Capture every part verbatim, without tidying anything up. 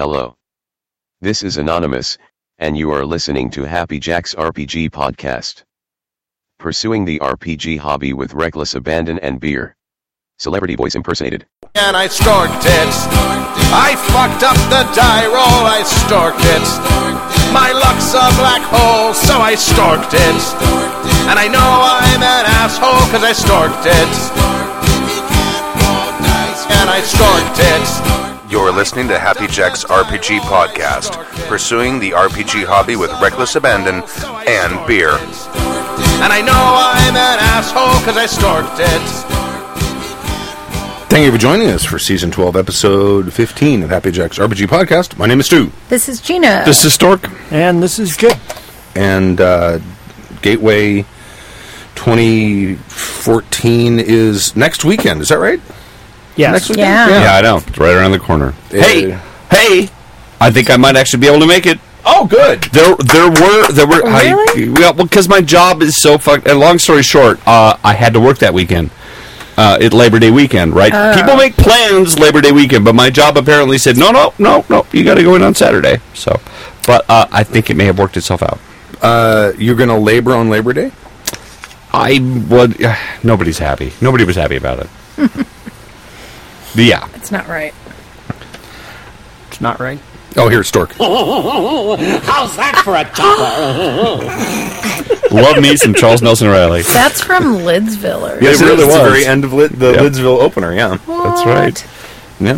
Hello. This is Anonymous, and you are listening to Happy Jack's R P G podcast. Pursuing the R P G hobby with reckless abandon and beer. Celebrity voice impersonated. And I storked it. I fucked up the die roll. I storked it. My luck's a black hole, so I storked it. And I know I'm an asshole, cause I storked it. And I storked it. You're listening to Happy Jack's R P G podcast, pursuing the R P G hobby with reckless abandon and beer. And I know I'm an asshole, cause I storked it. Thank you for joining us for Season twelve, Episode fifteen of Happy Jack's R P G Podcast. My name is Stu. This is Gina. This is Stork. And this is Jip. And uh, Gateway twenty fourteen is next weekend, is that right? Yes. Next weekend? Yeah. Yeah, yeah, I know. It's right around the corner. Hey! Uh, hey! I think I might actually be able to make it. Oh, good. There there were... there were. Really? I, well, because my job is so fucked... And long story short, uh, I had to work that weekend. Uh, at Labor Day weekend, right? Uh. People make plans Labor Day weekend, but my job apparently said, no, no, no, no, you got to go in on Saturday. So, but uh, I think it may have worked itself out. Uh, you're going to labor on Labor Day? I would... Uh, nobody's happy. Nobody was happy about it. Yeah. It's not right. It's not right? Oh, here's Stork. Oh, oh, oh, oh. How's that for a topper? Love me some Charles Nelson Reilly. That's from Lidsville. Or yes, it really was. The very end of Lid- the yep. Lidsville opener, yeah. What? That's right. Yep.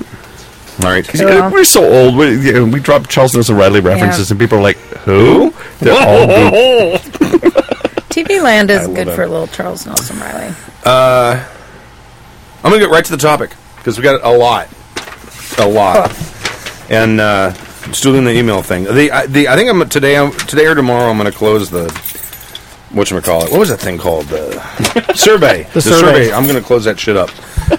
All right. Cool. Yeah, we're so old. We, you know, we dropped Charles Nelson Reilly references, yeah. And people are like, who? They're all good. T V Land is good that. For little Charles Nelson Reilly. Uh, I'm going to get right to the topic, because we got a lot. A lot. Oh. And uh, still doing the email thing. The I, the I think I'm today I'm, today or tomorrow I'm going to close the whatchamacallit. What was that thing called? The survey. the, the survey. survey. I'm going to close that shit up.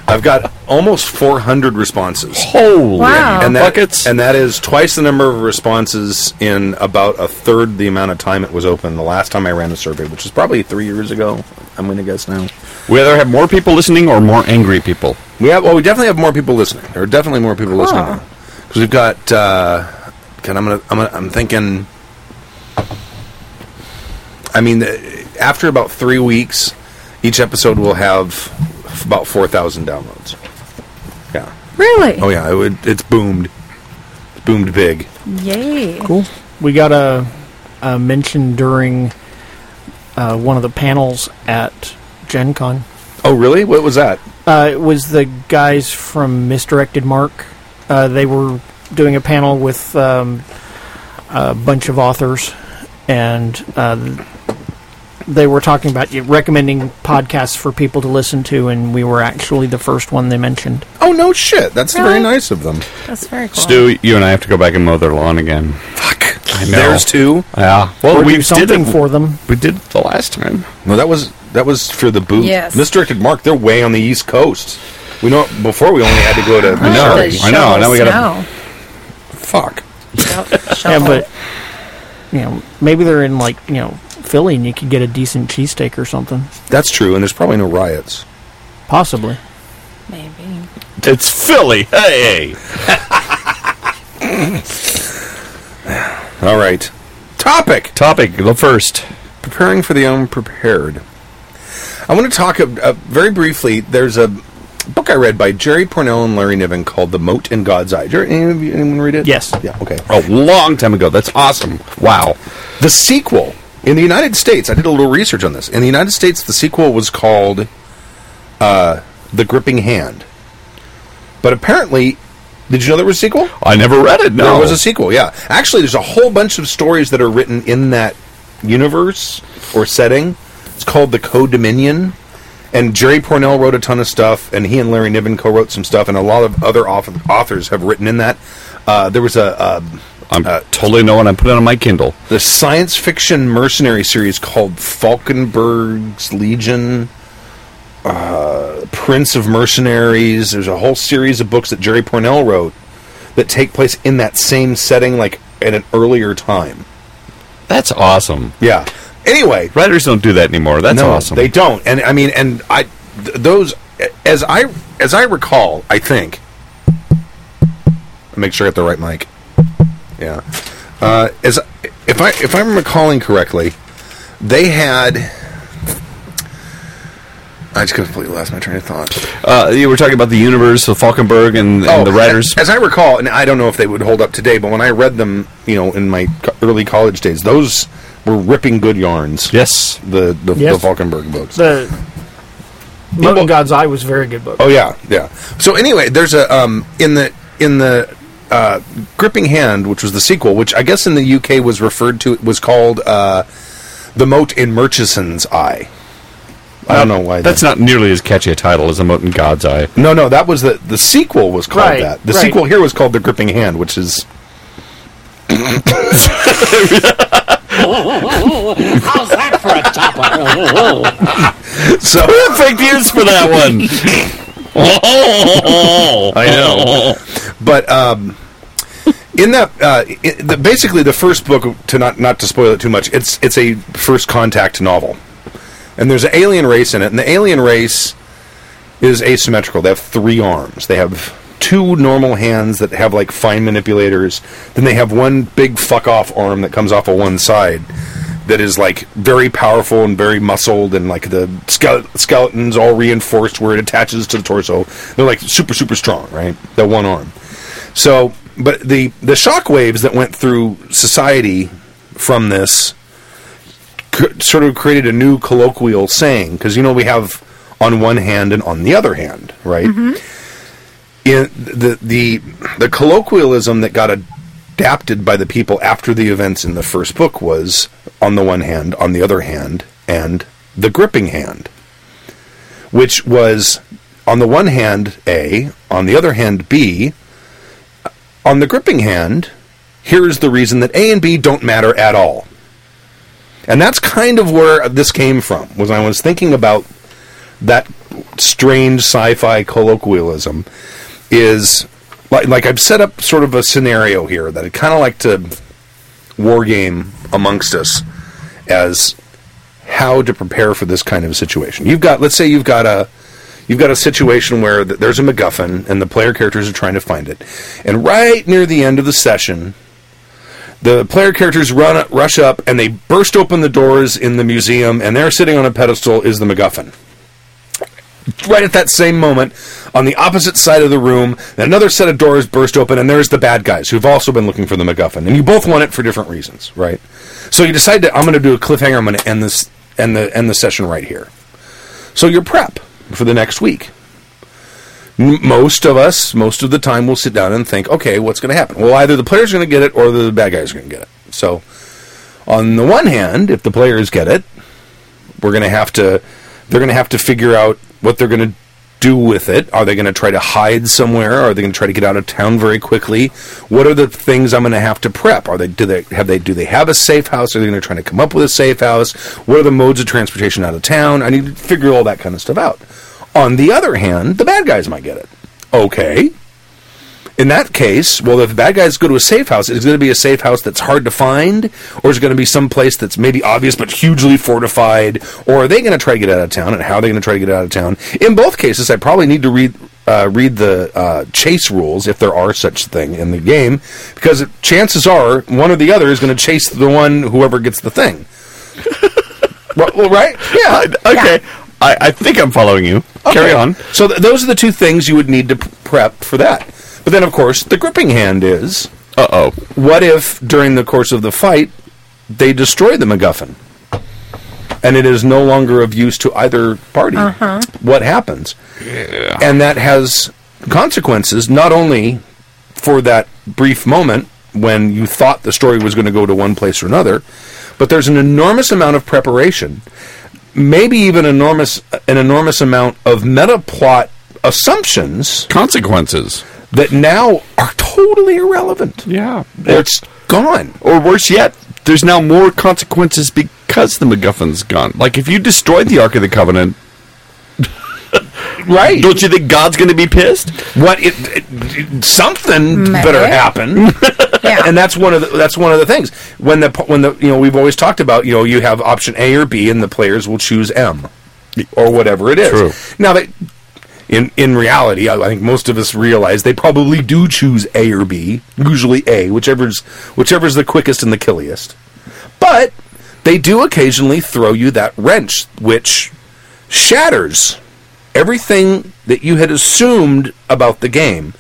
I've got almost four hundred responses. Holy wow. and that, buckets! And that is twice the number of responses in about a third the amount of time it was open the last time I ran the survey, which is probably three years ago. I'm going to guess now. We either have more people listening or more angry people. We have. Well, we definitely have more people listening. There are definitely more people huh. listening now. Because we've got, uh, God, I'm gonna, I'm gonna, I'm thinking. I mean, after about three weeks, each episode will have about four thousand downloads. Yeah. Really? Oh yeah, it would, it's boomed, it's boomed big. Yay! Cool. We got a, a mention during uh, one of the panels at Gen Con. Oh really? What was that? Uh, it was the guys from Misdirected Mark. Uh, they were doing a panel with um, a bunch of authors, and uh, they were talking about uh, recommending podcasts for people to listen to, and we were actually the first one they mentioned. Oh, no shit. That's really? Very nice of them. That's very cool. Stu, you and I have to go back and mow their lawn again. Fuck. I know. There's two. Yeah. Well, or we did something did it, for them. We did it the last time. No, that was that was for the booth. Yes. Misdirected Mark, they're way on the East Coast. We know before we only had to go to. I know. I know. Now we got to. Fuck. Yeah, but you know, maybe they're in like you know Philly, and you could get a decent cheesesteak or something. That's true, and there's probably no riots. Possibly. Maybe. It's Philly. Hey. All right. Topic. Topic. The first. Preparing for the unprepared. I want to talk uh, uh, very briefly. There's a. book I read by Jerry Pournelle and Larry Niven called The Mote in God's Eye. Did anyone read it? Yes. Yeah, okay. A long time ago. That's awesome. Wow. The sequel, in the United States, I did a little research on this. In the United States, the sequel was called uh, The Gripping Hand. But apparently, did you know there was a sequel? I never read it, no. There was a sequel, yeah. Actually, there's a whole bunch of stories that are written in that universe or setting. It's called The Co-Dominion. And Jerry Pournelle wrote a ton of stuff, and he and Larry Niven co-wrote some stuff, and a lot of other author- authors have written in that. Uh, there was a... Uh, I'm uh, totally knowing. I'm putting it on my Kindle. The science fiction mercenary series called Falkenberg's Legion, uh, Prince of Mercenaries. There's a whole series of books that Jerry Pournelle wrote that take place in that same setting, like at an earlier time. That's awesome. Yeah. Anyway, writers don't do that anymore. That's no, awesome. They don't, and I mean, and I th- those as I as I recall, I think. Make sure I have the right mic. Yeah. Uh, as if I if I'm recalling correctly, they had. I just completely lost my train of thought. Uh, you were talking about the universe of Falkenberg and, and oh, the writers. As I recall, and I don't know if they would hold up today, but when I read them, you know, in my early college days, those were ripping good yarns. Yes, the the, yes. the Falkenberg books. The Mote in God's Eye was a very good book. Oh yeah, yeah. So anyway, there's a um in the in the uh, Gripping Hand, which was the sequel, which I guess in the U K was referred to was called uh, The Mote in Murchison's Eye. I don't know why. That's that. Not nearly as catchy a title as The Mote in God's Eye. No, no, that was the the sequel was called right, that. The right. sequel here was called The Gripping Hand, which is. How's that for a topper? So perfect use for that one. I know, but um, in that, uh, it, the, basically, the first book to not not to spoil it too much. It's it's a first contact novel. And there's an alien race in it, and the alien race is asymmetrical. They have three arms. They have two normal hands that have, like, fine manipulators. Then they have one big fuck-off arm that comes off of one side that is, like, very powerful and very muscled, and, like, the skele- skeleton's all reinforced where it attaches to the torso. They're, like, super, super strong, right? That one arm. So, but the, the shockwaves that went through society from this... sort of created a new colloquial saying, because, you know, we have on one hand and on the other hand, right? Mm-hmm. In the, the the colloquialism that got adapted by the people after the events in the first book was on the one hand, on the other hand, and the gripping hand, which was on the one hand A, on the other hand B, on the gripping hand, here's the reason that A and B don't matter at all. And that's kind of where this came from, was I was thinking about that strange sci-fi colloquialism, is, like, like I've set up sort of a scenario here that I'd kind of like to war game amongst us as how to prepare for this kind of a situation. You've got, let's say you've got a, you've got a situation where there's a MacGuffin and the player characters are trying to find it. And right near the end of the session... the player characters run up, rush up, and they burst open the doors in the museum, and there, sitting on a pedestal, is the MacGuffin. Right at that same moment, on the opposite side of the room, another set of doors burst open, and there's the bad guys, who've also been looking for the MacGuffin. And you both want it for different reasons, right? So you decide that I'm going to do a cliffhanger, I'm going to end this, end the, end the session right here. So you're prep for the next week. Most of us, most of the time, will sit down and think, okay, what's going to happen? Well, either the player's going to get it or the bad guy's going to get it. So, on the one hand, if the players get it, we're going to have to, they're going to have to figure out what they're going to do with it. Are they going to try to hide somewhere? Are they going to try to get out of town very quickly? What are the things I'm going to have to prep? Are they, do they have they, do they have a safe house? Are they going to try to come up with a safe house? What are the modes of transportation out of town? I need to figure all that kind of stuff out. On the other hand, the bad guys might get it. Okay. In that case, well, if the bad guys go to a safe house, is it going to be a safe house that's hard to find? Or is it going to be some place that's maybe obvious but hugely fortified? Or are they going to try to get out of town? And how are they going to try to get out of town? In both cases, I probably need to read uh, read the uh, chase rules, if there are such a thing in the game, because chances are one or the other is going to chase the one whoever gets the thing. Well, right? Yeah. Okay. Yeah. I, I think I'm following you. Okay. Carry on. So th- those are the two things you would need to p- prep for that. But then, of course, the gripping hand is... Uh-oh. What if, during the course of the fight, they destroy the MacGuffin? And it is no longer of use to either party. Uh-huh. What happens? Yeah. And that has consequences, not only for that brief moment when you thought the story was going to go to one place or another, but there's an enormous amount of preparation... maybe even enormous, an enormous amount of meta plot assumptions, consequences that now are totally irrelevant. Yeah, it's gone. Or worse yet, there's now more consequences because the MacGuffin's gone. Like if you destroyed the Ark of the Covenant, right? Don't you think God's going to be pissed? What? It, it, it, something May. better happen. Yeah. And that's one of the, that's one of the things when the when the you know we've always talked about you know you have option A or B and the players will choose M or whatever it is. True. Now they in in reality, I, I think most of us realize they probably do choose A or B, usually A, whichever's whichever's the quickest and the killiest. But they do occasionally throw you that wrench, which shatters everything that you had assumed about the game.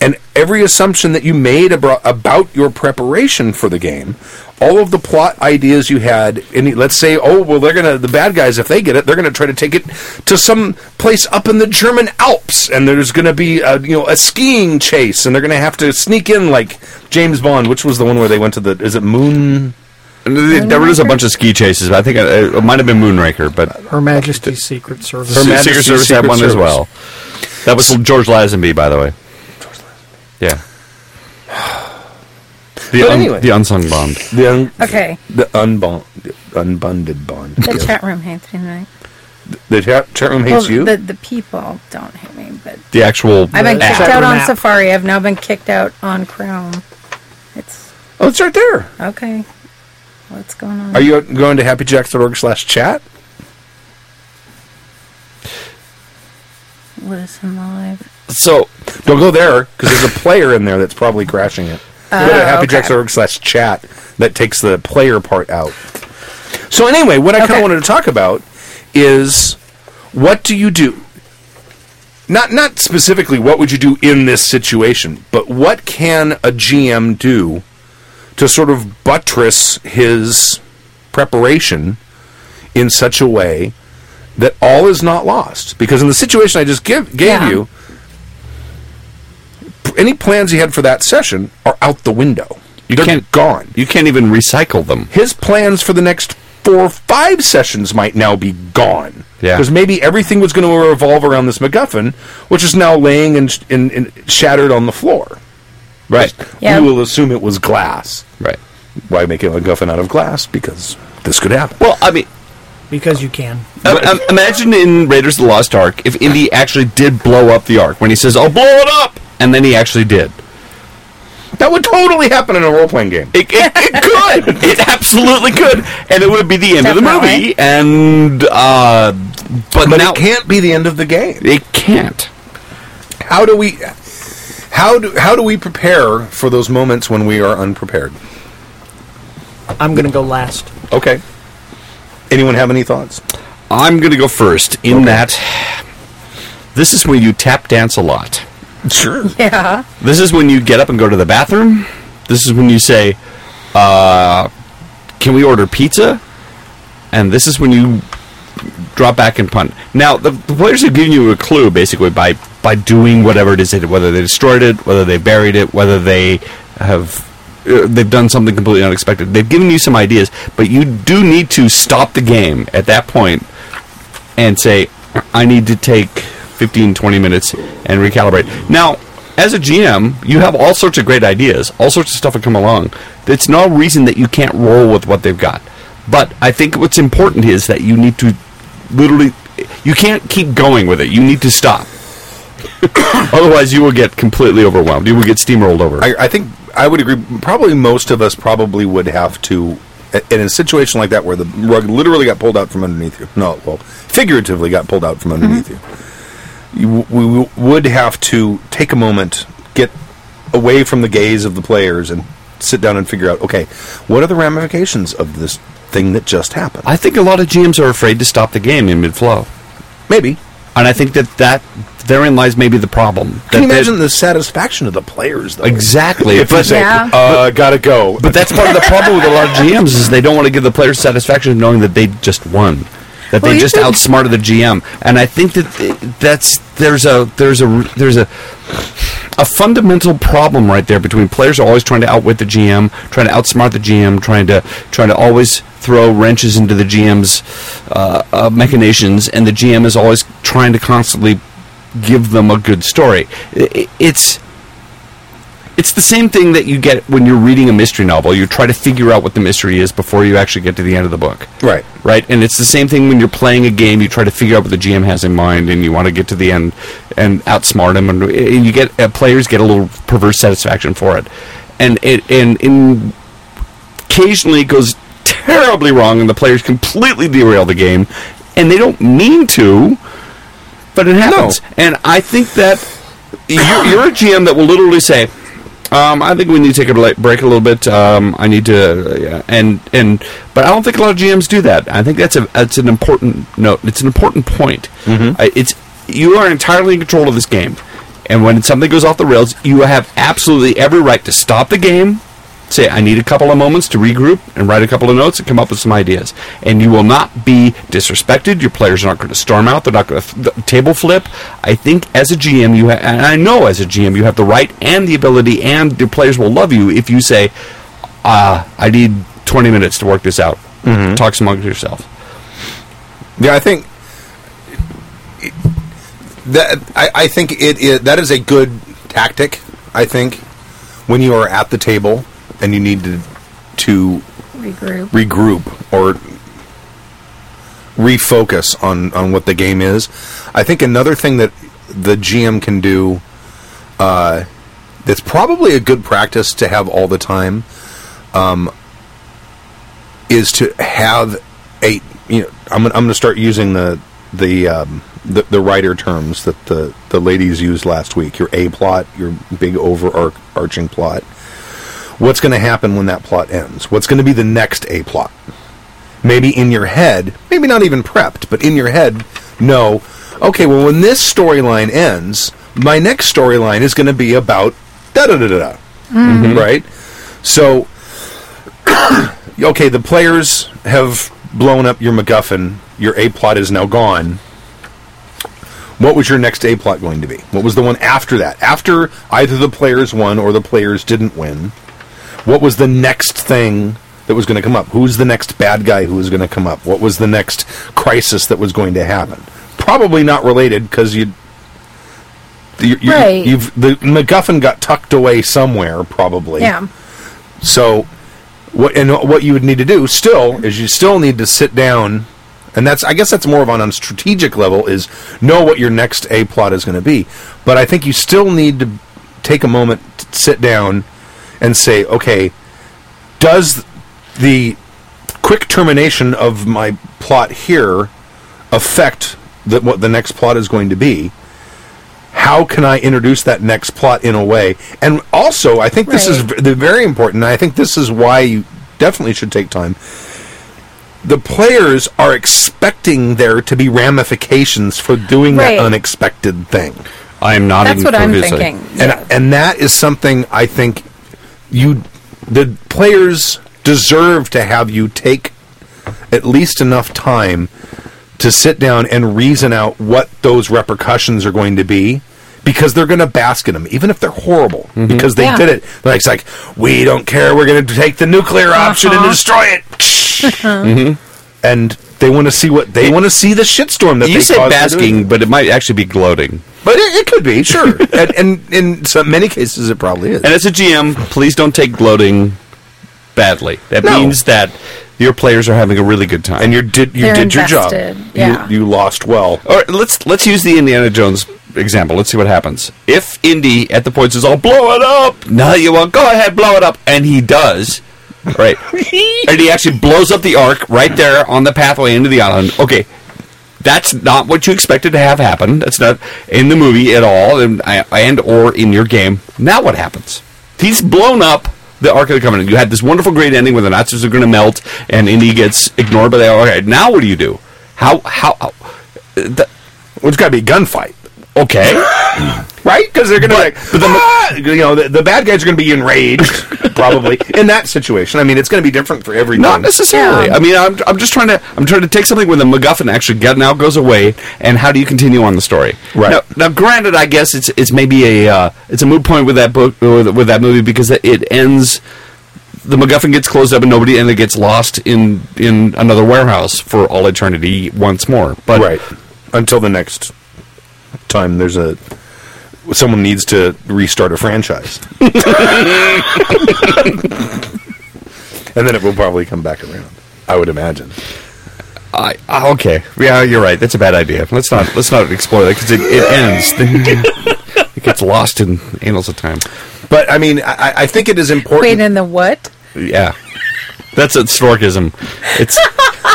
And every assumption that you made abro- about your preparation for the game, all of the plot ideas you had, and let's say, oh, well, they're gonna the bad guys, if they get it, they're gonna try to take it to some place up in the German Alps, and there's gonna be a, you know a skiing chase, and they're gonna have to sneak in like James Bond, which was the one where they went to the is it Moon? There was a bunch of ski chases. I think it, it might have been Moonraker, but Her Majesty's Secret Service. Her Majesty's Secret Service had one as well. That was George Lazenby, by the way. Yeah. The, un- anyway. the unsung bond. The un- okay. The unbond, the unbonded bond. The yeah. chat room hates me, right? The, the chat, chat room hates well, you? The, the people don't hate me, but... The actual... I've been app. kicked out on Safari. I've now been kicked out on Chrome. It's... Oh, it's right there. Okay. What's going on? Are you going to happyjacks dot org slash chat? Listen live. So, don't go there, because there's a player in there that's probably crashing it. Uh, go to happyjacks dot org slash chat that takes the player part out. So anyway, what I okay. kind of wanted to talk about is, what do you do? Not not specifically what would you do in this situation, but what can a G M do to sort of buttress his preparation in such a way that all is not lost? Because in the situation I just give, gave yeah. you, any plans he had for that session are out the window. You They're can't, gone. You can't even recycle them. His plans for the next four or five sessions might now be gone. Yeah. Because maybe everything was going to revolve around this MacGuffin, which is now laying and in, in, in shattered on the floor. Right. Yeah. We will assume it was glass. Right. Why make a MacGuffin out of glass? Because this could happen. Well, I mean... Because you can. Um, um, imagine in Raiders of the Lost Ark, if Indy actually did blow up the Ark, when he says, I'll blow it up! And then he actually did. That would totally happen in a role-playing game. It, it, it could. It absolutely could. And it would be the end Definitely. of the movie. And uh, But, but now, it can't be the end of the game. It can't. How do we how do, how do we prepare for those moments when we are unprepared? I'm going to go last. Okay. Anyone have any thoughts? I'm going to go first. In okay. that, this is where you tap dance a lot. Sure. Yeah. This is when you get up and go to the bathroom. This is when you say, uh, can we order pizza? And this is when you drop back and punt. Now, the, the players have given you a clue, basically, by, by doing whatever it is they did. Whether they destroyed it, whether they buried it, whether they have... Uh, they've done something completely unexpected. They've given you some ideas, but you do need to stop the game at that point and say, I need to take... fifteen, twenty minutes, and recalibrate. Now, as a G M, you have all sorts of great ideas, all sorts of stuff that come along. It's no reason that you can't roll with what they've got. But I think what's important is that you need to literally... You can't keep going with it. You need to stop. Otherwise, you will get completely overwhelmed. You will get steamrolled over. I, I think I would agree. Probably most of us probably would have to... In a situation like that where the rug literally got pulled out from underneath you. No, well, figuratively got pulled out from underneath mm-hmm. you. You, we would have to take a moment, get away from the gaze of the players, and sit down and figure out, okay, what are the ramifications of this thing that just happened? I think a lot of G Ms are afraid to stop the game in mid-flow. Maybe. And I think that, that therein lies maybe the problem. Can you imagine the satisfaction of the players, though? Exactly. If you say, yeah. uh, gotta go. But that's part of the problem with a lot of G Ms, is they don't want to give the players satisfaction of knowing that they just won. That well, they just outsmarted the G M, and I think that that's there's a there's a there's a a fundamental problem right there between players are always trying to outwit the G M, trying to outsmart the G M, trying to trying to always throw wrenches into the G M's uh, uh, machinations, and the G M is always trying to constantly give them a good story. It, it's It's the same thing that you get when you're reading a mystery novel. You try to figure out what the mystery is before you actually get to the end of the book. Right. Right? And it's the same thing when you're playing a game. You try to figure out what the G M has in mind, and you want to get to the end and outsmart him. And, and you get uh, players get a little perverse satisfaction for it. And it and, and occasionally it goes terribly wrong, and the players completely derail the game, and they don't mean to. but it happens. No. And I think that you're, you're a G M that will literally say, um, I think we need to take a break a little bit. Um, I need to, uh, yeah. and and but I don't think a lot of G Ms do that. I think that's a that's an important note. It's an important point. Mm-hmm. Uh, it's you are entirely in control of this game, and when something goes off the rails, you have absolutely every right to stop the game. Say, I need a couple of moments to regroup and write a couple of notes and come up with some ideas. And you will not be disrespected. Your players aren't going to storm out. They're not going to th- table flip. I think as a G M, you ha- and I know as a G M, you have the right and the ability, and your players will love you if you say, uh, I need twenty minutes to work this out. Mm-hmm. Talk amongst yourself. Yeah, I think that, I, I think it is, that is a good tactic, I think, when you are at the table and you need to, to regroup. regroup or refocus on, on what the game is. I think another thing that the G M can do uh, that's probably a good practice to have all the time um, is to have a, you know, I'm, I'm going to start using the the, um, the the writer terms that the, the ladies used last week, your A-plot, your big overarching plot. What's going to happen when that plot ends? What's going to be the next A-plot? Maybe in your head, maybe not even prepped, but in your head, know, okay, well, when this storyline ends, my next storyline is going to be about da-da-da-da-da, mm-hmm. right? So, okay, the players have blown up your MacGuffin. Your A-plot is now gone. What was your next A-plot going to be? What was the one after that? After either the players won or the players didn't win, what was the next thing that was going to come up? Who's the next bad guy who was going to come up? What was the next crisis that was going to happen? Probably not related, because you, you, you, right. you've, the MacGuffin got tucked away somewhere, probably. Yeah. So, what and what you would need to do still is you still need to sit down, and that's I guess that's more of on a strategic level, is know what your next A-plot is going to be. But I think you still need to take a moment to sit down and say, okay, does the quick termination of my plot here affect the, what the next plot is going to be? How can I introduce that next plot in a way? And also, I think right. this is v- very important, and I think this is why you definitely should take time. The players are expecting there to be ramifications for doing right. that unexpected thing. I am not That's what I'm thinking. Yeah. And, and that is something I think... You, the players deserve to have you take at least enough time to sit down and reason out what those repercussions are going to be, because they're going to bask in them, even if they're horrible, mm-hmm. because they yeah. did it. Like, it's like, we don't care, we're going to take the nuclear option uh-huh. and destroy it. mm-hmm. And they want to see what, they want to see the shitstorm that you they said caused. Basking, but it might actually be gloating. But it, it could be, sure. and, and in some many cases, it probably is. And as a G M, please don't take gloating badly. That no. means that your players are having a really good time, and you did you They're did invested. Your job. Yeah. You, you lost well. All right, let's let's use the Indiana Jones example. Let's see what happens. If Indy at the point says, "I'll blow it up," no, you won't. Go ahead, blow it up, and he does. Right, and he actually blows up the Ark right there on the pathway into the island. Okay. That's not what you expected to have happen. That's not in the movie at all, and, and or in your game. Now what happens? He's blown up the Ark of the Covenant. You had this wonderful, great ending where the Nazis are going to melt, and Indy gets ignored by the Ark. Okay, now what do you do? How? How? how the, well, it's got to be a gunfight. Okay. Right? Because they're going to be like, but the, ah! you know, the, the bad guys are going to be enraged, probably, in that situation. I mean, it's going to be different for everyone. Not necessarily. Yeah. I mean, I'm I'm just trying to I'm trying to take something where the MacGuffin actually get, now goes away, and how do you continue on the story? Right. Now, now granted, I guess it's it's maybe a uh, it's a moot point with that book with, with that movie, because it ends. The MacGuffin gets closed up and nobody, and it gets lost in in another warehouse for all eternity once more. But right. Until the next time there's a someone needs to restart a franchise. And then it will probably come back around, I would imagine. I uh, okay. Yeah, you're right. That's a bad idea. Let's not let's not explore that, because it, it ends. It gets lost in annals of time. But I mean, I, I think it is important. Wait, in the what? Yeah, that's a snorkism. It's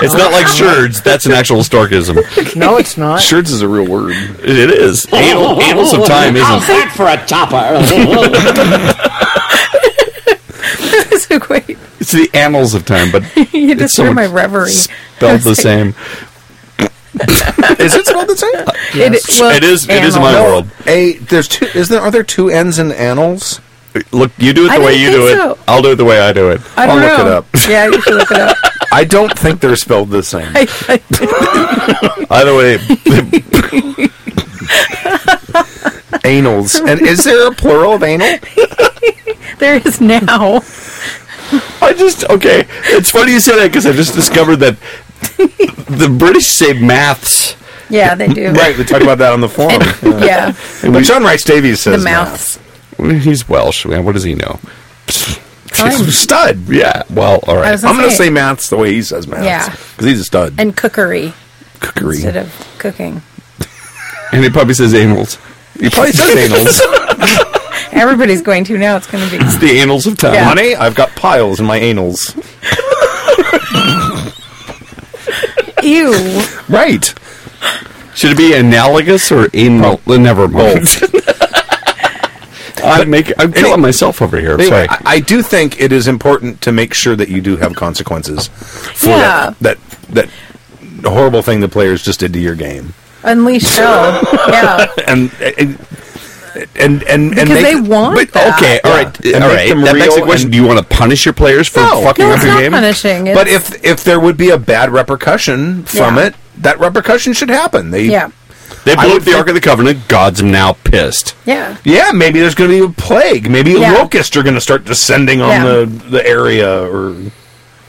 It's not like Sherds. That's an actual Starkism. No, it's not. Sherds is a real word. It is. Annals, annals of time isn't. How's that for a topper? That's so great. It's the annals of time, but you just heard my reverie. Spelled the like... same. Is it spelled the same? Uh, yes. it, well, it is. It annals. Is in my world. A there's two. Is there? Are there two N's in annals? Look, you do it the I way you do it. So. I'll do it the way I do it. I don't I'll look know. it up. Yeah, you should look it up. I don't think they're spelled the same. I, I Either way, anals. And is there a plural of anal? There is now. I just okay. It's funny you say that because I just discovered that the British say maths. Yeah, they do. Right, we talk about that on the forum. And, yeah, yeah. But John Rhys Davies says the mouths. Math. He's Welsh, man. What does he know? He's a stud. Yeah. Well, all right. I'm going to say maths the way he says maths. Yeah. Because he's a stud. And cookery. Cookery. Instead of cooking. And he probably says annals. He probably says annals. Everybody's going to now. It's going to be. It's the annals of time. Yeah. Honey, I've got piles in my annals. Ew. Right. Should it be analogous or anal? Oh, never mind. I'm, making, I'm killing it, myself over here. Anyway, Sorry. I, I do think it is important to make sure that you do have consequences for yeah. that, that that horrible thing the players just did to your game. Unleash hell. Yeah. And and and and because and make, they want but, that. Okay. All yeah. right. And all right. That begs the question: do you want to punish your players for no, fucking no, up your game? No, it's not punishing. But if if there would be a bad repercussion from yeah. it, that repercussion should happen. They yeah. They blew up the Ark of the Covenant. God's now pissed. Yeah. Yeah, maybe there's going to be a plague. Maybe yeah. locusts are going to start descending on yeah. the, the area. Or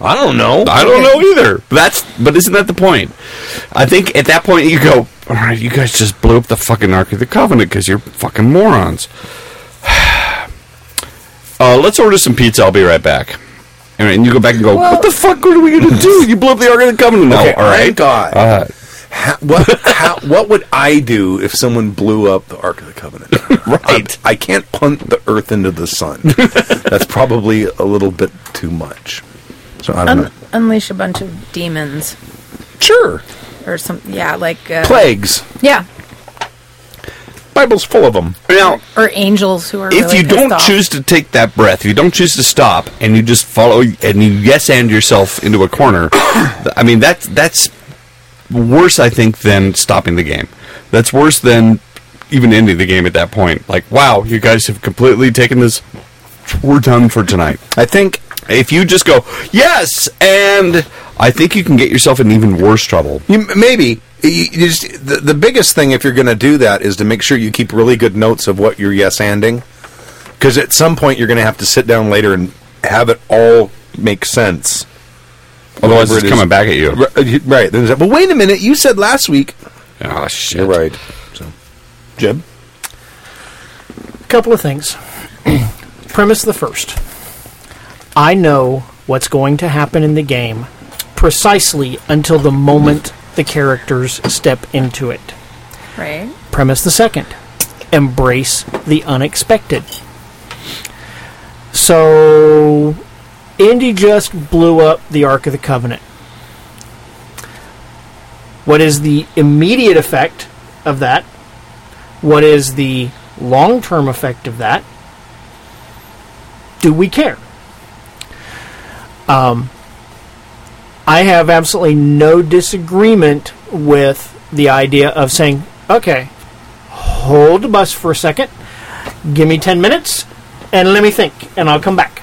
I don't know. I don't know either. That's But isn't that the point? I think at that point you go, all right, you guys just blew up the fucking Ark of the Covenant because you're fucking morons. uh, let's order some pizza. I'll be right back. And you go back and go, well, what the fuck are we going to do? You blew up the Ark of the Covenant. No, okay, all right. Thank God. All right. How, what how, what would I do if someone blew up the Ark of the Covenant? Right. I, I can't punt the earth into the sun. That's probably a little bit too much. So I don't Un- know. Unleash a bunch of demons. Sure. Or some yeah, like uh, plagues. Yeah. Bible's full of them. Now, or angels who are If really you don't off. choose to take that breath, if you don't choose to stop and you just follow and you yes-and yourself into a corner, I mean that's that's worse, I think, than stopping the game. That's worse than even ending the game at that point. Like, wow, you guys have completely taken this. We're done for tonight. I think if you just go, yes, and I think you can get yourself in even worse trouble. You, maybe. You just, the, the biggest thing, if you're going to do that, is to make sure you keep really good notes of what you're yes-anding. Because at some point, you're going to have to sit down later and have it all make sense. Otherwise, it's it coming back at you. Right. Then like, well, wait a minute. You said last week. Oh, shit. You're right. So, Jeb? A couple of things. Premise the first. I know what's going to happen in the game precisely until the moment the characters step into it. Right. Premise the second. Embrace the unexpected. So... Indy just blew up the Ark of the Covenant. What is the immediate effect of that? What is the long-term effect of that? Do we care? Um, I have absolutely no disagreement with the idea of saying, okay, hold the bus for a second, give me ten minutes, and let me think, and I'll come back.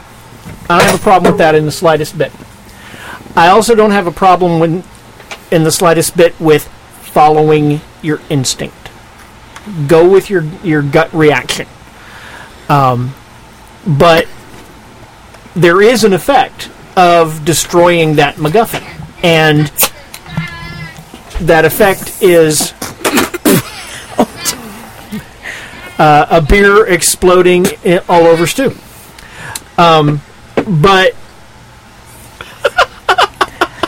I don't have a problem with that in the slightest bit. I also don't have a problem when, in the slightest bit with following your instinct. Go with your, your gut reaction. Um, but there is an effect of destroying that MacGuffin. And that effect is uh, a beer exploding all over stew. Um... But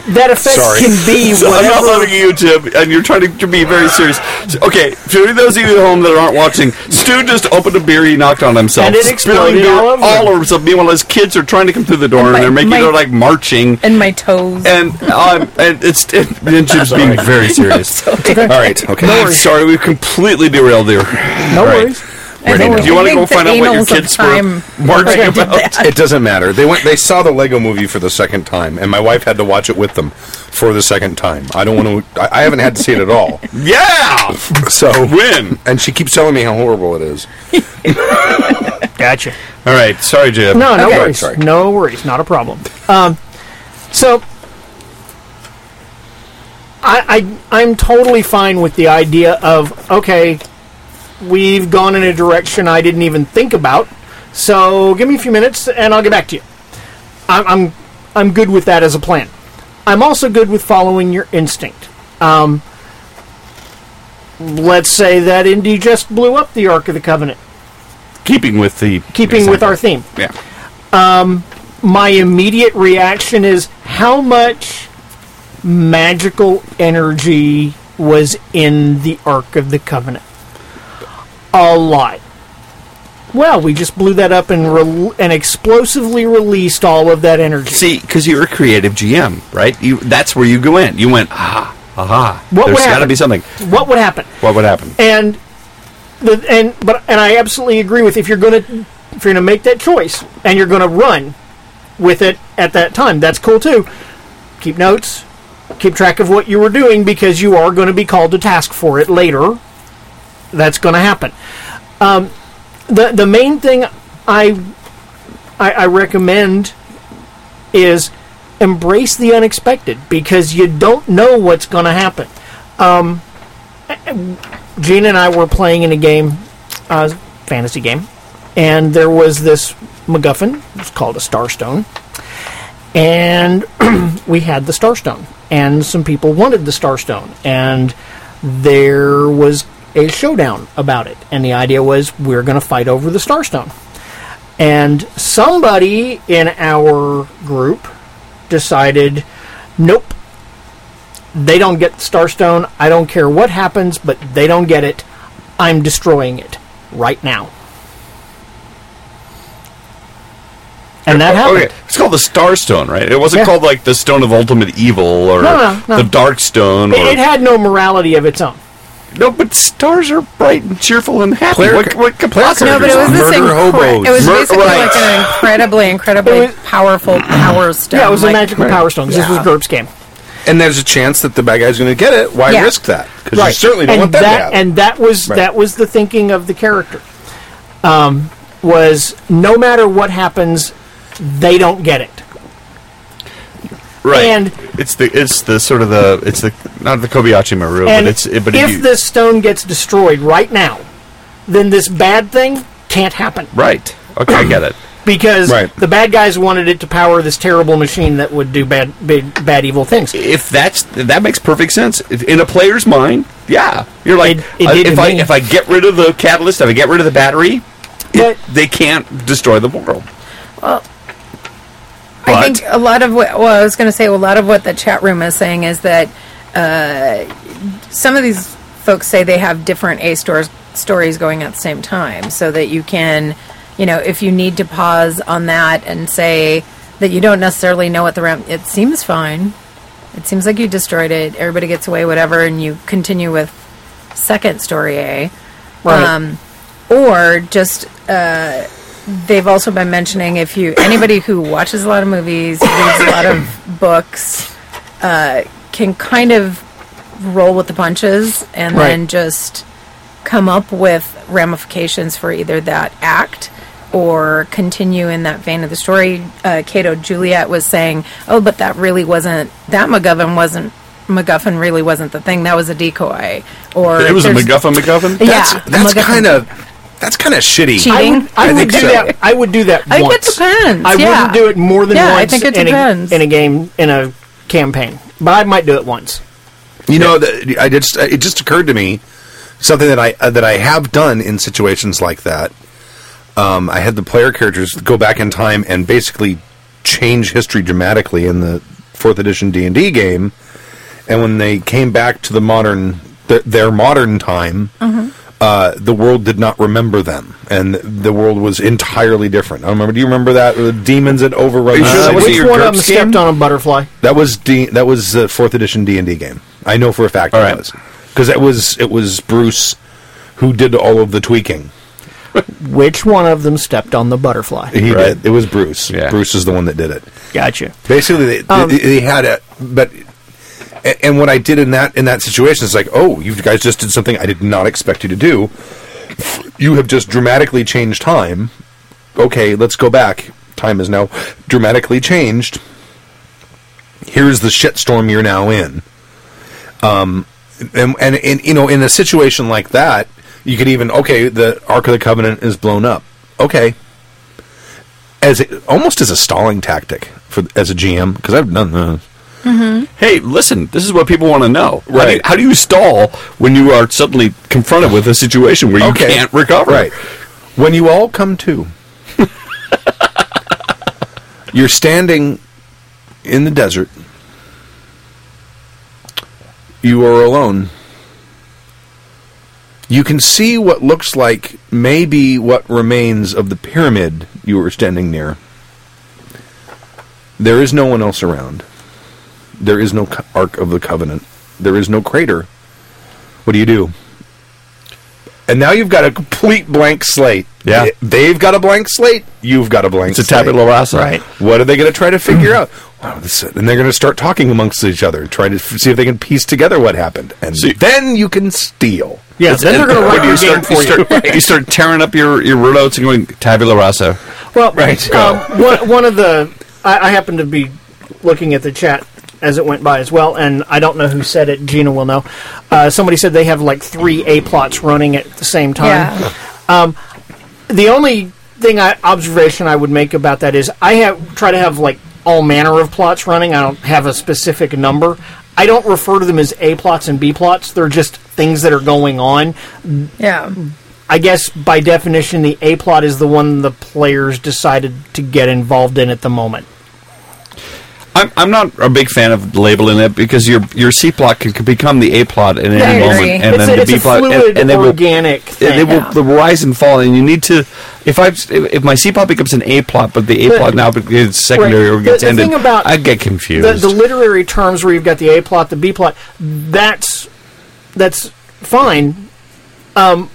that effect Sorry. can be so whatever. I'm not loving YouTube, and you're trying to be very serious. Okay, for those of you at home that aren't watching, Stu just opened a beer he knocked on himself. And it exploded all over all over himself. Meanwhile, his kids are trying to come through the door, and, and my, they're making, my, they're like marching. And my toes. And, um, and it's it, and Jim's being very serious. No, all right, okay. No Sorry, we completely derailed there. No right. worries. Right. Do you, you want to go find out what your kids were marching about? It doesn't matter. They went. They saw the Lego Movie for the second time, and my wife had to watch it with them for the second time. I don't want to. I, I haven't had to see it at all. Yeah. So when and she keeps telling me how horrible it is. Gotcha. All right. Sorry, Jim. No, no okay. worries. Sorry. No worries. Not a problem. Um, so I, I I'm totally fine with the idea of okay. We've gone in a direction I didn't even think about, so give me a few minutes and I'll get back to you. I'm I'm, I'm good with that as a plan. I'm also good with following your instinct. Um, let's say that Indy just blew up the Ark of the Covenant. Keeping with the... Keeping exactly. with our theme. Yeah. Um, my immediate reaction is, how much magical energy was in the Ark of the Covenant? A lot. Well, we just blew that up and re- and explosively released all of that energy. See, because you're a creative G M, right? You that's where you go in. You went, aha, aha. What There's got to be something. What would happen? What would happen? And the and but and I absolutely agree with if you're going to if you're going to make that choice and you're going to run with it at that time. That's cool too. Keep notes. Keep track of what you were doing because you are going to be called to task for it later. That's going to happen. Um, the the main thing I, I I recommend is embrace the unexpected because you don't know what's going to happen. Um, Gina and I were playing in a game, uh, fantasy game, and there was this MacGuffin. It's called a Starstone, and we had the Starstone, and some people wanted the Starstone, and there was a showdown about it, and the idea was we're going to fight over the Starstone. And somebody in our group decided, nope, they don't get the Starstone. I don't care what happens, but they don't get it. I'm destroying it right now. And that happened. Okay. It's called the Starstone, right? It wasn't yeah. called like the Stone of Ultimate Evil or no, no, no. the Dark Stone. It, or it had no morality of its own. No, but stars are bright and cheerful and happy. Player, what what can player no, but it was murder incri- hobos. It was Mur- basically right. like an incredibly, incredibly was, powerful power stone. Yeah, it was like, a magical right. power stone. Yeah. This was a GURPS game. And there's a chance that the bad guy's going to get it. Why yeah. risk that? Because right. you certainly don't and want that, that to happen. And that was right. that was the thinking of the character. Um, was no matter what happens, they don't get it. Right, and it's the it's the sort of the it's the not the Kobayashi Maru, but it's it, but if you, this stone gets destroyed right now, then this bad thing can't happen. Right. Okay, I get it. Because right. the bad guys wanted it to power this terrible machine that would do bad, big, bad, evil things. If that's that makes perfect sense in a player's mind, yeah, you're like it, it uh, if I mean. if I get rid of the catalyst, if I get rid of the battery, it, they can't destroy the world. Well. But I think a lot of what, well, I was going to say, a lot of what the chat room is saying is that uh, some of these folks say they have different A stores, stories going at the same time, so that you can, you know, if you need to pause on that and say that you don't necessarily know what the ramp, it seems fine. It seems like you destroyed it. Everybody gets away, whatever, and you continue with second story A. Right. Um, or just... Uh, They've also been mentioning if you anybody who watches a lot of movies, reads a lot of books, uh, can kind of roll with the punches and right. then just come up with ramifications for either that act or continue in that vein of the story. Uh, Cato Juliet was saying, "Oh, but that really wasn't that MacGuffin wasn't." MacGuffin really wasn't the thing. That was a decoy." Or it was a MacGuffin. MacGuffin. Yeah, that's, that's kind of. That's kind of shitty. Cheating? I would, I I would do so. that. I would do that. I think once. It depends. I yeah. wouldn't do it more than yeah, once. I think it in depends a, in a game in a campaign, but I might do it once. You yeah. know, the, I just it just occurred to me something that I uh, that I have done in situations like that. Um, I had the player characters go back in time and basically change history dramatically in the fourth edition D and D game, and when they came back to the modern, th- their modern time, mm-hmm. uh, the world did not remember them, and the world was entirely different. I remember. Do you remember that? The demons had overrun. Uh, that was one of them stepped on a butterfly. That was D- That was the fourth edition D and D game. I know for a fact all it right. was because it was it was Bruce who did all of the tweaking. Which one of them stepped on the butterfly? He right. did. It was Bruce. Yeah. Bruce is the one that did it. Gotcha. Basically, they, um, they, they had a but. And what I did in that in that situation is like, oh, you guys just did something I did not expect you to do. You have just dramatically changed time. Okay, let's go back. Time is now dramatically changed. Here's the shitstorm you're now in. Um, and, and and you know, in a situation like that. You could even, okay, the Ark of the Covenant is blown up. Okay. as it, Almost as a stalling tactic for as a G M, because I've done that. Mm-hmm. Hey, listen, this is what people want to know. Right. How do, you, how do you stall when you are suddenly confronted with a situation where you okay. can't recover? Right. When you all come to, you're standing in the desert. You are alone. You can see what looks like maybe what remains of the pyramid you were standing near. There is no one else around. There is no Ark of the Covenant. There is no crater. What do you do? And now you've got a complete blank slate. Yeah. They've got a blank slate. You've got a blank slate. It's a tabula rasa. Right. What are they going to try to figure out? Wow, this, and they're going to start talking amongst each other, trying to f- see if they can piece together what happened. And so you, then you can steal. Yeah, then they're going to run your game for you. You start, you start tearing up your, your roadouts and going, tabula rasa. Well, right. Um, one, one of the... I, I happened to be looking at the chat as it went by as well, and I don't know who said it. Gina will know. Uh, somebody said they have like three A-plots running at the same time. Yeah. Um, the only thing I, observation I would make about that is I have try to have like all manner of plots running. I don't have a specific number. I don't refer to them as A-plots and B-plots. They're just things that are going on. Yeah. I guess by definition the A-plot is the one the players decided to get involved in at the moment. I'm I'm not a big fan of labeling it because your your C plot can, can become the A plot at any moment, and it's then a, the B plot, and, and they will organic thing. And they yeah. will rise and fall, and you need to. If I if my C plot becomes an A plot, but the A plot now becomes secondary right. or gets the, the ended, thing about I get confused. The, the literary terms where you've got the A plot, the B plot, that's that's fine, um,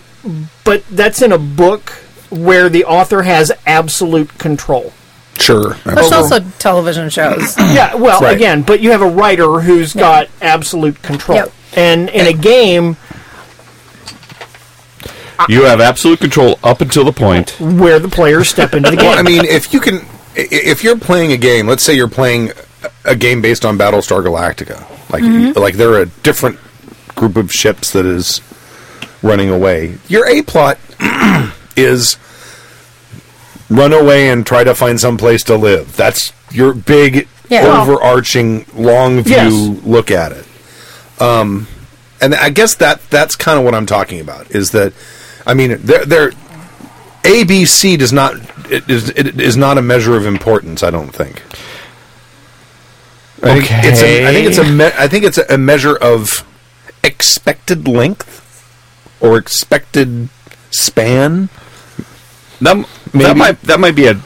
but that's in a book where the author has absolute control. Sure. There's also television shows. Yeah, well, right. again, but you have a writer who's yeah. got absolute control. Yep. And in a game... You have absolute control up until the point... where the players step into the game. Well, I mean, if you can... If you're playing a game, let's say you're playing a game based on Battlestar Galactica. Like, mm-hmm. like they're a different group of ships that is running away. Your A-plot is... run away and try to find some place to live. That's your big, yeah. overarching, long view yes. look at it. Um, and I guess that that's kind of what I'm talking about. Is that, I mean, they're, they're, A B C does not it is it is not a measure of importance. I don't think. Okay. I think it's a, I think it's a me, I think it's a measure of expected length or expected span. That, that might that might be a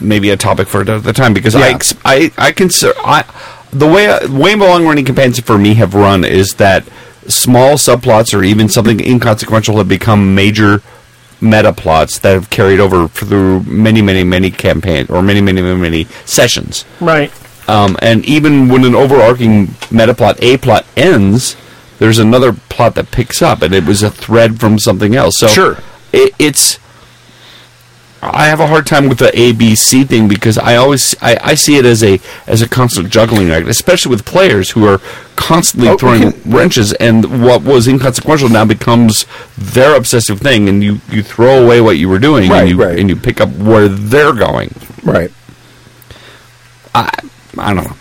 maybe a topic for the time because yeah. I I I consider I the way I, way long running campaigns for me have run is that small subplots or even something inconsequential have become major meta plots that have carried over through many many many campaigns or many many many, many sessions. Right. Um, and even when an overarching meta plot A plot ends, there's another plot that picks up, and it was a thread from something else. So sure. it, it's. I have a hard time with the A B C thing because I always I, I see it as a as a constant juggling act, especially with players who are constantly oh, throwing can, wrenches, and what was inconsequential now becomes their obsessive thing, and you, you throw away what you were doing, right, and you right. and you pick up where they're going. Right. I I don't know.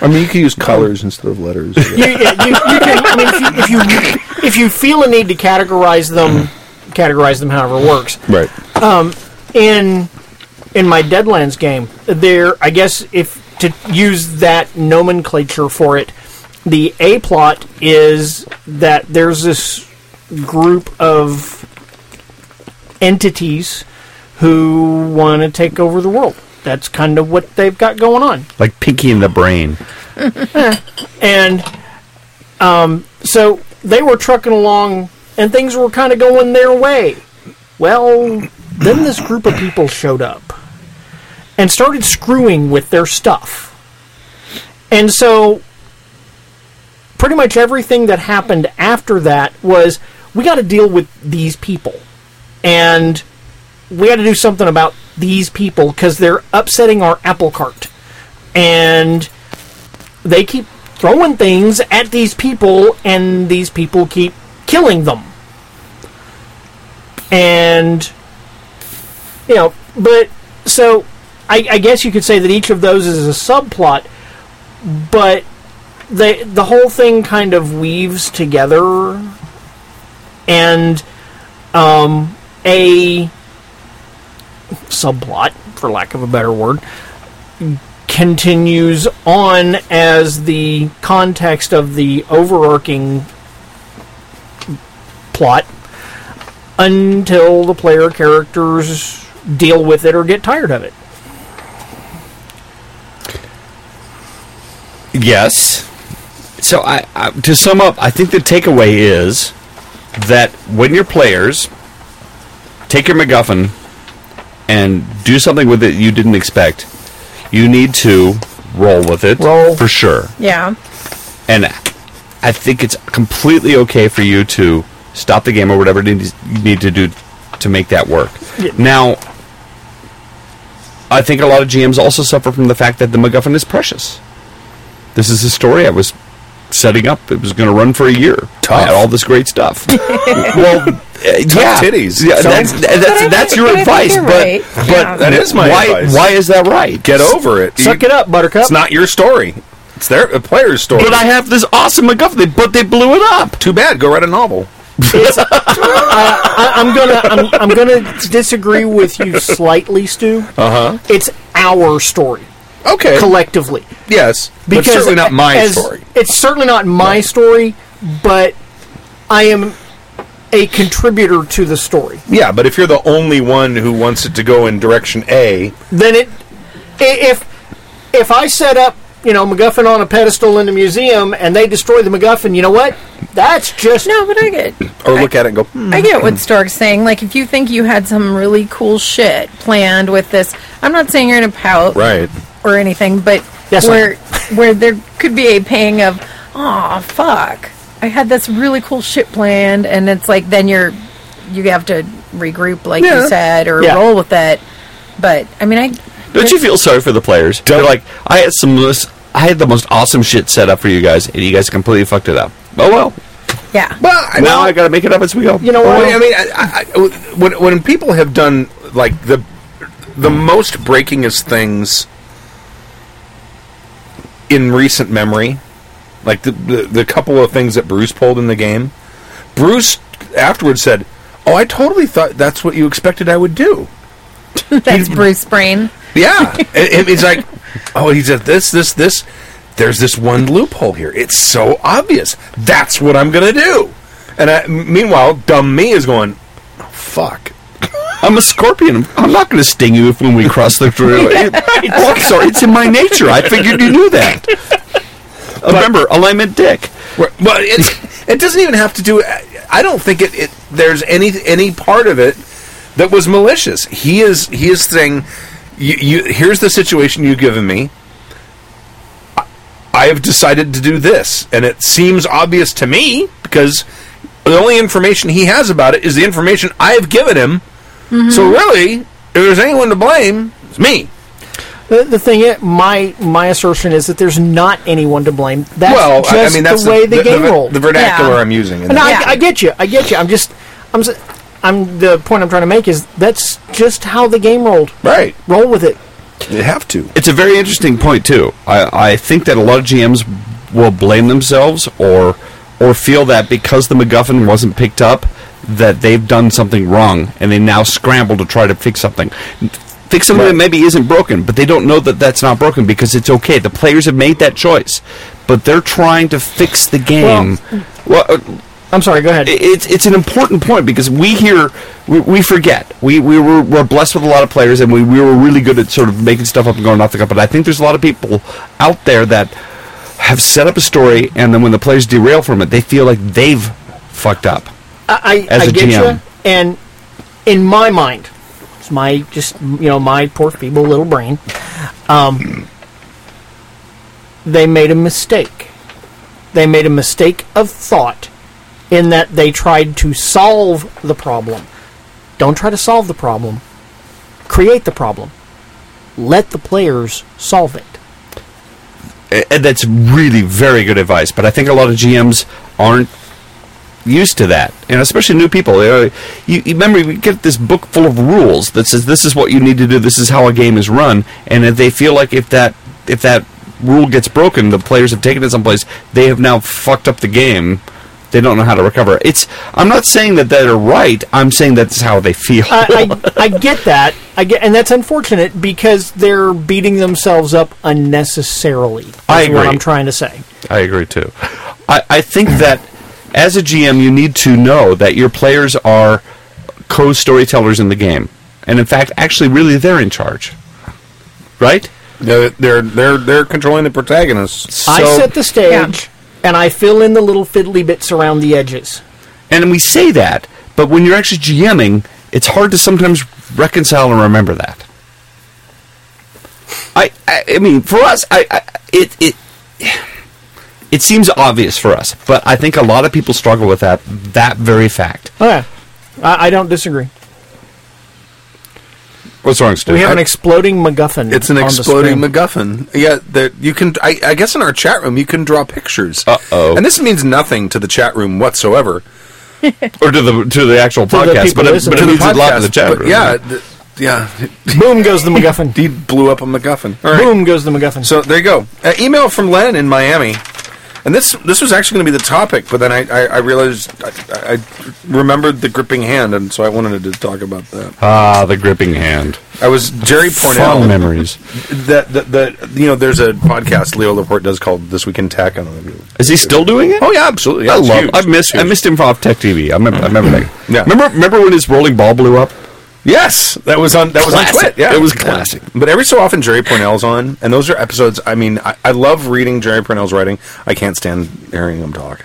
I mean, you can use colors instead of letters. Yeah. you, yeah, you, you can, I mean, if you, if you if you feel a need to categorize them, categorize them however works. Right. Um, In in my Deadlands game, there I guess if to use that nomenclature for it, the A-plot is that there's this group of entities who want to take over the world. That's kind of what they've got going on. Like Pinky in the Brain. And um, so they were trucking along, and things were kind of going their way. Well, then this group of people showed up and started screwing with their stuff. And so pretty much everything that happened after that was, we got to deal with these people. And we had to do something about these people because they're upsetting our apple cart. And they keep throwing things at these people, and these people keep killing them. And, you know, but, so, I, I guess you could say that each of those is a subplot, but they, the whole thing kind of weaves together, and um, a subplot, for lack of a better word, continues on as the context of the overarching plot until the player characters deal with it or get tired of it. Yes. So I, I, to sum up, I think the takeaway is that when your players take your MacGuffin and do something with it you didn't expect, you need to roll with it. Roll. For sure. Yeah. And I think it's completely okay for you to stop the game or whatever you need to do to make that work. Yeah. Now, I think a lot of G Ms also suffer from the fact that the MacGuffin is precious. This is a story I was setting up. It was going to run for a year. Tough. I had all this great stuff. Well, uh, yeah. Titties. Yeah, that's that's, that's your advice, but right. but yeah. That is my why, advice. Why is that right? Get over it. Suck you, it up, Buttercup. It's not your story. It's their a player's story. But I have this awesome MacGuffin, but they blew it up. Too bad. Go write a novel. It's, uh, I, I'm gonna I'm, I'm gonna disagree with you slightly, Stu. Uh huh. It's our story. Okay. Collectively. Yes. Because it's certainly not my as, story. It's certainly not my right. story, but I am a contributor to the story. Yeah, but if you're the only one who wants it to go in direction A, then it if if I set up, you know, MacGuffin on a pedestal in the museum and they destroy the MacGuffin, you know what? That's just... No, but I get... Or I, look at it and go... Mm. I get what Stark's saying. Like, if you think you had some really cool shit planned with this, I'm not saying you're going to pout. Right. Or anything, but yes, where where there could be a pang of, oh fuck, I had this really cool shit planned, and it's like then you're you have to regroup, like yeah. you said, or yeah. roll with it. But I mean, I don't you feel sorry for the players? Don't. They're like, I had some I had the most awesome shit set up for you guys, and you guys completely fucked it up. Oh well. Yeah. Well, now well, I got to make it up as we go. You know what? Well, I mean, I, I, when when people have done like the the most breakingest things in recent memory, like the, the the couple of things that Bruce pulled in the game, Bruce afterwards said, "Oh, I totally thought that's what you expected I would do." That's Bruce Brain. Yeah, it, it's like, oh, he said this, this, this. There's this one loophole here. It's so obvious. That's what I'm gonna do. And I, meanwhile, dumb me is going, oh, "Fuck." I'm a scorpion. I'm not going to sting you if when we cross the through. It, well, sorry, it's in my nature. I figured you knew that. But, remember, alignment dick. Well, it, it doesn't even have to do... I don't think it, it. There's any any part of it that was malicious. He is he is saying, you, you, here's the situation you've given me. I, I have decided to do this. And it seems obvious to me, because the only information he has about it is the information I have given him. Mm-hmm. So really, if there's anyone to blame, it's me. The, the thing is, my my assertion is that there's not anyone to blame. That's well, just I mean, that's the way the, the game the, rolled. The vernacular yeah. I'm using. No, I, I get you. I get you. I'm just, I'm, I'm. The point I'm trying to make is that's just how the game rolled. Right. Roll with it. You have to. It's a very interesting point too. I, I think that a lot of G Ms will blame themselves or or feel that because the MacGuffin wasn't picked up, that they've done something wrong, and they now scramble to try to fix something. fix something right. that maybe isn't broken, but they don't know that that's not broken because it's okay. The players have made that choice, but they're trying to fix the game. Well, well uh, I'm sorry, go ahead. It's it's an important point because we here, we, we forget. We, we were, we're blessed with a lot of players, and we, we were really good at sort of making stuff up and going off the cuff. But I think there's a lot of people out there that have set up a story, and then when the players derail from it, they feel like they've fucked up I, as I a get G M. You, and in my mind, it's my just, you know, my poor feeble little brain, um, they made a mistake. They made a mistake of thought. In that they tried to solve the problem. Don't try to solve the problem. Create the problem. Let the players solve it. And that's really very good advice, but I think a lot of G Ms aren't used to that, and especially new people. You, you remember, we get this book full of rules that says this is what you need to do, this is how a game is run, and if they feel like if that if that rule gets broken, the players have taken it someplace, they have now fucked up the game. They don't know how to recover. It's. I'm not saying that they're right. I'm saying that's how they feel. I, I, I get that. I get, and that's unfortunate because they're beating themselves up unnecessarily. I agree. What I'm trying to say. I agree too. I, I think that as a G M, you need to know that your players are co-storytellers in the game, and in fact, actually, really, they're in charge. Right? They're they're they're, they're controlling the protagonists. So I set the stage. Yeah. And I fill in the little fiddly bits around the edges. And we say that, but when you're actually GMing, it's hard to sometimes reconcile and remember that. I, I, I mean, for us, I, I, it, it, it seems obvious for us, but I think a lot of people struggle with that that very fact. Oh, yeah. I, I don't disagree. What's wrong, Steve? We have an exploding MacGuffin. It's an exploding MacGuffin. Yeah, that you can. I, I guess in our chat room you can draw pictures. Uh oh. And this means nothing to the chat room whatsoever, or to the to the actual to podcast. The but it, but it means podcast, a lot to the chat room. Yeah, right? th- yeah. Boom goes the MacGuffin. He blew up a MacGuffin. All right. Boom goes the MacGuffin. So there you go. Uh, email from Len in Miami, and this this was actually going to be the topic, but then I I, I realized I, I remembered the gripping hand, and so I wanted to talk about that. Ah, the gripping hand. I was Jerry Pournelle. Fun memories. That that you know, there's a podcast Leo Laporte does called This Week in Tech. I don't know. Is he still doing it? Oh yeah, absolutely. Yeah, I love. I missed. I missed him off Tech T V. I remember. I remember that. Yeah. Remember. Remember when his rolling ball blew up? Yes, that was on. That was classic. On Twit. Yeah, it was classic. But every so often, Jerry Pournelle's on, and those are episodes. I mean, I, I love reading Jerry Pournelle's writing. I can't stand hearing him talk.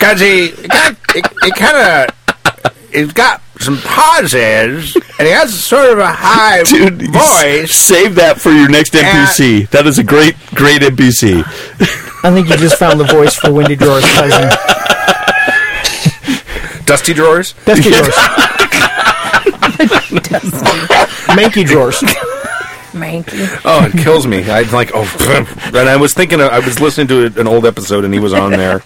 Cause he, it, it, it kind of, he's got some pauses, and he has sort of a high Dude, voice. Save that for your next N P C. And that is a great, great N P C. I think you just found the voice for Wendy Drawer's cousin. Dusty Drawers. Dusty Drawers. Manky drawers. Manky. Oh, it kills me. I'm like, oh. And I was thinking, I was listening to an old episode, and he was on there,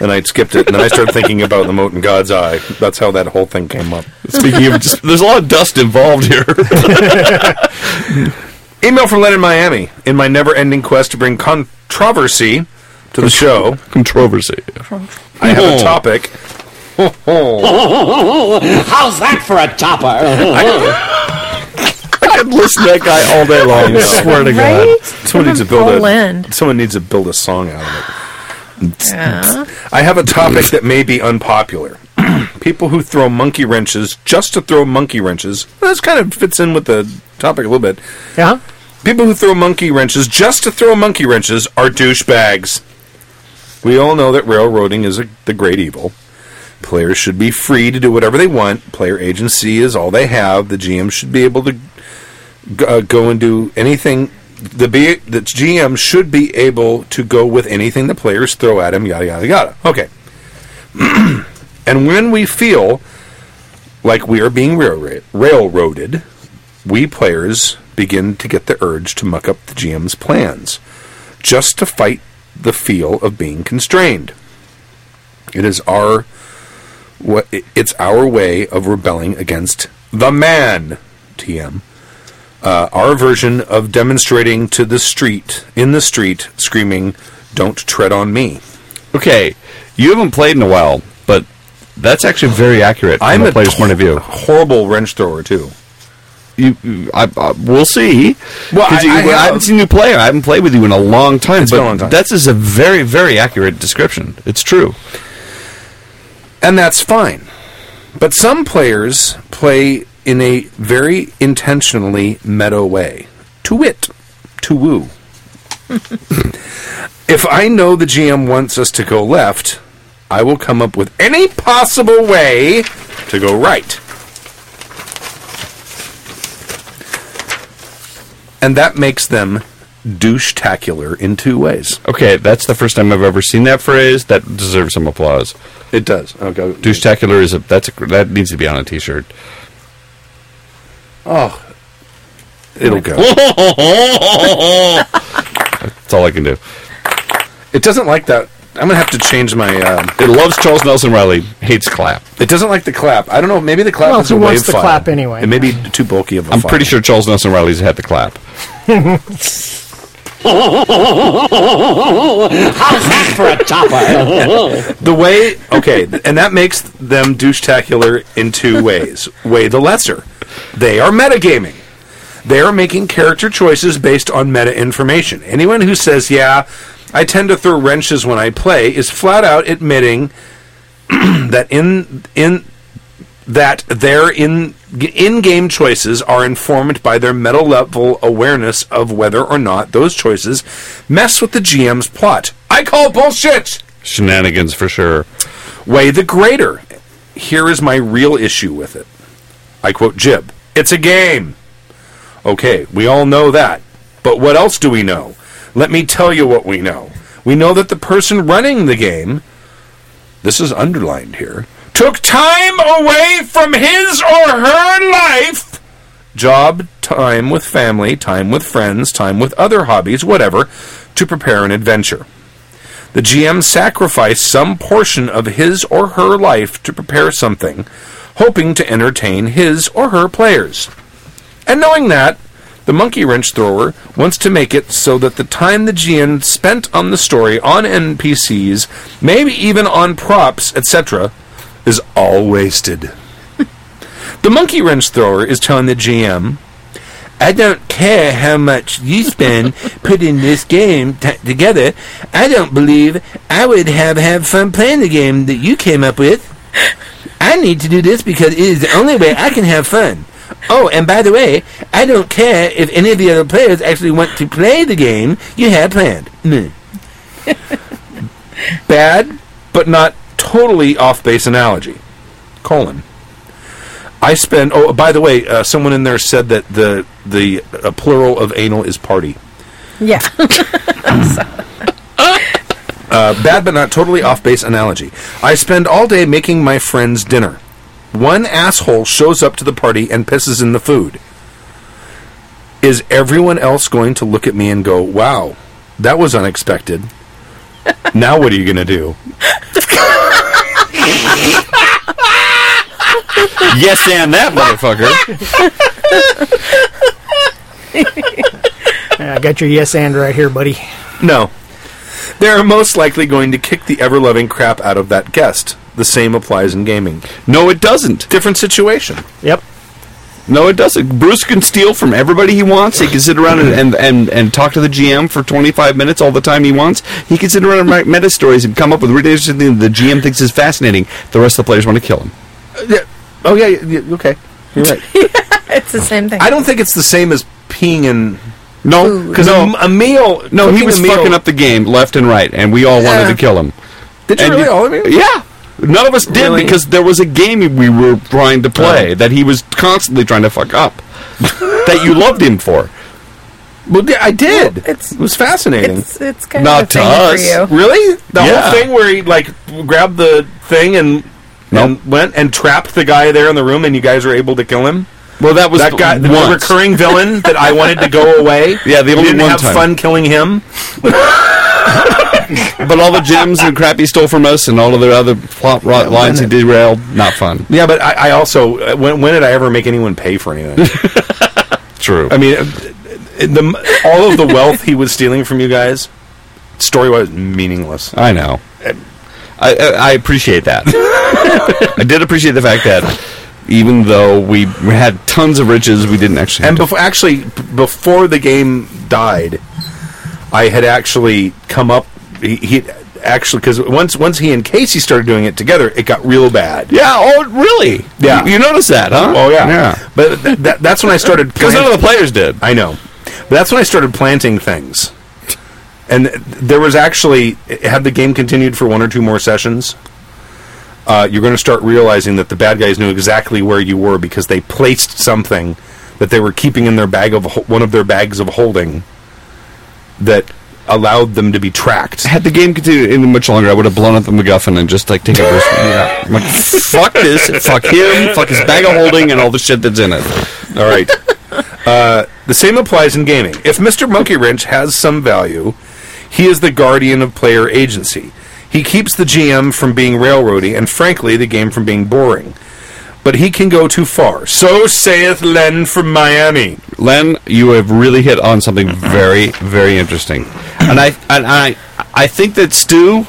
and I skipped it, and then I started thinking about The Mote in God's Eye. That's how that whole thing came up. Speaking of, just, there's a lot of dust involved here. Email from Len in Miami. In my never-ending quest to bring controversy to the show. Controversy. I have a topic. Oh, oh. Oh, oh, oh, oh. How's that for a topper? I, I could listen to that guy all day long. I swear to right? God. Someone needs to build a, someone needs to build a song out of it. Yeah. I have a topic that may be unpopular. People who throw monkey wrenches just to throw monkey wrenches. Well, this kind of fits in with the topic a little bit. Yeah. People who throw monkey wrenches just to throw monkey wrenches are douchebags. We all know that railroading is a, the great evil. Players should be free to do whatever they want. Player agency is all they have. The G M should be able to uh, go and do anything. The, B- the G M should be able to go with anything the players throw at him, yada, yada, yada. Okay. And when we feel like we are being railroad- railroaded, we players begin to get the urge to muck up the G M's plans just to fight the feel of being constrained. It is our... What, it's our way of rebelling against the man, T M. Uh, our version of demonstrating to the street, in the street, screaming, "Don't tread on me." Okay, you haven't played in a while, but that's actually very accurate from I'm a player's t- point of view. I'm a horrible wrench thrower, too. You, I, I, we'll see. Well, I, you, I, have, I haven't seen you play. I haven't played with you in a long time. It's but been a long time. That's a very, very accurate description. It's true, and that's fine. But some players play in a very intentionally meta way. To wit, to woo. If I know the G M wants us to go left, I will come up with any possible way to go right. And that makes them douche-tacular in two ways. Okay, that's the first time I've ever seen that phrase. That deserves some applause. It does. Okay. Douche-tacular is a that's a, that needs to be on a T-shirt. Oh, it'll go. That's all I can do. It doesn't like that. I'm gonna have to change my. Um, it loves Charles Nelson Reilly. Hates clap. It doesn't like the clap. I don't know. Maybe the clap well, is a wave file. Well, who wants the file. Clap anyway? It may be too bulky of a I'm file. Pretty sure Charles Nelson Reilly's had the clap. How's that for a chopper? The way okay, and that makes them douche-tacular in two ways. Way the lesser, they are metagaming. They are making character choices based on meta information. Anyone who says, "Yeah, I tend to throw wrenches when I play," is flat out admitting that in in that their in in-game choices are informed by their meta level awareness of whether or not those choices mess with the G M's plot. I call bullshit. Shenanigans for sure. Way the greater. Here is my real issue with it. I quote Jib. It's a game. Okay, we all know that. But what else do we know? Let me tell you what we know. We know that the person running the game, this is underlined here, took time away from his or her life, job, time with family, time with friends, time with other hobbies, whatever, to prepare an adventure. The G M sacrificed some portion of his or her life to prepare something, hoping to entertain his or her players. And knowing that, the monkey wrench thrower wants to make it so that the time the G M spent on the story, on N P Cs, maybe even on props, et cetera, is all wasted. The monkey wrench thrower is telling the G M, "I don't care how much you spend putting this game t- together. I don't believe I would have had fun playing the game that you came up with. I need to do this because it is the only way I can have fun. Oh, and by the way, I don't care if any of the other players actually want to play the game you had planned." Mm. Bad, but not totally off-base analogy. Colon. I spend... Oh, by the way, uh, someone in there said that the the uh, plural of anal is party. Yeah. uh, bad, but not totally off-base analogy. I spend all day making my friends dinner. One asshole shows up to the party and pisses in the food. Is everyone else going to look at me and go, "Wow, that was unexpected"? Now what are you going to do? Yes, and that motherfucker. I got your yes and right here, buddy. No. They're most likely going to kick the ever-loving crap out of that guest. The same applies in gaming. No, it doesn't. Different situation. Yep. No, it doesn't. Bruce can steal from everybody he wants. He can sit around and, and, and, and talk to the G M for twenty-five minutes all the time he wants. He can sit around and write meta stories and come up with really interesting things the G M thinks is fascinating. The rest of the players want to kill him. Uh, yeah. Oh, yeah, yeah. Okay. You're right. It's the same thing. I don't think it's the same as peeing in... No, because no. a, a meal... No, he was fucking up the game left and right, and we all wanted uh, to kill him. Did you and really all of you? Yeah. None of us did, really? Because there was a game we were trying to play oh. that he was constantly trying to fuck up. That you loved him for. Well, I did. Well, it's, it was fascinating. It's, it's kind Not of a to thing us. For you. Really? The yeah. whole thing where he like grabbed the thing and, nope. and went and trapped the guy there in the room, and you guys were able to kill him. Well, that was that guy, the recurring villain that I wanted to go away. Yeah, the only one time. We didn't have fun killing him. But all the gems and crap he stole from us and all of the other plot rot lines he derailed, not fun. Yeah, but I, I also... When, when did I ever make anyone pay for anything? True. I mean, the, all of the wealth he was stealing from you guys, story-wise, meaningless. I know. I, I, I appreciate that. I did appreciate the fact that even though we had tons of riches, we didn't actually have. And before, actually, before the game died, I had actually come up... He, he actually, because once once he and Casey started doing it together, it got real bad. Yeah, oh, really? Yeah. You, you noticed that, huh? Oh, yeah. yeah. But th- th- that's when I started... Because none of the players did. I know. But that's when I started planting things. And there was actually... Had the game continued for one or two more sessions... Uh, you're going to start realizing that the bad guys knew exactly where you were because they placed something that they were keeping in their bag of ho- one of their bags of holding that allowed them to be tracked. Had the game continued any much longer, I would have blown up the MacGuffin and just like taken a burst. Yeah, I'm like, fuck this, fuck him, fuck his bag of holding, and all the shit that's in it. All right. Uh, the same applies in gaming. If Mister Monkey Wrench has some value, he is the guardian of player agency. He keeps the G M from being railroady, and frankly, the game from being boring. But he can go too far. So saith Len from Miami. Len, you have really hit on something very, very interesting, and I and I I think that Stu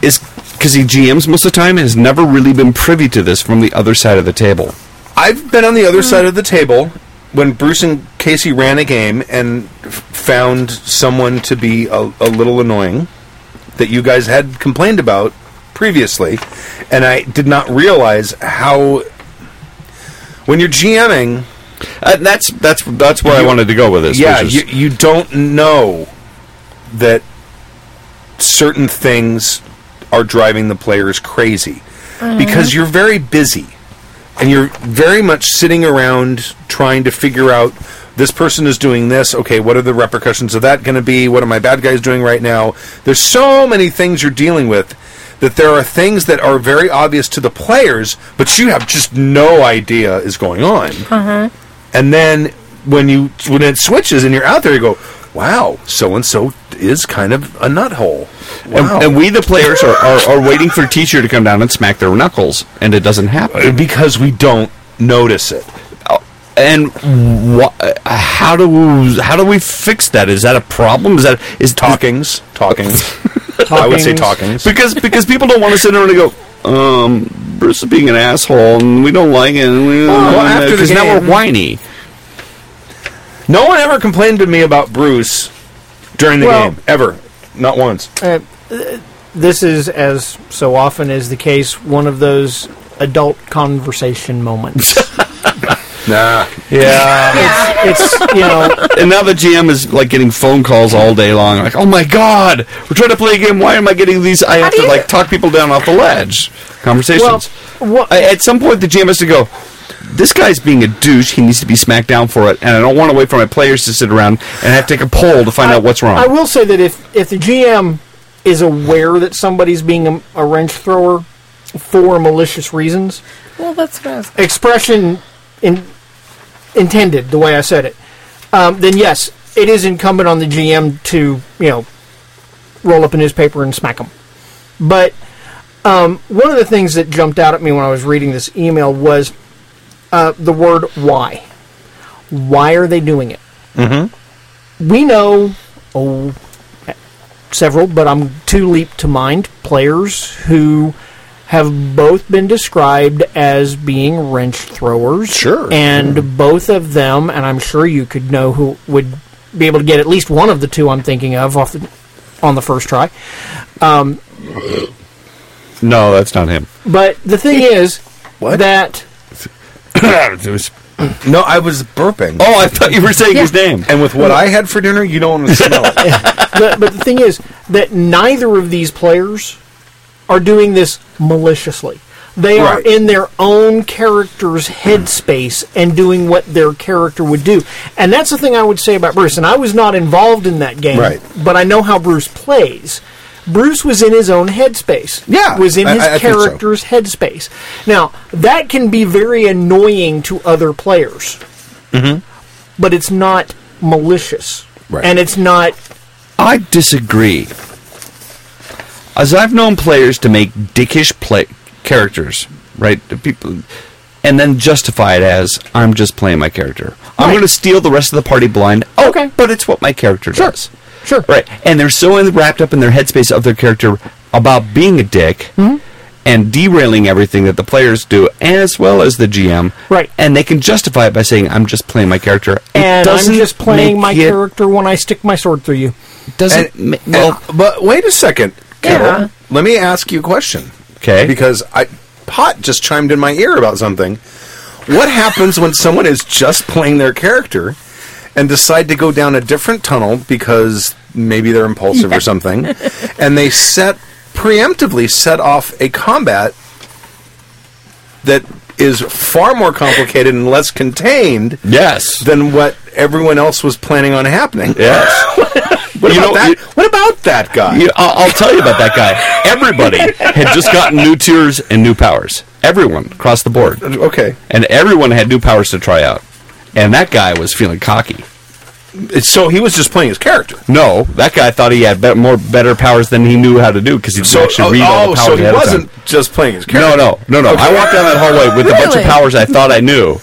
is, because he G Ms most of the time, has never really been privy to this from the other side of the table. I've been on the other side of the table when Bruce and Casey ran a game and found someone to be a, a little annoying. That you guys had complained about previously, and I did not realize how, when you're GMing, uh, that's that's that's where you, I wanted to go with this. Yeah, is, you you don't know that certain things are driving the players crazy mm-hmm. because you're very busy and you're very much sitting around trying to figure out. This person is doing this. Okay, what are the repercussions of that going to be? What are my bad guys doing right now? There's so many things you're dealing with that there are things that are very obvious to the players, but you have just no idea is going on. Uh-huh. And then when you when it switches and you're out there, you go, wow, so-and-so is kind of a nuthole. Wow. And, and we, the players, are, are, are waiting for teacher to come down and smack their knuckles, and it doesn't happen. Because we don't notice it. And wh- how do we, how do we fix that? Is that a problem? Is that is talkings? Talkings. talkings. I would say talkings because because people don't want to sit around and go, um, Bruce is being an asshole and we don't like it. We, well, well, after the game, now we're whiny. No one ever complained to me about Bruce during the well, game ever, not once. Uh, this is, as so often is the case, one of those adult conversation moments. Nah. Yeah. It's, it's, you know. And now the G M is, like, getting phone calls all day long. Like, oh, my God. We're trying to play a game. Why am I getting these? I have to, like, talk people down off the ledge. Conversations. Well, I, at some point, the G M has to go, this guy's being a douche. He needs to be smacked down for it. And I don't want to wait for my players to sit around and have to take a poll to find I, out what's wrong. I will say that if, if the G M is aware that somebody's being a, a wrench thrower for malicious reasons. Well, that's what I was thinking. Expression... In, intended the way I said it, um, then yes, it is incumbent on the G M to, you know, roll up a newspaper and smack them. But um, one of the things that jumped out at me when I was reading this email was uh, the word why. Why are they doing it? Mm-hmm. We know, oh, several, but I'm two leap to mind, players who... have both been described as being wrench throwers. Sure. And mm. both of them, and I'm sure you could know who would be able to get at least one of the two I'm thinking of off the, on the first try. Um, no, that's not him. But the thing is what? that... it was... No, I was burping. Oh, I thought you were saying yeah. his name. And with what I had for dinner, you don't want to smell it. but, but the thing is that neither of these players... are doing this maliciously. They right. are in their own character's headspace and doing what their character would do. And that's the thing I would say about Bruce. And I was not involved in that game, right. but I know how Bruce plays. Bruce was in his own headspace. Yeah. Was in his I, I character's so. headspace. Now, that can be very annoying to other players. Mm-hmm. But it's not malicious. Right. And it's not... I disagree. As I've known players to make dickish play- characters, right, people, and then justify it as, I'm just playing my character. Right. I'm going to steal the rest of the party blind. Oh, okay. But it's what my character sure. does. Sure. Right. And they're so in- wrapped up in their headspace of their character about being a dick, mm-hmm. and derailing everything that the players do, as well as the G M. Right. And they can justify it by saying, I'm just playing my character. It and I'm just playing my it, character when I stick my sword through you. Doesn't... And, ma- well, and, but wait a second, Carol. Yeah. Let me ask you a question. Okay. Because I Pot just chimed in my ear about something. What happens when someone is just playing their character and decide to go down a different tunnel because maybe they're impulsive yeah. or something, and they set... preemptively set off a combat that is far more complicated and less contained yes. than what everyone else was planning on happening. Yes. what, about know, that? You, what about that guy? You, I'll, I'll tell you about that guy. Everybody had just gotten new tiers and new powers. Everyone across the board. Okay. And everyone had new powers to try out. And that guy was feeling cocky. So he was just playing his character. No, that guy thought he had be- more better powers than he knew how to do because he so, actually oh, read all the powers. Oh, so he wasn't just playing his character. No, no, no, no. Okay. I walked down that hallway with really? a bunch of powers I thought I knew.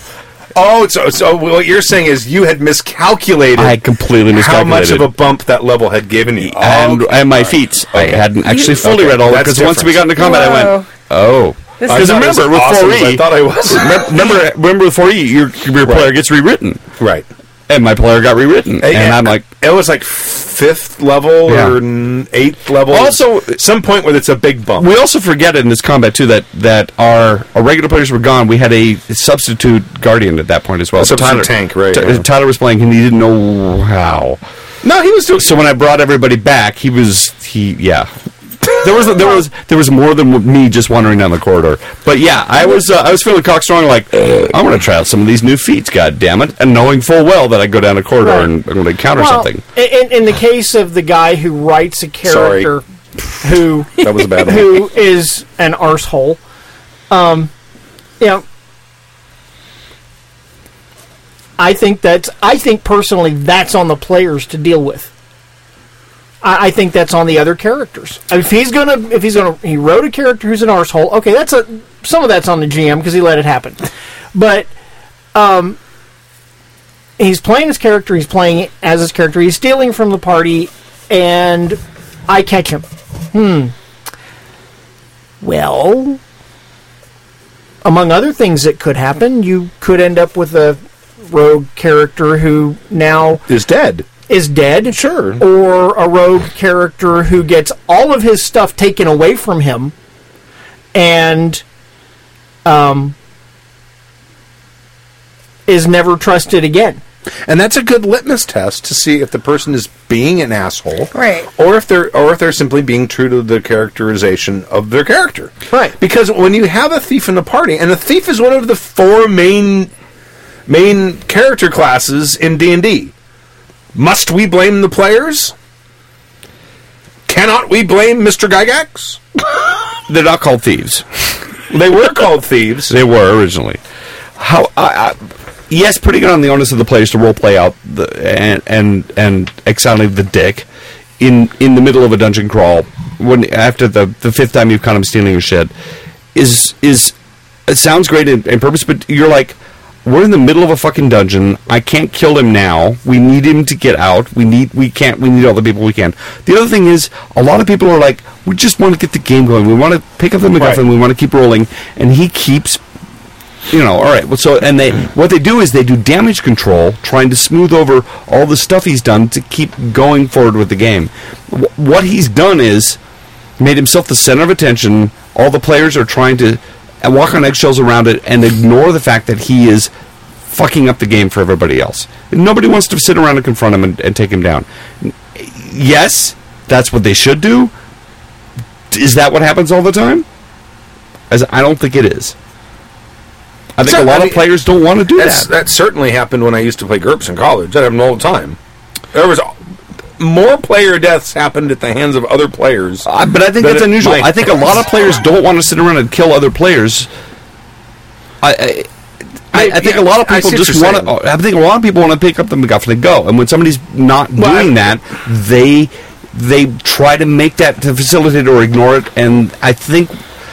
Oh, so so what you're saying is you had miscalculated. I had completely miscalculated how much of a bump that level had given you, oh, and, and my feats. Okay. I hadn't actually fully okay. read all that because once we got into combat, Whoa. I went, oh. Because remember, with awesome four E, I thought I was. remember, remember with four E, your, your right. player gets rewritten. Right. And my player got rewritten, and, and I'm like... It was like fifth level yeah. or eighth level. Also, some point where it's a big bump. We also forget in this combat, too, that, that our, our regular players were gone. We had a substitute guardian at that point as well. A substitute Tyler, tank, right. T- yeah. Tyler was playing, and he didn't know how. No, he was doing... So when I brought everybody back, he was... He Yeah. There was there was there was more than me just wandering down the corridor, but yeah, I was uh, I was feeling cockstrong like uh, I'm going to try out some of these new feats, God damn it, and knowing full well that I go down a corridor right. and I'm going to encounter well, something. In, in the case of the guy who writes a character Sorry. who that was a bad who is an arsehole, um, you know, I think that's I think personally that's on the players to deal with. I think that's on the other characters. If he's gonna, if he's gonna, he wrote a character who's an arsehole. Okay, that's a some of that's on the G M because he let it happen. But um, he's playing his character. He's playing as his character. He's stealing from the party, and I catch him. Hmm. Well, among other things that could happen, you could end up with a rogue character who now is dead. Is dead, sure, or a rogue character who gets all of his stuff taken away from him, and um, is never trusted again. And that's a good litmus test to see if the person is being an asshole, right, or if they're or if they're simply being true to the characterization of their character, right? Because when you have a thief in the party, and a thief is one of the four main main character classes in D and D. Must we blame the players? Cannot we blame Mister Gygax? They're not called thieves. They were called thieves. They were originally. How? I, I, yes, pretty good on the onus of the players to role play out the, and and and exonerate the dick in in the middle of a dungeon crawl when after the the fifth time you've caught him stealing your shit is is it sounds great in, in purpose, but you're like. We're in the middle of a fucking dungeon. I can't kill him now. We need him to get out. We need we can't we need all the people we can. The other thing is a lot of people are like, we just want to get the game going. We want to pick up the MacGuffin. Right. We want to keep rolling. And he keeps you know, all right. Well, so and they what they do is they do damage control, trying to smooth over all the stuff he's done to keep going forward with the game. W- what he's done is made himself the center of attention. All the players are trying to and walk on eggshells around it and ignore the fact that he is fucking up the game for everybody else. Nobody wants to sit around and confront him and, and take him down. Yes, that's what they should do. Is that what happens all the time? As I don't think it is. I think so, a lot I mean, of players don't want to do that. That certainly happened when I used to play GURPS in college. That happened all the time. There was... More player deaths happened at the hands of other players. Uh, but I think that's unusual. Might. I think a lot of players don't want to sit around and kill other players. I I, I think yeah, a lot of people just want to... I think a lot of people want to pick up the MacGuffin and go. And when somebody's not well, doing I, that, they they try to make that to facilitate or ignore it. And I think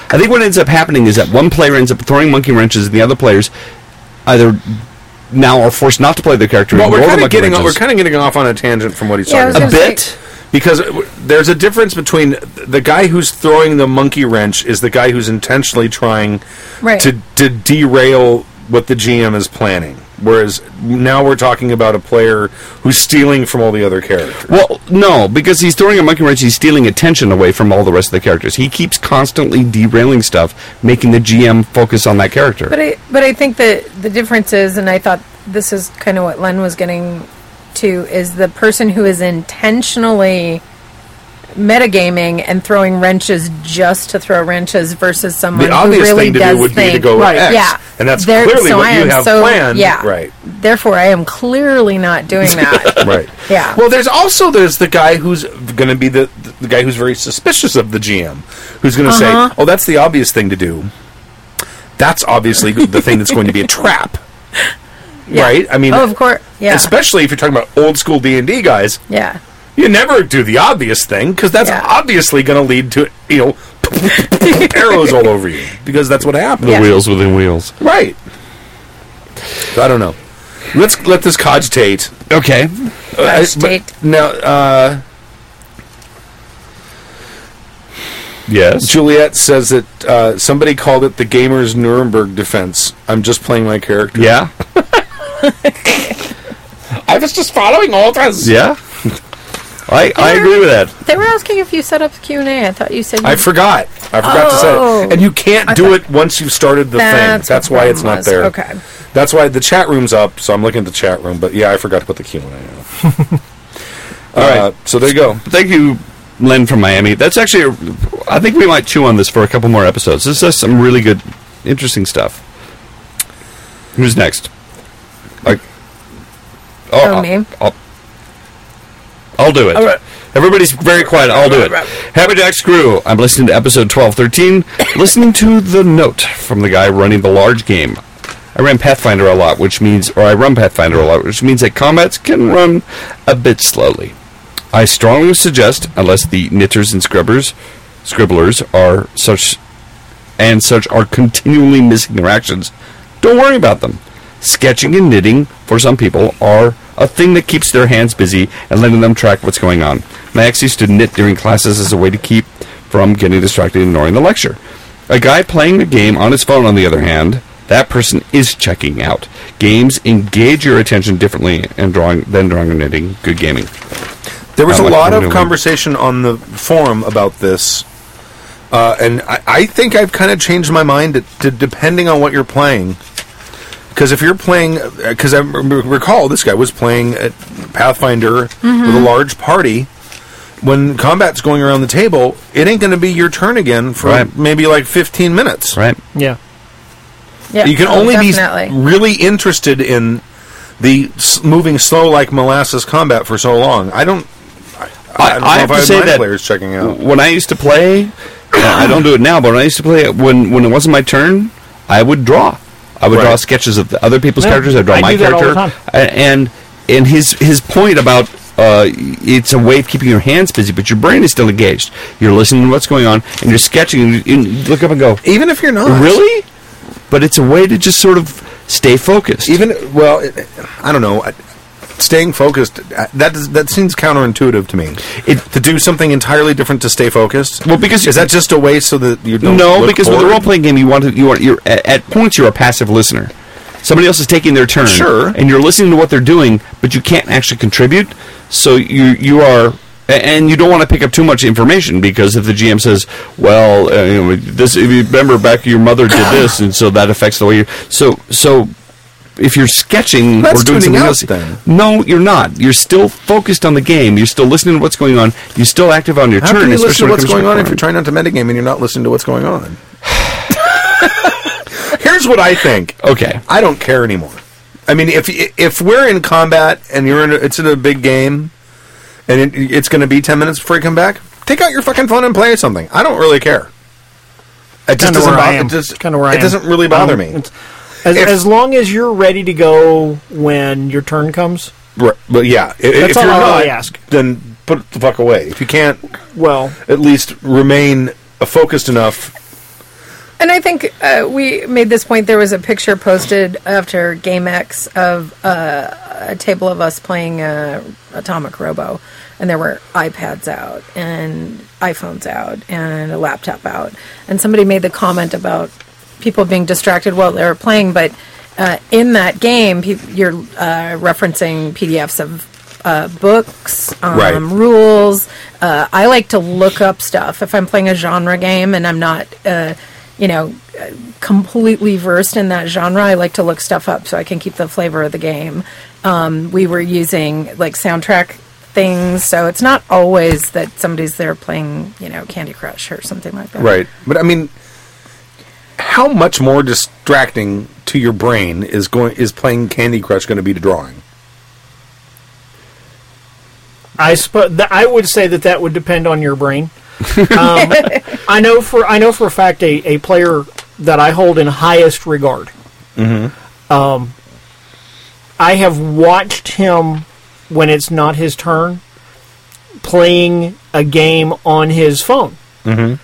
I think what ends up happening is that one player ends up throwing monkey wrenches and the other players either... now are forced not to play their character. Well, we're kind of getting off, we're kind of getting off on a tangent from what he's yeah, talking about. A bit. Because there's a difference between the guy who's throwing the monkey wrench is the guy who's intentionally trying right. to, to derail what the G M is planning. Whereas now we're talking about a player who's stealing from all the other characters. Well, no, because he's throwing a monkey wrench, he's stealing attention away from all the rest of the characters. He keeps constantly derailing stuff, making the G M focus on that character. But I, but I think that the difference is, and I thought this is kind of what Len was getting to, is the person who is intentionally metagaming and throwing wrenches just to throw wrenches versus someone who really does think... The obvious thing to do would think, be to go right, X, yeah, and that's there, clearly so what I you have so, planned. Yeah. Right. Therefore, I am clearly not doing that. Right. Yeah. Well, there's also there's the guy who's going to be the, the guy who's very suspicious of the G M, who's going to uh-huh. say, oh, that's the obvious thing to do. That's obviously the thing that's going to be a trap. Yeah. Right? I mean... Oh, of course. Yeah. Especially if you're talking about old school D and D guys. Yeah. You never do the obvious thing, because that's yeah. obviously going to lead to, you know, arrows all over you, because that's what happened. Yeah. The wheels within wheels. Right. So I don't know. Let's let this cogitate. Okay. Cogitate. Uh, now, uh... Yes? Juliet says that uh, somebody called it the gamer's Nuremberg defense. I'm just playing my character. Yeah. I was just following orders. Yeah. I, I agree with that. They were asking if you set up Q and A. I thought you said... You I forgot. I forgot oh. to set it. And you can't I do it once you've started the that's thing. That's why it's not was. There. Okay. That's why the chat room's up, so I'm looking at the chat room. But yeah, I forgot to put the Q and A on. All uh, right. So there you go. Thank you, Len from Miami. That's actually... A, I think we might chew on this for a couple more episodes. This is some really good, interesting stuff. Who's next? Like, oh, oh I'll, me. I'll, I'll do it. Right. Everybody's very quiet. I'll do it. Haberjack Screw. I'm listening to episode twelve thirteen, listening to the note from the guy running the large game. I ran Pathfinder a lot, which means, or I run Pathfinder a lot, which means that combats can run a bit slowly. I strongly suggest, unless the knitters and scribblers, scribblers are such, and such are continually missing their actions, don't worry about them. Sketching and knitting, for some people, are a thing that keeps their hands busy and letting them track what's going on. And I actually used to knit during classes as a way to keep from getting distracted and ignoring the lecture. A guy playing a game on his phone, on the other hand, that person is checking out. Games engage your attention differently and drawing than drawing or knitting. Good gaming. There was a lot of conversation on the forum about this, uh, and I, I think I've kind of changed my mind to, to depending on what you're playing. Because if you're playing, because I recall this guy was playing at Pathfinder mm-hmm. with a large party, when combat's going around the table, it ain't going to be your turn again for right. maybe like fifteen minutes. Right. Yeah. Yeah. You can oh, only definitely. be really interested in the moving slow like molasses combat for so long. I don't. I, I, don't I know have if to I say that players checking out. When I used to play, uh, I don't do it now, but when I used to play, when when it wasn't my turn, I would draw. I would right. draw sketches of the other people's yeah, characters. I'd draw I my character. And and his his point about uh, it's a way of keeping your hands busy, but your brain is still engaged. You're listening to what's going on, and you're sketching, and you, you look up and go... Even if you're not. Really? But it's a way to just sort of stay focused. Even, well, it, I don't know... I, Staying focused, that is, that seems counterintuitive to me. It, to do something entirely different to stay focused? Well, because is that just a way so that you don't No, look because forward? With a role-playing game, you want to, you want, you're, at, at points you're a passive listener. Somebody else is taking their turn. Sure. And you're listening to what they're doing, but you can't actually contribute. So you you are... And you don't want to pick up too much information, because if the G M says, well, uh, you know, this, if you remember back, your mother did this, and so that affects the way you... So... so if you're sketching That's or doing something else, then. No, you're not. You're still focused on the game. You're still listening to what's going on. You're still active on your How turn. How can you listen to what's going on if you're trying not to metagame and you're not listening to what's going on? Here's what I think. Okay, I don't care anymore. I mean, if if we're in combat and you're in, a, it's in a big game, and it, it's going to be ten minutes before you come back, take out your fucking phone and play something. I don't really care. It just doesn't bother. It just kind of where I am. It doesn't really bother um, me. As, if, as long as you're ready to go when your turn comes. Right, but yeah. If, that's if all you're I not, really ask. Then put it the fuck away. If you can't, well, at least remain focused enough. And I think uh, we made this point. There was a picture posted after Game X of uh, a table of us playing uh, Atomic Robo. and there were iPads out and iPhones out and a laptop out. And somebody made the comment about people being distracted while they were playing, but uh, in that game, pe- you're uh, referencing P D Fs of uh, books, um, right. rules. Uh, I like to look up stuff. If I'm playing a genre game and I'm not, uh, you know, completely versed in that genre, I like to look stuff up so I can keep the flavor of the game. Um, we were using, like, soundtrack things, so it's not always that somebody's there playing, you know, Candy Crush or something like that. Right. But, I mean, how much more distracting to your brain is going is playing Candy Crush going to be to drawing? I sp- th- I would say that that would depend on your brain. um, I know for I know for a fact a, a player that I hold in highest regard. Mm-hmm. Um, I have watched him when it's not his turn playing a game on his phone, mm-hmm.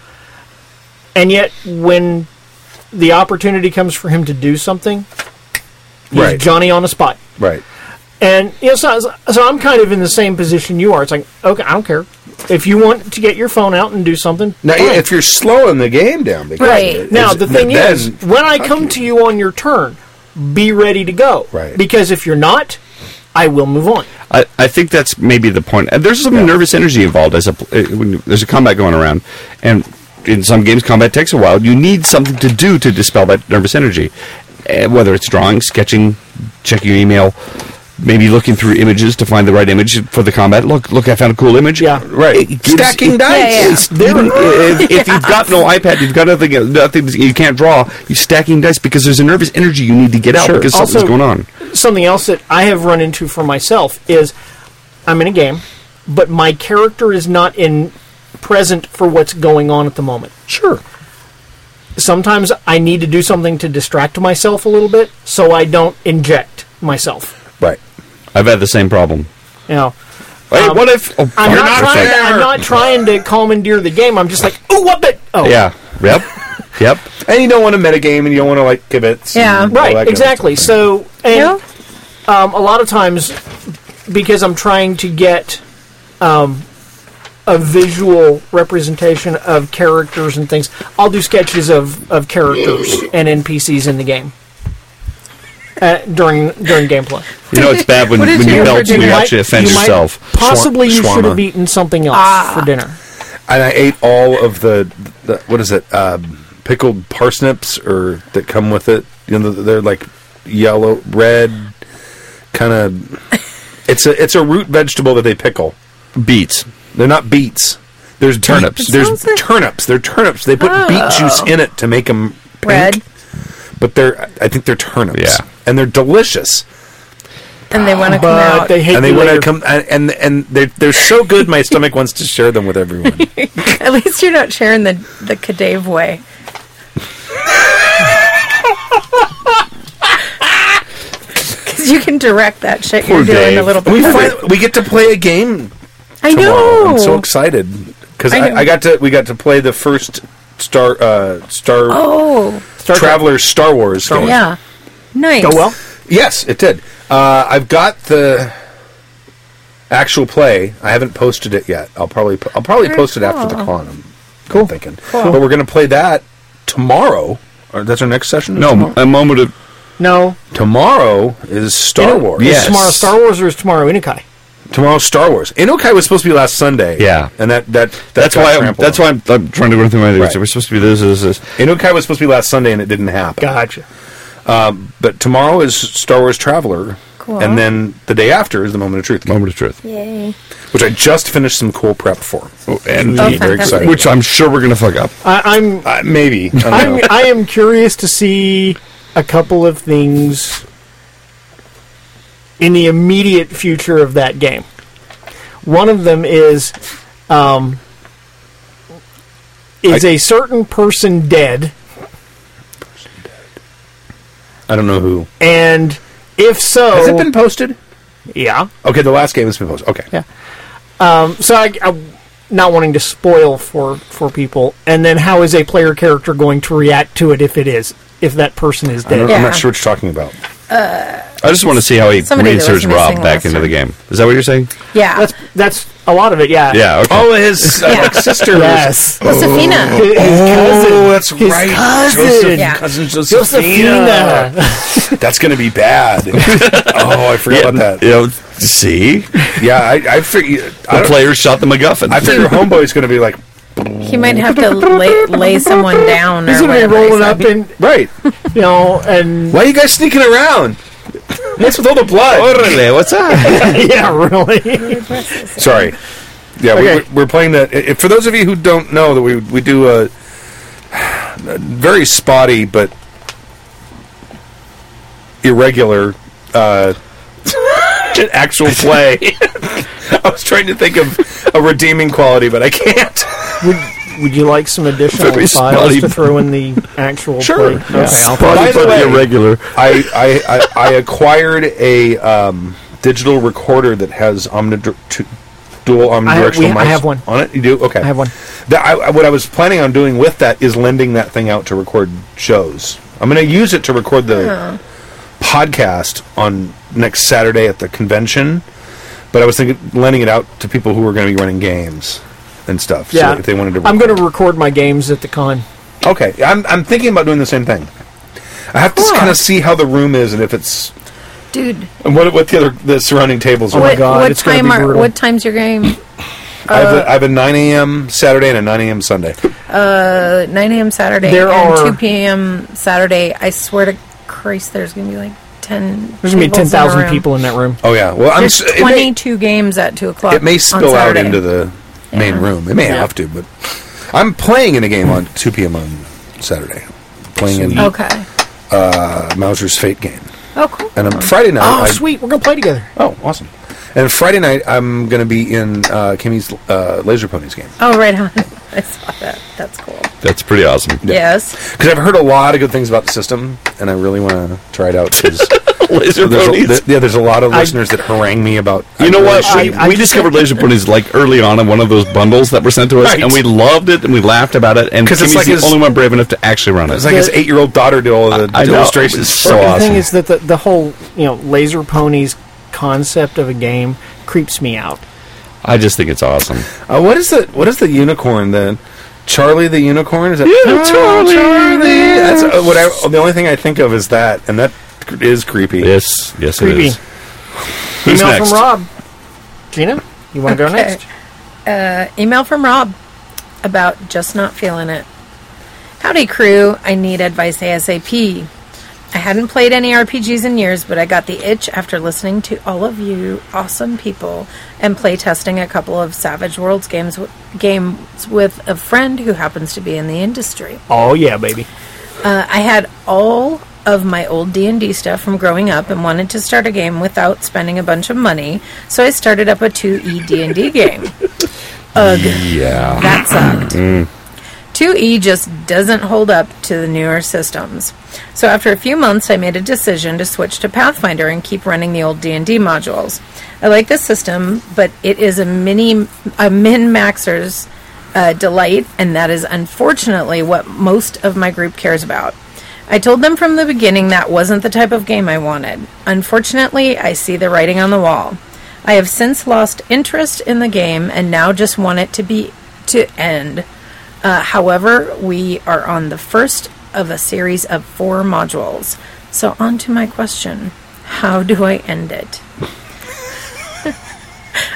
and yet when the opportunity comes for him to do something, he's right. Johnny on the spot. Right. And you know, so, so I'm kind of in the same position you are. It's like, okay, I don't care. If you want to get your phone out and do something. Now, fine. If you're slowing the game down. Because right. It, now, the thing that, is, when I come to you on your turn, be ready to go. Right. Because if you're not, I will move on. I, I think that's maybe the point. There's some yeah. nervous energy involved. As a, when there's a combat going around, and in some games, combat takes a while. You need something to do to dispel that nervous energy, uh, whether it's drawing, sketching, checking your email, maybe looking through images to find the right image for the combat. Look, look! I found a cool image. Yeah, right. It gives, Stacking it, dice. Yeah, yeah. If, if you've got no iPad, you've got nothing. Nothing you can't draw. You're stacking dice because there's a nervous energy you need to get out sure. because also, something's going on. Something else that I have run into for myself is I'm in a game, but my character is not in. Present for what's going on at the moment. Sure. Sometimes I need to do something to distract myself a little bit so I don't inject myself. Right. I've had the same problem. You know, hey, um, what if... Oh, I'm, not trying to, I'm not trying to commandeer the game. I'm just like, ooh, what the... Oh. Yeah. Yep. Yep. And you don't want to metagame and you don't want to, like, commit. Yeah. Right. Exactly. So, and yeah. um, a lot of times, because I'm trying to get... Um, a visual representation of characters and things. I'll do sketches of, of characters and N P Cs in the game uh, during during gameplay. You know it's bad when, when you, you melt, when you actually offend you yourself. Might, possibly Schwa- you should have eaten something else ah. for dinner. And I ate all of the, the what is it, uh, pickled parsnips or that come with it. You know, they're like yellow, red, kind of... It's a, it's a root vegetable that they pickle. Beets. They're not beets. There's turnips. There's turnips. They're turnips. They put oh. beet juice in it to make them pink. Red. But they're, I think they're turnips. Yeah. And they're delicious. And they want to come but out. They hate and they want to come. And and they're they're so good. My stomach wants to share them with everyone. At least you're not sharing the the Kadave way. Because you can direct that shit Poor you're doing Dave. A little bit. We find, we get to play a game. I know. I'm so excited because I, I, I got to we got to play the first Star uh, Star oh. Travelers Star Wars. Star Wars. Yeah, nice. Go well? Yes, it did. Uh, I've got the actual play. I haven't posted it yet. I'll probably I'll probably Very post cool. it after the con. I'm, cool. I'm thinking. Cool. But we're gonna play that tomorrow. Or that's our next session. No, tomorrow? A moment of no. Tomorrow is Star In- Wars. Yes. Is tomorrow Star Wars or is tomorrow Inukai? Tomorrow's Star Wars. Inukai was supposed to be last Sunday. Yeah. And that, that, that that's why I'm, that's why I'm, I'm trying to run through my ideas. Right. So we're supposed to be this, this, this. Inukai was supposed to be last Sunday and it didn't happen. Gotcha. Um, but tomorrow is Star Wars Traveler. Cool. And then the day after is the Moment of Truth. Moment of Truth. Yay. Which I just finished some cool prep for. Oh, and oh, very excited. Which I'm sure we're going to fuck up. I, I'm uh, Maybe. I, I'm, I am curious to see a couple of things in the immediate future of that game. One of them is um, is I, a certain person dead. Person dead. I don't know who. And if so... Has it been posted? Yeah. Okay, the last game has been posted. Okay. Yeah. Um, so I, I'm not wanting to spoil for, for people. And then how is a player character going to react to it if it is? If that person is dead? Yeah. I'm not sure what you're talking about. Uh... I just want to see how he reinserts Rob back into the game. Is that what you're saying? Yeah. That's that's a lot of it, yeah. Yeah, okay. Oh, his uh, yeah. sister was... Yes. Oh. Josefina. His, his cousin. Oh, that's his right. Cousin. Joseph, yeah. Cousin Josefina. Josefina. That's going to be bad. Oh, I forgot yeah, about that. You know, see? Yeah, I, I figured... The players shot the MacGuffin. I figure Homeboy's going to be like... He might have to lay, lay someone down. He's going to be rolling up and... Right. You know, and... Why are you guys sneaking around? What's with all the blood? Orale, what's up? Yeah, really. Sorry. Yeah, okay. we, we're playing the... For those of you who don't know, that we we do a, a very spotty but irregular uh, actual play. I was trying to think of a redeeming quality, but I can't. Would, would you like some additional very files to throw in the actual sure. play? Yeah. Spotty but way, irregular. I, I, I, I acquired a um, digital recorder that has omnidir- t- dual omnidirectional mics. I have one. On it? You do? Okay. I have one. The, I, what I was planning on doing with that is lending that thing out to record shows. I'm going to use it to record the yeah. podcast on next Saturday at the convention, but I was thinking lending it out to people who were going to be running games and stuff. Yeah. So if they wanted to record. I'm going to record my games at the con. Okay. I'm I'm thinking about doing the same thing. I have cool. to kind of see how the room is and if it's... Dude. And what what the other the surrounding tables are. Oh, my God. What, it's going to be brutal. What time's your game? I have, uh, a, I have a nine a.m. Saturday and a nine a.m. Sunday. Uh, nine a.m. Saturday there and are, two p.m. Saturday. I swear to Christ, there's going to be like... Ten There's going to be ten thousand people in that room. Oh, yeah. Well, There's I'm, twenty-two may, games at two o'clock. It may spill out into the yeah. main room. It may yeah. have to, but... I'm playing in a game on two p.m. on Saturday. Playing in okay. uh, Mauser's Fate game. Oh, cool. And on Friday night... Oh, I, sweet. We're going to play together. Oh, awesome. And Friday night, I'm going to be in uh, Kimmy's uh, Laser Ponies game. Oh, right on. I saw that. That's cool. That's pretty awesome. Yeah. Yes. Because I've heard a lot of good things about the system, and I really want to try it out. Laser Ponies? A, th- yeah, there's a lot of listeners I, that harangue me about... You I know what? I, we, I, we I, discovered Laser Ponies like early on in one of those bundles that were sent to us, right. and we loved it, and we laughed about it, and Kimmy's it's like the his, only one brave enough to actually run it. It's like the, his eight-year-old daughter did all the I, illustrations. I it's so awesome. The thing is that the, the whole you know Laser Ponies concept of a game creeps me out. I just think it's awesome. Uh, what is the what is the unicorn then? Charlie the Unicorn? Is that yeah, oh, Charlie, Charlie. That's uh, what I, the only thing I think of is that, and that is creepy. Yes, yes, creepy. It is. Who's email next? From Rob. Gina, you want to okay. go next? Uh, email from Rob about just not feeling it. Howdy, crew. I need advice ASAP. I hadn't played any R P Gs in years, but I got the itch after listening to all of you awesome people and playtesting a couple of Savage Worlds games w- games with a friend who happens to be in the industry. Oh, yeah, baby. Uh, I had all of my old D and D stuff from growing up and wanted to start a game without spending a bunch of money, so I started up a two E D and D game. Ugh. Yeah. That sucked. Mm. two E just doesn't hold up to the newer systems. So after a few months, I made a decision to switch to Pathfinder and keep running the old D and D modules. I like this system, but it is a mini, a min-maxer's uh, delight, and that is unfortunately what most of my group cares about. I told them from the beginning that wasn't the type of game I wanted. Unfortunately, I see the writing on the wall. I have since lost interest in the game and now just want it to be to end. Uh, however, we are on the first of a series of four modules. So on to my question. How do I end it?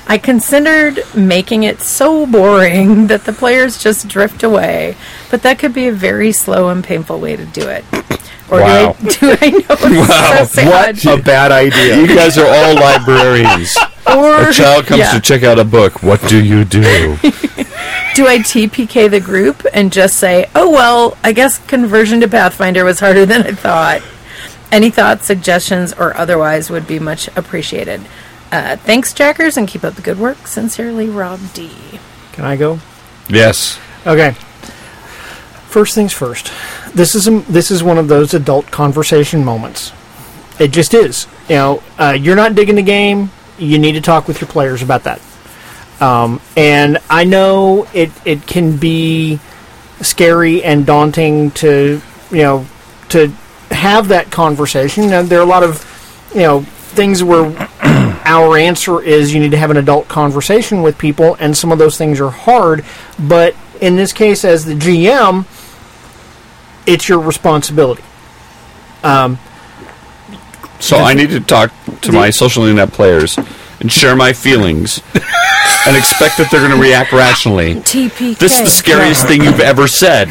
I considered making it so boring that the players just drift away, but that could be a very slow and painful way to do it. Or wow. do I, do I know it's wow. so sad. What a bad idea. You guys are all librarians. Or, a child comes yeah. to check out a book. What do you do? Do I T P K the group and just say, oh, well, I guess conversion to Pathfinder was harder than I thought. Any thoughts, suggestions, or otherwise would be much appreciated. Uh, thanks, Jackers, and keep up the good work. Sincerely, Rob D. Can I go? Yes. Okay. First things first. This is a, this is one of those adult conversation moments. It just is. You know, uh, you're not digging the game. You need to talk with your players about that. Um, and I know it, it can be scary and daunting to, you know, to have that conversation. And there are a lot of you know, things where our answer is you need to have an adult conversation with people, and some of those things are hard. But in this case, as the G M, it's your responsibility. Um, so I need to talk to my social internet players and share my feelings and expect that they're going to react rationally. T P K. This is the scariest thing you've ever said.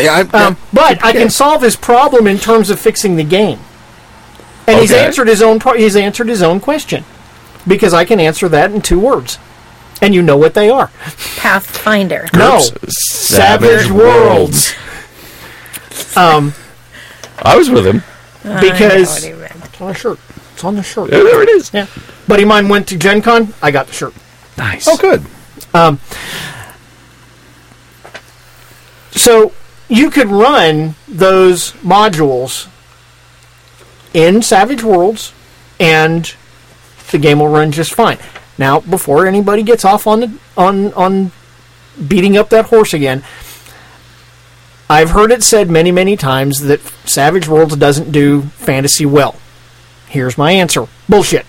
yeah, I, um, but I can solve his problem in terms of fixing the game. And okay. he's answered his own. Pro- he's answered his own question, because I can answer that in two words, and you know what they are. Pathfinder. No, GURPS. Savage Worlds. Um, I was with him because I know what he meant. It's on a shirt. It's on the shirt. Yeah, there it is. Yeah, buddy of mine went to Gen Con. I got the shirt. Nice. Oh, good. Um, so you could run those modules in Savage Worlds, and the game will run just fine. Now, before anybody gets off on the, on on beating up that horse again, I've heard it said many, many times that Savage Worlds doesn't do fantasy well. Here's my answer. Bullshit.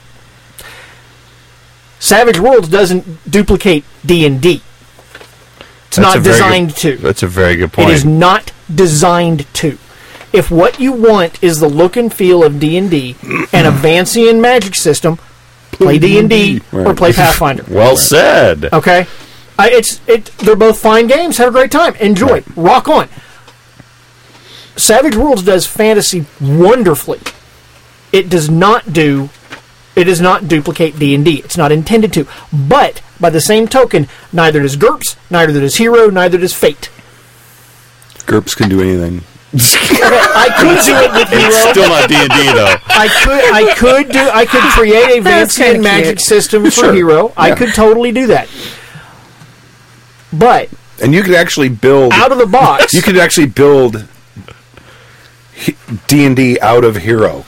Savage Worlds doesn't duplicate D and D. It's that's not designed good, to. That's a very good point. It is not designed to. If what you want is the look and feel of D and D and a Vancian magic system, play D and D right. or play Pathfinder. Well right. said. Okay, I, it's it. They're both fine games. Have a great time. Enjoy. Right. Rock on. Savage Worlds does fantasy wonderfully. It does not do. It does not duplicate D and D. It's not intended to. But by the same token, neither does GURPS, neither does Hero, neither does Fate. GURPS can do anything. I could do it with Hero. It's still not D and D though. I could, I could do, I could create a Vancian magic system for sure. Hero. Yeah. I could totally do that. But and you could actually build out of the box. You could actually build D and D out of Hero.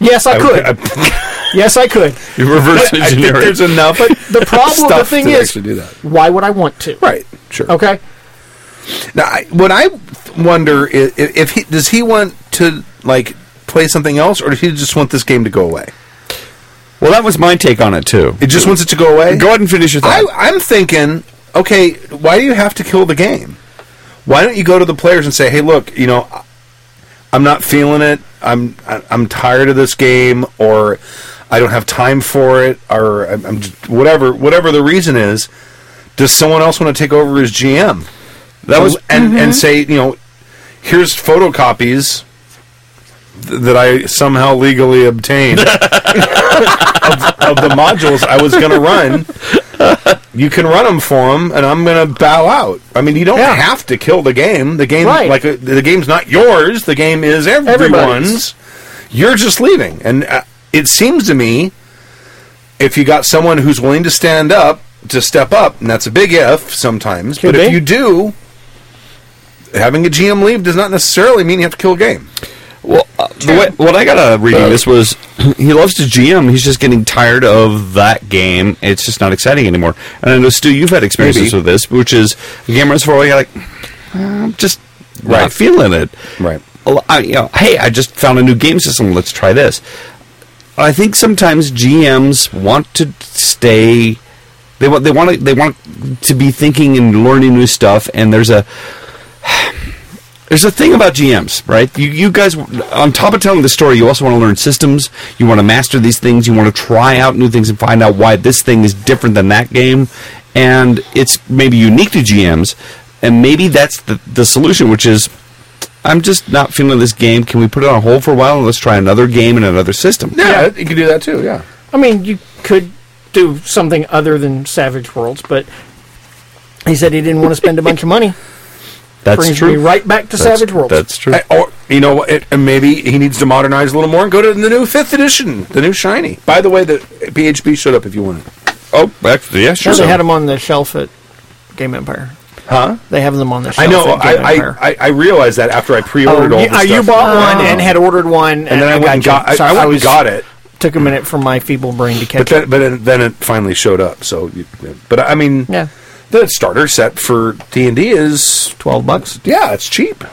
Yes, I could. I, I, yes, I could. You reverse engineering. There's enough. But the problem, the thing is, do that. Why would I want to? Right. Sure. Okay. Now, I, what I wonder is if he does he want to like play something else, or does he just want this game to go away? Well, that was my take on it too. It just wants it to go away. Go ahead and finish your thought. I, I'm thinking, okay, why do you have to kill the game? Why don't you go to the players and say, hey, look, you know, I'm not feeling it. I'm I'm tired of this game, or I don't have time for it, or I'm, I'm just, whatever whatever the reason is. Does someone else want to take over as G M? That was and, mm-hmm. and say, you know, here's photocopies th- that I somehow legally obtained of, of the modules I was going to run. You can run them for them, and I'm going to bow out. I mean, you don't yeah. have to kill the game. The game, right. like uh, the game's not yours. The game is everyone's. Everybody's. You're just leaving, and uh, it seems to me, if you got someone who's willing to stand up to step up, and that's a big if sometimes. Could but be. If you do. Having a G M leave does not necessarily mean you have to kill a game. Well, uh, the way, what I got out of reading uh, this was, he loves to G M, he's just getting tired of that game, it's just not exciting anymore. And I know, Stu, you've had experiences maybe. with this, which is, a game runs for a while, you're like, I'm just right. not feeling it. Right. I, you know, hey, I just found a new game system, let's try this. I think sometimes G Ms want to stay, they want, they want, to, they want to be thinking and learning new stuff, and there's a, there's a thing about G Ms, right? You, you guys, on top of telling the story, you also want to learn systems. You want to master these things. You want to try out new things and find out why this thing is different than that game. And it's maybe unique to G Ms. And maybe that's the, the solution, which is, I'm just not feeling this game. Can we put it on hold for a while and let's try another game and another system? Yeah, yeah. You could do that too, yeah. I mean, you could do something other than Savage Worlds, but he said he didn't want to spend a bunch of money. That's brings true. Me right back to that's, Savage Worlds. That's true. I, or you know, it, and maybe he needs to modernize a little more and go to the new fifth edition, the new shiny. By the way, the P H B showed up if you want it. Oh, actually, yeah, sure. No, they so. had them on the shelf at Game Empire. Huh? They have them on the shelf. I know. At Game I, Empire. I, I I realized that after I pre-ordered oh, all. You, the stuff. You bought oh. one and had ordered one, and, and then I, I went and got. got so I, I was, got it. Took a minute for my feeble brain to catch but then, it. But then it finally showed up. So, you, but I mean, yeah. The starter set for D and D is twelve bucks. Yeah, it's cheap.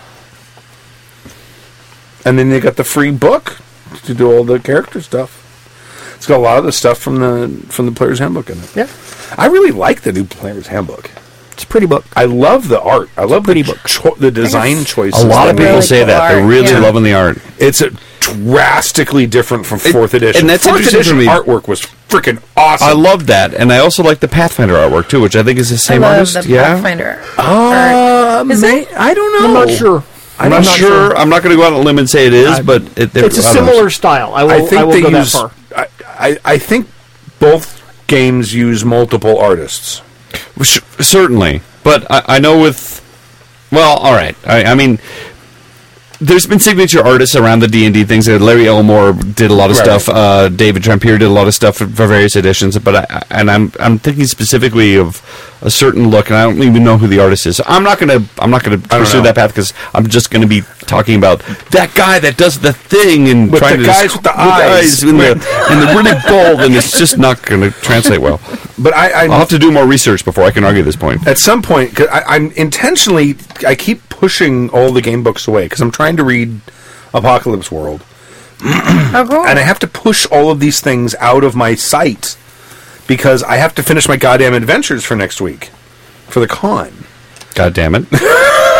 And then they got the free book. to do all the character stuff. It's got a lot of the stuff from the from the Player's Handbook in it. Yeah, I really like the new Player's Handbook. It's a pretty book. I love the art. I love the, cho- the design choices. A lot of people really say cool that. Art. They're really yeah. loving the art. It's a drastically different from fourth it, edition. And that's fourth edition artwork was freaking awesome. I loved that. And I also like the Pathfinder artwork, too, which I think is the same I love artist. The yeah. Pathfinder uh, art. Is may, it? I don't know. I'm not sure. I'm not, not sure. sure. I'm not going to go out on a limb and say it is, I, but... It, it, it's a similar know. style. I will, I think I will they go use, that far. I, I, I think both games use multiple artists. Certainly, but I, I know with well, all right. I, I mean, there's been signature artists around the D and D things. Larry Elmore did a lot of right. stuff. Uh, David Trempier did a lot of stuff for, for various editions. But I, and I'm I'm thinking specifically of a certain look, and I don't even know who the artist is. So I'm not gonna I'm not gonna pursue that path because I'm just gonna be talking about that guy that does the thing and with trying the to guys with the with eyes, eyes and, the, and they're really bold, and it's just not gonna translate well. But I, I, I'll have to do more research before I can argue this point. At some point, cause I, I'm intentionally, I keep pushing all the game books away because I'm trying to read Apocalypse World. Oh, cool. And I have to push all of these things out of my sight because I have to finish my goddamn adventures for next week for the con. God damn it.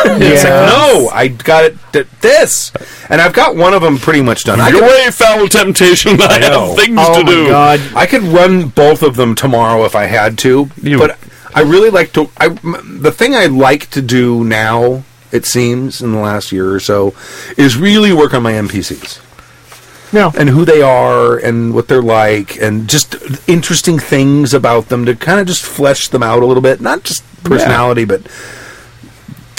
It's yes. like, no, I got it, th- this. And I've got one of them pretty much done. Your way, foul temptation. I, I have things oh to do. God. I could run both of them tomorrow if I had to. You. But I really like to... I, the thing I like to do now, it seems, in the last year or so, is really work on my N P Cs. Yeah. And who they are and what they're like and just interesting things about them to kind of just flesh them out a little bit. Not just personality, yeah. but...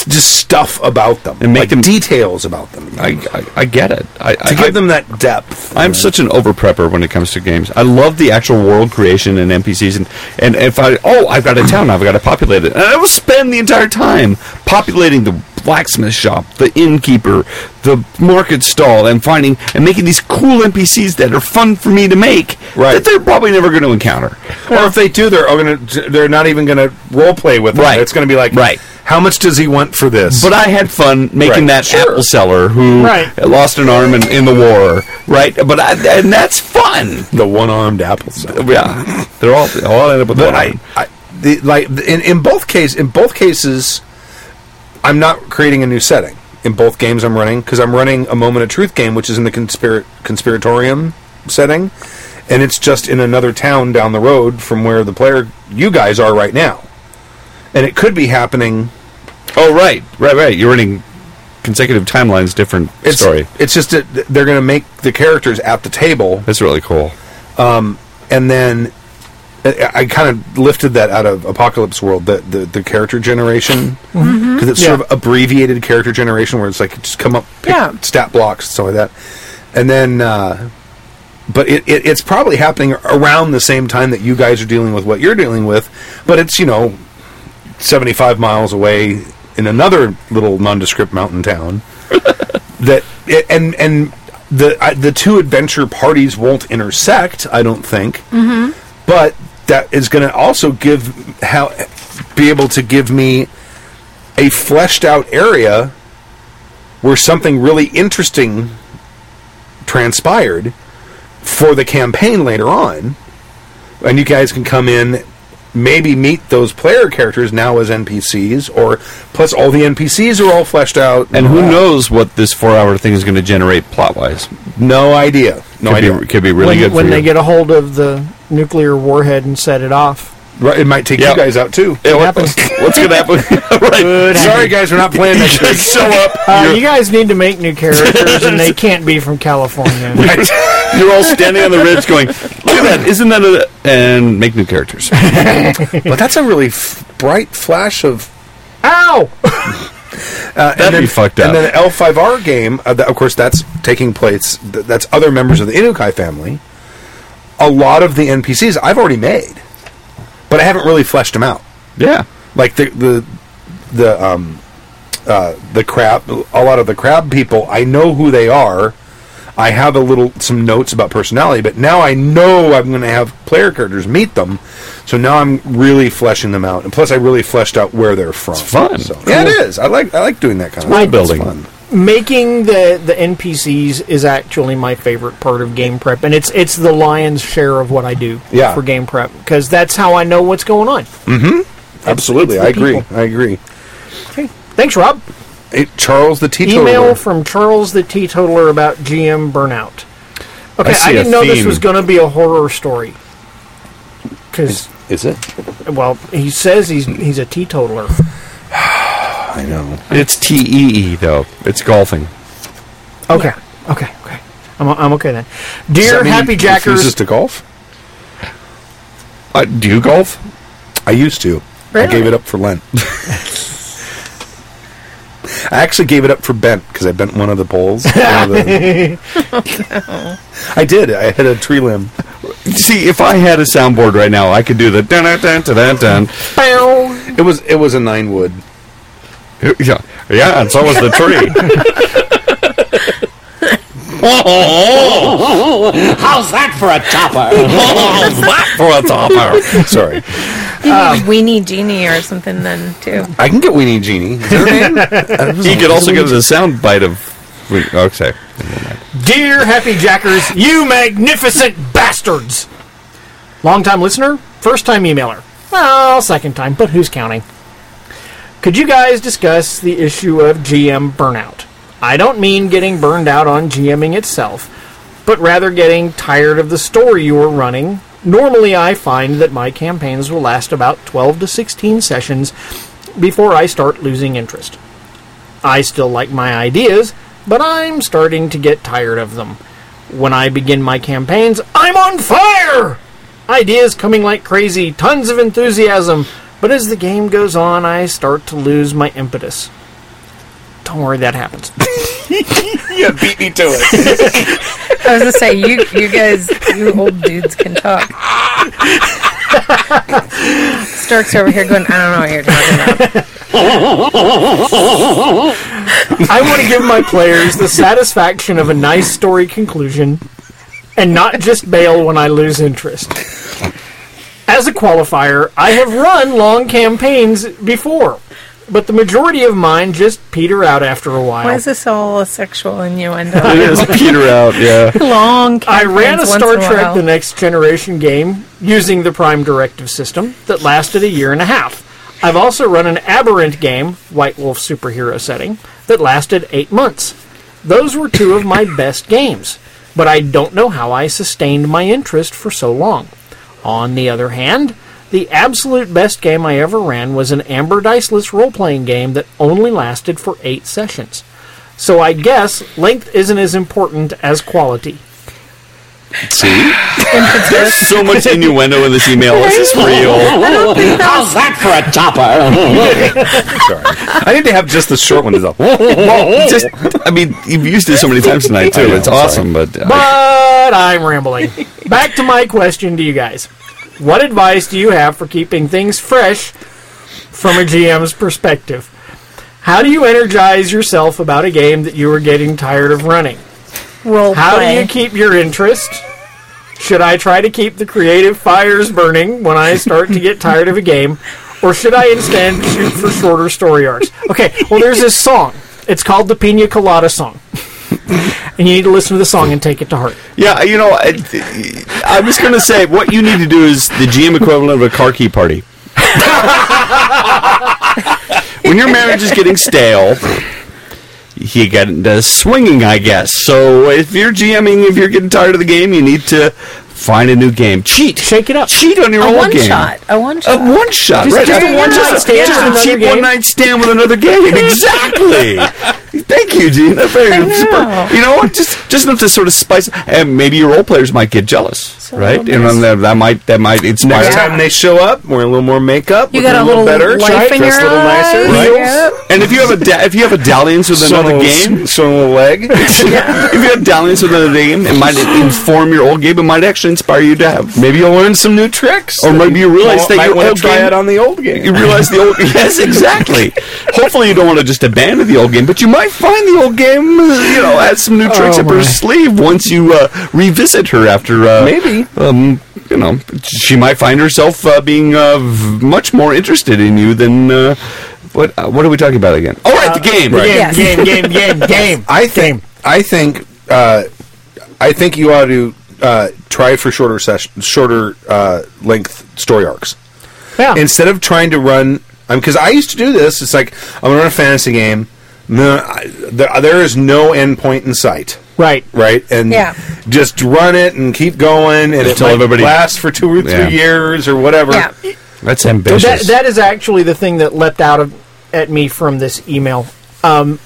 just stuff about them and make like them details about them. I, I, I get it. I, to I, give I, them that depth. I'm such an over prepper when it comes to games. I love the actual world creation and N P Cs and, and if I oh I've got a town I've got to populate it, and I will spend the entire time populating the blacksmith shop, the innkeeper, the market stall, and finding and making these cool N P Cs that are fun for me to make right. that they're probably never going to encounter, yeah. or if they do, they're gonna they're not even going to role play with them. Right. It's going to be like right. how much does he want for this? But I had fun making right. that sure. apple seller who right. lost an arm in, in the war, right? But I, and that's fun. The one-armed apple seller. Yeah, they're all they all end up with but one I, arm. I, the, like in in both case in both cases, I'm not creating a new setting in both games I'm running because I'm running a Moment of Truth game, which is in the conspir- conspiratorium setting, and it's just in another town down the road from where the player you guys are right now. And it could be happening. Oh, right. Right, right. You're running consecutive timelines, different it's, story. It's just that they're going to make the characters at the table. That's really cool. Um, and then I, I kind of lifted that out of Apocalypse World, the, the, the character generation. Because mm-hmm. it's yeah. sort of abbreviated character generation where it's like, just come up, pick yeah. stat blocks, stuff like that. And then... Uh, But it, it it's probably happening around the same time that you guys are dealing with what you're dealing with. But it's, you know... seventy-five miles away in another little nondescript mountain town that it, and and the I, the two adventure parties won't intersect, I don't think. Mm-hmm. But that is going to also give how be able to give me a fleshed out area where something really interesting transpired for the campaign later on, and you guys can come in, maybe meet those player characters now as N P Cs, or plus all the N P Cs are all fleshed out. And who wow. knows what this four-hour thing is going to generate plot-wise? No idea. No could idea. Be, could be really when, good. When for they you. get a hold of the nuclear warhead and set it off, right? It might take yep. you guys out too. It happens. What's going to happen? Right. Sorry, guys, we're not playing next week. Show up. Uh, you guys need to make new characters, and they can't be from California. Right. You're all standing on the ridge going, look at that, isn't that a... And make new characters. But that's a really f- bright flash of... Ow! uh, That'd and then, be fucked up. And then an L five R game, uh, th- of course, that's taking place... Th- that's other members of the Inukai family. A lot of the N P Cs I've already made. But I haven't really fleshed them out. Yeah. Like the... the, the um... Uh, the crab... A lot of the crab people, I know who they are... I have a little some notes about personality, but now I know I'm going to have player characters meet them, so now I'm really fleshing them out. And plus, I really fleshed out where they're from. It's fun. So, yeah, cool. It is. I like I like doing that kind it's of world building. It's fun. making the, the N P Cs is actually my favorite part of game prep, and it's it's the lion's share of what I do yeah. for game prep, because that's how I know what's going on. Mm-hmm. Absolutely, it's, it's I agree. People. I agree. Okay. Thanks, Rob. Hey, Charles the Teetotaler. Email from Charles the Teetotaler about G M burnout. Okay, I, I didn't know theme. This was going to be a horror story. Cause, is, is it? Well, he says he's he's a teetotaler. I know. It's T E E, though. It's golfing. Okay. Okay. Okay. I'm I'm okay then. Dear Happy Jackers... refuses to golf? Uh, do you golf? I used to. Really? I gave it up for Lent. I actually gave it up for bent, because I bent one of the poles. One of the... oh, no. I did. I hit a tree limb. See, if I had a soundboard right now, I could do the dun dun dun dun. It was it was a nine wood. Yeah, yeah, and so was the tree. oh, oh, oh, oh, how's that for a topper? Oh, how's that for a topper? Sorry. You um, need Weenie Genie or something then, too. I can get Weenie Genie. Is her name? You could also give us a sound bite of... Okay. Dear Happy Jackers, you magnificent bastards! Long-time listener, first-time emailer. Well, second time, but who's counting? Could you guys discuss the issue of G M burnout? I don't mean getting burned out on GMing itself, but rather getting tired of the story you are running. Normally I find that my campaigns will last about twelve to sixteen sessions before I start losing interest. I still like my ideas, but I'm starting to get tired of them. When I begin my campaigns, I'm on fire! Ideas coming like crazy, tons of enthusiasm. But as the game goes on, I start to lose my impetus. Don't worry, that happens. You beat me to it. I was going to say, you you guys, you old dudes can talk. Stark's over here going, I don't know what you're talking about. I want to give my players the satisfaction of a nice story conclusion and not just bail when I lose interest. As a qualifier, I have run long campaigns before, but the majority of mine just peter out after a while. Why is this all a sexual innuendo? It is peter out, yeah. Long campaigns. I ran a Star Trek The Next Generation game using the Prime Directive system that lasted a year and a half. I've also run an Aberrant game, White Wolf superhero setting, that lasted eight months. Those were two of my best games, but I don't know how I sustained my interest for so long. On the other hand, the absolute best game I ever ran was an amber diceless role-playing game that only lasted for eight sessions. So I guess length isn't as important as quality. See? There's so much innuendo in this email. Is this real? How's that for a topper? Sorry. I need to have just the short one. Just, I mean, you've used it so many times tonight, too. Know, it's I'm awesome, sorry. but... Uh, but I'm rambling. Back to my question to you guys. What advice do you have for keeping things fresh from a G M's perspective? How do you energize yourself about a game that you are getting tired of running? Role How play. do you keep your interest? Should I try to keep the creative fires burning when I start to get tired of a game? Or should I instead shoot for shorter story arcs? Okay, well, there's this song. It's called the Pina Colada Song. And you need to listen to the song and take it to heart. Yeah, you know, I, I was going to say, what you need to do is the G M equivalent of a car key party. When your marriage is getting stale... He got into swinging, I guess. So if you're GMing, if you're getting tired of the game, you need to find a new game. Cheat. Shake it up. Cheat on your a own game. Shot. A one-shot. A one-shot. Just, right. just a one-night stand. Just a cheap one-night stand with another game. Exactly. Thank you, Gene. That's very super. You know what? Just, just enough to sort of spice it. And maybe your role players might get jealous, so right? You know, that, that might that might inspire. Next yeah. time they show up, wear a little more makeup. You got a little, little better. Life in your a little nicer. Right? Yep. And if you have a da- if you have a dalliance with another so game, showing a little leg. yeah. If you have dalliance with another game, it might inform your old game. It might actually inspire you to have. Maybe you'll learn some new tricks, or maybe you realize that you want to try it on the old game. You realize the old. Yes, exactly. Hopefully, you don't want to just abandon the old game, but you might. I find the old game, you know, has some new tricks oh up her sleeve once you uh, revisit her after, uh, maybe, um, you know, she might find herself uh, being uh, much more interested in you than uh, What uh, what are we talking about again? All oh, right, uh, the game. Right. Game, yes. game, game, game, game. I think game. I think uh, I think you ought to uh, try for shorter session, shorter uh, length story arcs. Yeah. Instead of trying to run, because um, I used to do this. It's like I'm gonna run a fantasy game. No, there is no end point in sight. Right, right, and yeah. just run it and keep going, and until it might last for two or three yeah. years or whatever. Yeah. That's ambitious. That, that is actually the thing that leapt out of, at me from this email. Um,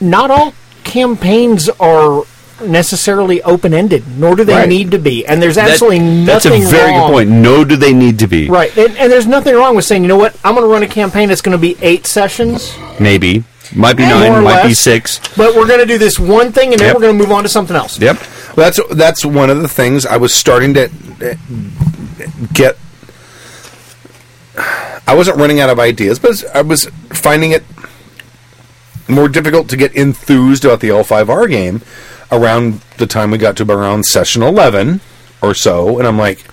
not all campaigns are necessarily open-ended, nor do they right. need to be. And there's absolutely that, nothing wrong. That's a very wrong. good point. Nor do they need to be. Right, and, and there's nothing wrong with saying, you know what, I'm going to run a campaign that's going to be eight sessions. Maybe. Might be and nine, might less, be six. But we're going to do this one thing, and then yep. we're going to move on to something else. Yep. Well, that's that's one of the things I was starting to get. I wasn't running out of ideas, but I was finding it more difficult to get enthused about the L five R game around the time we got to around session eleven or so, and I'm like,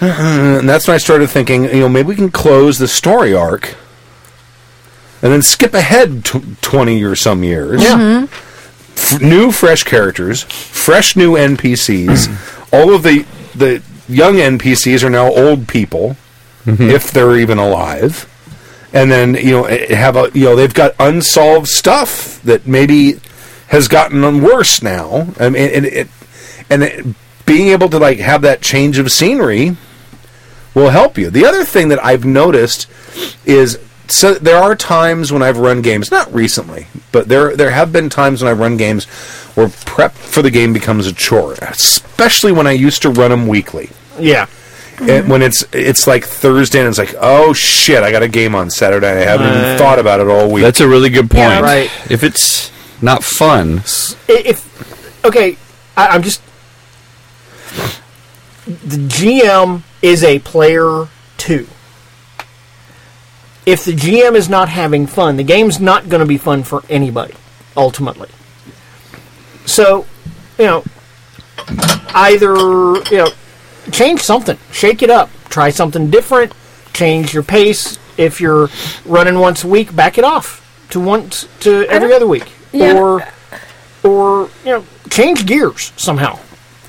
and that's when I started thinking, you know, maybe we can close the story arc and then skip ahead t- twenty or some years. Yeah. Mm-hmm. F- new, fresh characters, fresh new N P Cs. Mm-hmm. All of the the young N P Cs are now old people, mm-hmm. if they're even alive. And then you know have a you know they've got unsolved stuff that maybe has gotten worse now. I mean, and it and it, being able to like have that change of scenery will help you. The other thing that I've noticed is. So there are times when I've run games, not recently, but there there have been times when I've run games where prep for the game becomes a chore, especially when I used to run them weekly. Yeah. Mm-hmm. And when it's it's like Thursday and it's like, oh shit, I got a game on Saturday. I haven't uh, even thought about it all week. That's a really good point. Yeah, right. If it's not fun. If Okay, I, I'm just... The G M is a player too. If the G M is not having fun, the game's not going to be fun for anybody, ultimately. So, you know, either, you know, change something. Shake it up. Try something different. Change your pace. If you're running once a week, back it off to once to every other week. Yeah. Or, or, you know, change gears somehow.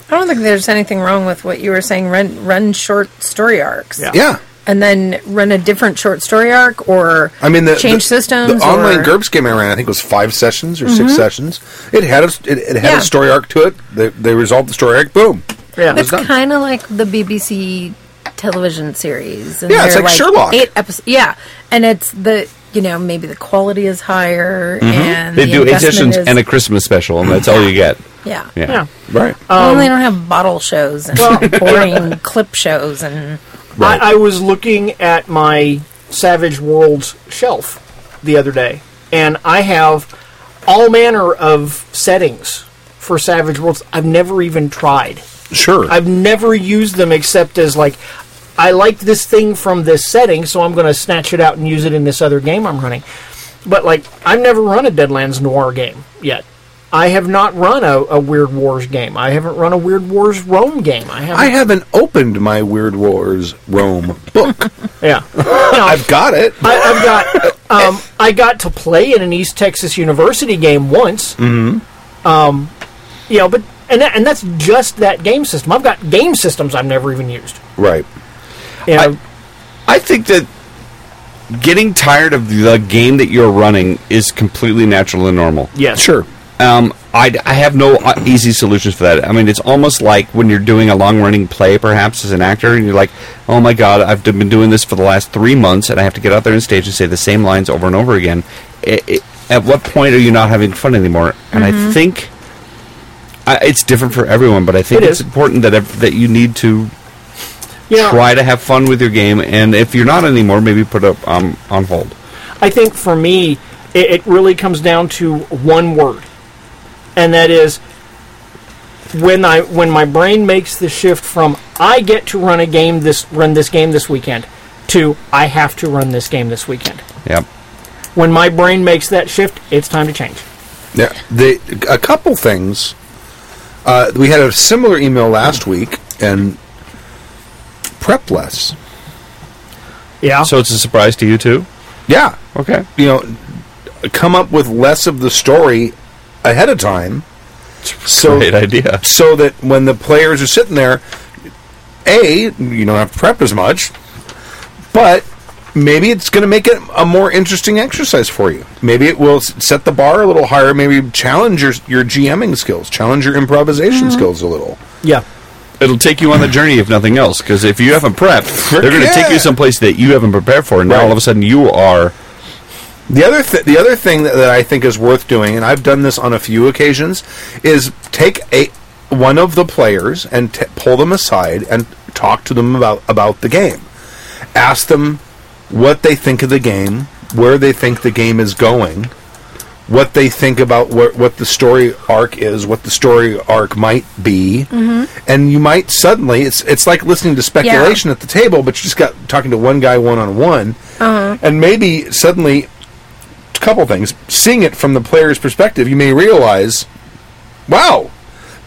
I don't think there's anything wrong with what you were saying. Run, run short story arcs. Yeah. Yeah. And then run a different short story arc, or I mean the, change the, systems. The or... online GURPS game I ran, I think, was five sessions or mm-hmm. six sessions. It had a it, it had yeah. a story arc to it. They they resolved the story arc. Boom. Yeah, it's kind of like the B B C television series. And yeah, it's like, like Sherlock. Eight episodes. Yeah, and it's the you know maybe the quality is higher. Mm-hmm. And they the do eight sessions is... and a Christmas special, and that's all you get. Yeah. Yeah. yeah. Right. Um, well, they don't have bottle shows and well, boring clip shows and. Right. I, I was looking at my Savage Worlds shelf the other day, and I have all manner of settings for Savage Worlds I've never even tried. Sure. I've never used them except as, like, I like this thing from this setting, so I'm going to snatch it out and use it in this other game I'm running. But, like, I've never run a Deadlands Noir game yet. I have not run a, a Weird Wars game. I haven't run a Weird Wars Rome game. I haven't, I haven't opened my Weird Wars Rome book. Yeah. You know, I've got it. I, I've got... Um, I got to play in an East Texas University game once. Mm-hmm. Um, you know, but... And, that, and that's just that game system. I've got game systems I've never even used. Right. You know, I, I think that getting tired of the game that you're running is completely natural and normal. Yes. Sure. Um, I, I have no easy solutions for that. I mean, it's almost like when you're doing a long-running play, perhaps, as an actor, and you're like, oh my god, I've been doing this for the last three months, and I have to get out there on stage and say the same lines over and over again. It, it, at what point are you not having fun anymore? And mm-hmm. I think I, it's different for everyone, but I think it it's is. important that if, that you need to yeah. try to have fun with your game, and if you're not anymore, maybe put it um, on hold. I think for me, it, it really comes down to one word. And that is, when I when my brain makes the shift from I get to run a game this run this game this weekend to I have to run this game this weekend. Yep. When my brain makes that shift, it's time to change. Yeah. The a couple things. Uh, we had a similar email last week, and prep less. Yeah. So it's a surprise to you too? Yeah. Okay. You know, come up with less of the story ahead of time. So, great idea. So that when the players are sitting there, A, you don't have to prep as much, but maybe it's going to make it a more interesting exercise for you. Maybe it will set the bar a little higher. Maybe challenge your your GMing skills, challenge your improvisation mm. skills a little. Yeah. It'll take you on the journey, if nothing else, because if you haven't prepped, they're going to yeah. take you someplace that you haven't prepared for, and right. now all of a sudden you are... The other th- the other thing that, that I think is worth doing, and I've done this on a few occasions, is take a one of the players and t- pull them aside and talk to them about, about the game. Ask them what they think of the game, where they think the game is going, what they think about wh- what the story arc is, what the story arc might be, mm-hmm. and you might suddenly, it's it's like listening to speculation yeah. at the table, but you just got talking to one guy one-on-one, uh-huh. and maybe suddenly... Couple things. Seeing it from the player's perspective, you may realize, wow,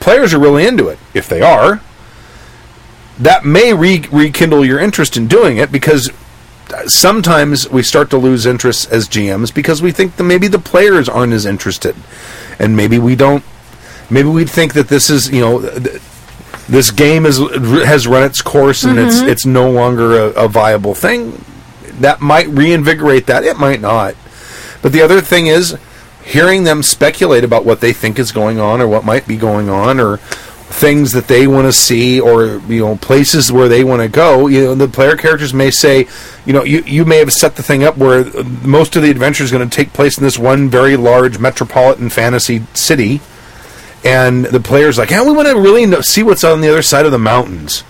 players are really into it. If they are, that may re- rekindle your interest in doing it, because sometimes we start to lose interest as G Ms because we think that maybe the players aren't as interested, and maybe we don't. Maybe we think that this is, you know, th- this game is has run its course and mm-hmm. it's it's no longer a, a viable thing. That might reinvigorate that. It might not. But the other thing is hearing them speculate about what they think is going on or what might be going on or things that they want to see or, you know, places where they want to go. You know, the player characters may say, you know, you, you may have set the thing up where most of the adventure is going to take place in this one very large metropolitan fantasy city. And the player's like, yeah, we want to really know, see what's on the other side of the mountains.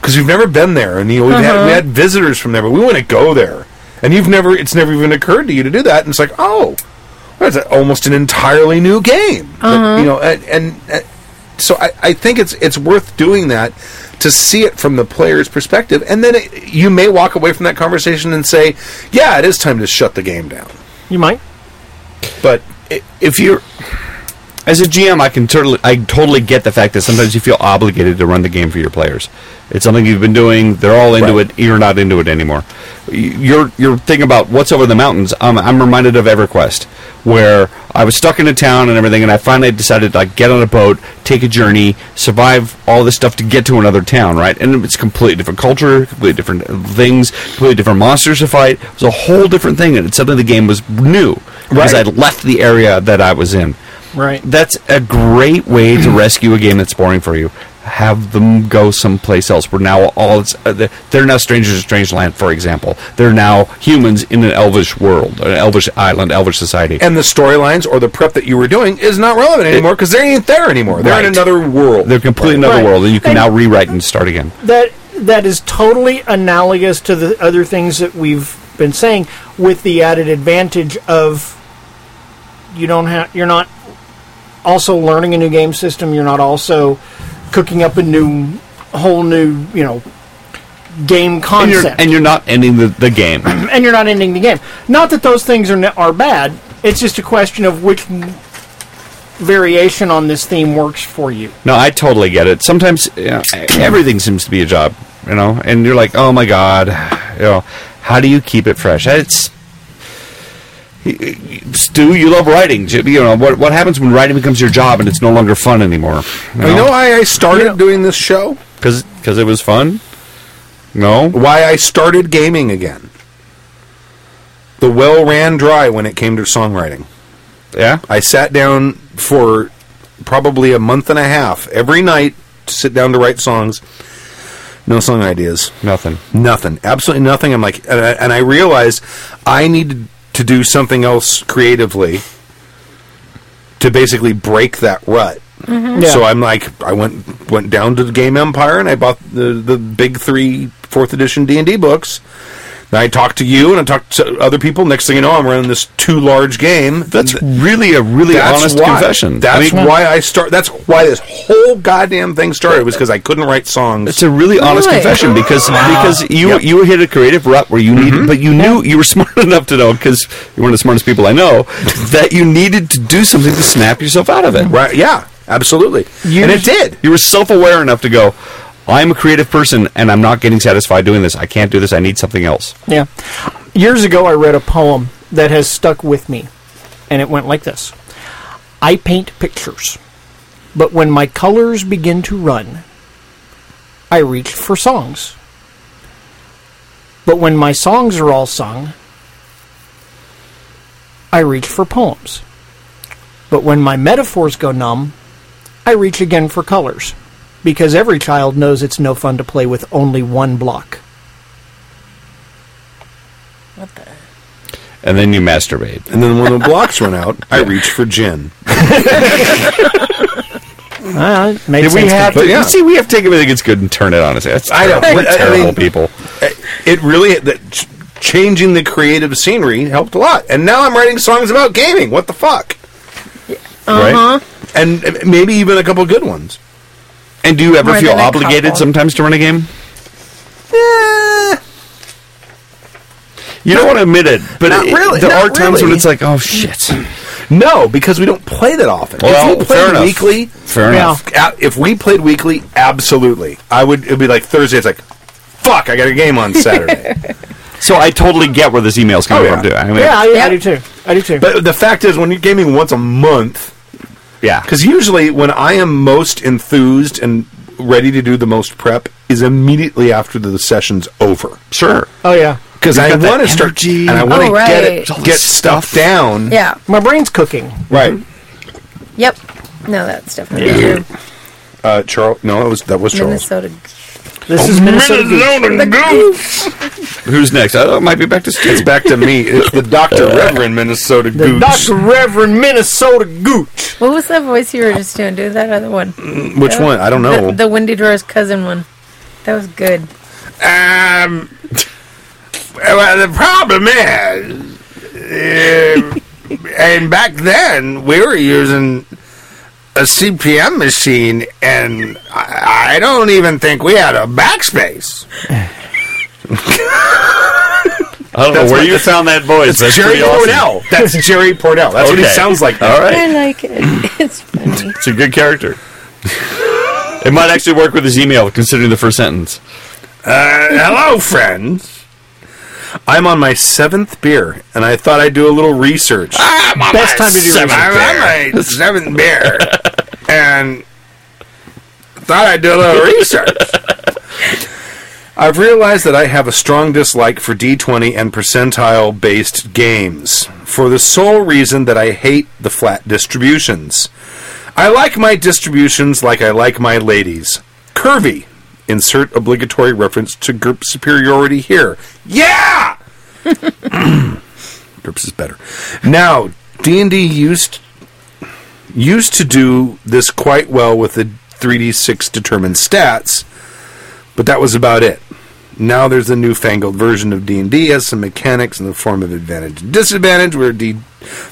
Because we've never been there. And, you know, we've uh-huh. had, we had visitors from there, but we want to go there. And you've never—it's never even occurred to you to do that. And it's like, oh, that's almost an entirely new game, uh-huh. but, you know. And, and, and so I, I think it's it's worth doing that to see it from the player's perspective. And then it, you may walk away from that conversation and say, yeah, it is time to shut the game down. You might, but if you're as a G M, I can totally I totally get the fact that sometimes you feel obligated to run the game for your players. It's something you've been doing. They're all into right. it. You're not into it anymore. You're, you're thinking about what's over the mountains. Um, I'm reminded of EverQuest, where I was stuck in a town and everything, and I finally decided to like, get on a boat, take a journey, survive all this stuff to get to another town, right? And it's completely different culture, completely different things, completely different monsters to fight. It was a whole different thing, and suddenly the game was new because right. I left the area that I was in. Right. That's a great way to rescue a game that's boring for you. Have them go someplace else. We're now all it's, uh, they're now strangers in strange land, for example. They're now humans in an elvish world, an elvish island, elvish society. And the storylines or the prep that you were doing is not relevant anymore because they ain't there anymore. They're right. in another world. They're completely right. another right. world, and you can and now rewrite and start again. That that is totally analogous to the other things that we've been saying, with the added advantage of you don't have you're not also learning a new game system. You're not also cooking up a new, whole new, you know, game concept. And you're, and you're not ending the, the game. And you're not ending the game. Not that those things are are bad. It's just a question of which variation on this theme works for you. No, I totally get it. Sometimes you know, everything seems to be a job, you know, and you're like, oh my God, you know, how do you keep it fresh? It's Stu, you love writing. You know what? What happens when writing becomes your job and it's no longer fun anymore? You know, you know why I started you know, doing this show? Because because it was fun. No, why I started gaming again. The well ran dry when it came to songwriting. Yeah, I sat down for probably a month and a half every night to sit down to write songs. No song ideas. Nothing. Nothing. Absolutely nothing. I'm like, and I, and I realized I needed to do something else creatively to basically break that rut. Mm-hmm. Yeah. So I'm like, I went went down to the Game Empire and I bought the, the big three fourth edition D and D books. And I talked to you and I talked to other people. Next thing you know, I'm running this too large game. That's th- really a really honest why, confession. That's I mean, why I start. That's why this whole goddamn thing started, was because I couldn't write songs. It's a really, really? honest confession because because you yep. you hit a creative rut where you needed, mm-hmm. but you knew you were smart enough to know, because you're one of the smartest people I know, that you needed to do something to snap yourself out of it. Right? Yeah, absolutely. You and it did. You were self-aware enough to go, I'm a creative person, and I'm not getting satisfied doing this. I can't do this. I need something else. Yeah. Years ago, I read a poem that has stuck with me, and it went like this. I paint pictures, but when my colors begin to run, I reach for songs. But when my songs are all sung, I reach for poems. But when my metaphors go numb, I reach again for colors, because every child knows it's no fun to play with only one block. What the? And then you masturbate. And then when the blocks run out, I reach for gin. Well, it makes sense. We have to, yeah. See, we have to take everything that's good and turn it on its head. I know. We're terrible I mean, people. It really... That, changing the creative scenery helped a lot. And now I'm writing songs about gaming. What the fuck? Uh-huh. Right? And maybe even a couple good ones. And do you ever More feel obligated sometimes to run a game? Yeah. You not, don't want to admit it, but not it, really, there not are times really. when it's like, oh, shit. No, because we don't play that often. Well, if we played fair enough. weekly... Fair enough. If we played weekly, absolutely. I would... It would be like Thursday, it's like, fuck, I got a game on Saturday. So I totally get where this email's coming oh, yeah. from, too. I mean, yeah, I, yeah, I do, too. I do, too. But the fact is, when you're gaming once a month... Yeah. Because usually, when I am most enthused and ready to do the most prep, is immediately after the session's over. Sure. Oh, yeah. Because I want to start, and I want to oh, right. get it, get stuff. stuff down. Yeah, my brain's cooking. Right. Mm-hmm. Yep. No, that's definitely yeah. true. Uh, Charles, no, it was that was Minnesota. Charles. This oh, is Minnesota, Minnesota Goose. Goose. Who's next? I don't, it might be back to Steve. It's back to me. It's the Doctor Reverend Minnesota the Goose. Doctor Reverend Minnesota Goose. What was that voice you were just doing? Do that other one. Mm, which that one? Was, I don't know. The, the Windy Drawers cousin one. That was good. Um. Well, the problem is, uh, and back then, we were using a C P M machine, and I, I don't even think we had a backspace. I don't that's know where you found that voice. That's, that's Jerry Pournelle. Awesome. That's Jerry Pournelle. That's okay. What he sounds like. All right. I like it. It's funny. It's a good character. It might actually work with his email, considering the first sentence. Uh, hello, friends. I'm on my seventh beer, and I thought I'd do a little research. I'm on Best my time to do seventh beer. I'm on my seventh beer, and thought I'd do a little research. I've realized that I have a strong dislike for D twenty and percentile-based games, for the sole reason that I hate the flat distributions. I like my distributions like I like my ladies. Curvy. Insert obligatory reference to GURPS superiority here. Yeah! GURPS is better. Now, D and D used used to do this quite well with the three d six determined stats, but that was about it. Now there's a newfangled version of D and D as some mechanics in the form of advantage and disadvantage, where D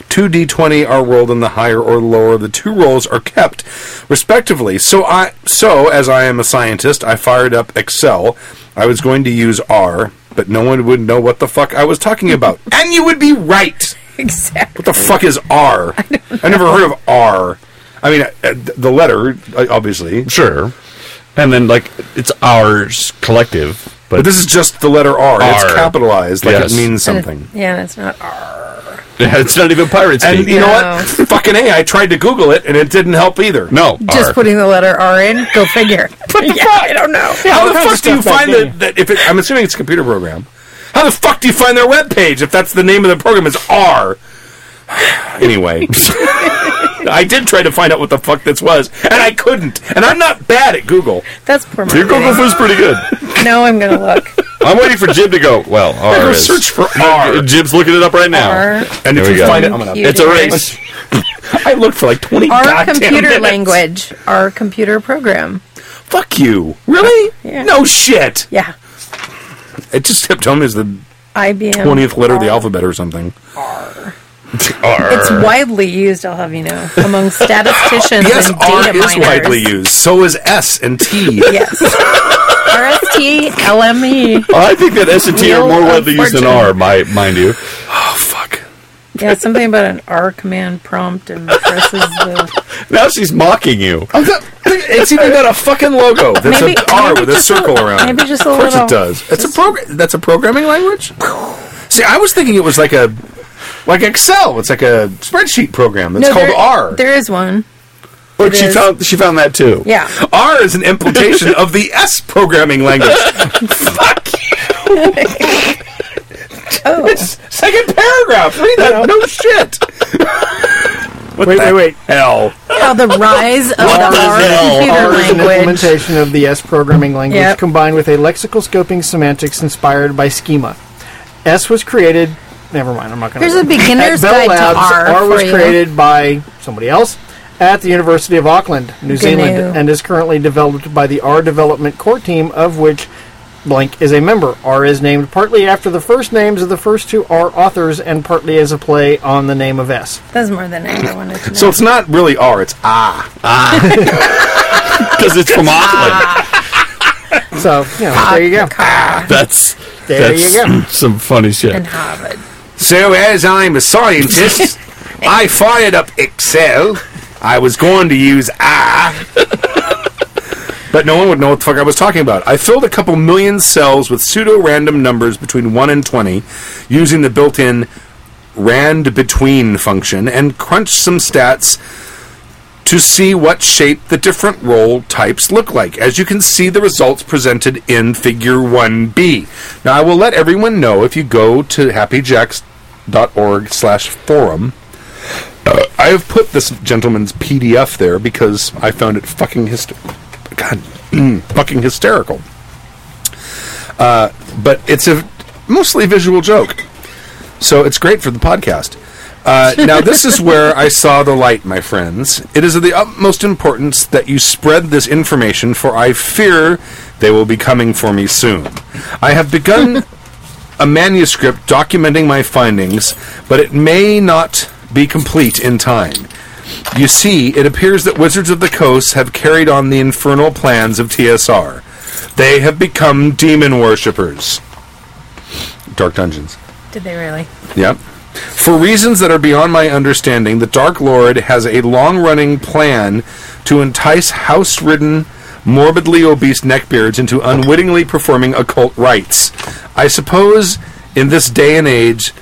two d twenty are rolled and the higher or lower of the two rolls are kept, respectively. So I, so as I am a scientist, I fired up Excel. I was going to use R, but no one would know what the fuck I was talking about. And you would be right. Exactly. What the fuck is R? I don't know. I never heard of R. I mean, the letter, obviously. Sure. And then, like, it's ours collective. But, but this is just the letter R. R. It's capitalized, like yes. it means something. It, yeah, it's not R. Yeah, it's not even pirates. And you no. know what? Fucking A, I tried to Google it, and it didn't help either. No, Just R. putting the letter R in? Go figure. What the yeah, fuck? I don't know. Yeah, how the fuck do you find that, that if it, I'm assuming it's a computer program. How the fuck do you find their webpage if that's the name of the program is R? Anyway. I did try to find out what the fuck this was, and I couldn't. And I'm not bad at Google. That's poor marketing. Your Google was pretty good. No, I'm going to look. I'm waiting for Jib to go, well, R is. Search for R. Jib's looking it up right now. R. And there if you go. find it, I'm going to... It's a race. I looked for like twenty R goddamn minutes. Our computer language. Our computer program. Fuck you. Really? Yeah. No shit. Yeah. It just kept telling me it's the I B M twentieth letter R. of the alphabet or something. R. R. It's widely used, I'll have you know, among statisticians yes, and data miners. Yes, R is widely used. So is S and T. Yes. R S T, L M E. Oh, I think that S and T Real are more widely used than R, my, mind you. Oh, fuck. Yeah, something about an R command prompt and presses the... Now she's mocking you. Not, it's even got a fucking logo that's maybe, an R with a circle a, around it. Maybe just a little... Of course it does. It's a progr- that's a programming language? See, I was thinking it was like a like Excel. It's like a spreadsheet program that's no, called there, R. There is one. Or she is. found she found that too. Yeah. R is an implementation of the S programming language. Fuck you. Oh. It's second paragraph. Read that. No shit. What wait, wait, wait. L. How the rise of what the R computer language. Is an implementation of the S programming language yep. combined with a lexical scoping semantics inspired by schema. S was created... Never mind, I'm not going to... Here's a beginner's guide Labs, to R R was created you. by somebody else at the University of Auckland, New Gnu. Zealand, and is currently developed by the R Development Core Team, of which... Blank is a member. R is named partly after the first names of the first two R authors and partly as a play on the name of S. That's more than I ever wanted to know. So it's not really R, it's ah. Ah. Because it's from Auckland. So, you know, there you go. Ah, that's there that's you go. Some funny shit. And Harvard. So as I'm a scientist, I fired up Excel. I was going to use ah. But no one would know what the fuck I was talking about. I filled a couple million cells with pseudo-random numbers between one and twenty using the built-in rand-between function and crunched some stats to see what shape the different roll types look like. As you can see, the results presented in Figure one B. Now, I will let everyone know if you go to happyjacks.org slash forum... Uh, I have put this gentleman's P D F there because I found it fucking hysterical. God, fucking hysterical. Uh, but it's a mostly visual joke. So it's great for the podcast. Uh, now, this is where I saw the light, my friends. It is of the utmost importance that you spread this information, for I fear they will be coming for me soon. I have begun a manuscript documenting my findings, but it may not be complete in time. You see, it appears that Wizards of the Coast have carried on the infernal plans of T S R. They have become demon worshippers. Dark Dungeons. Did they really? Yep. For reasons that are beyond my understanding, the Dark Lord has a long-running plan to entice house-ridden, morbidly obese neckbeards into unwittingly performing occult rites. I suppose, in this day and age,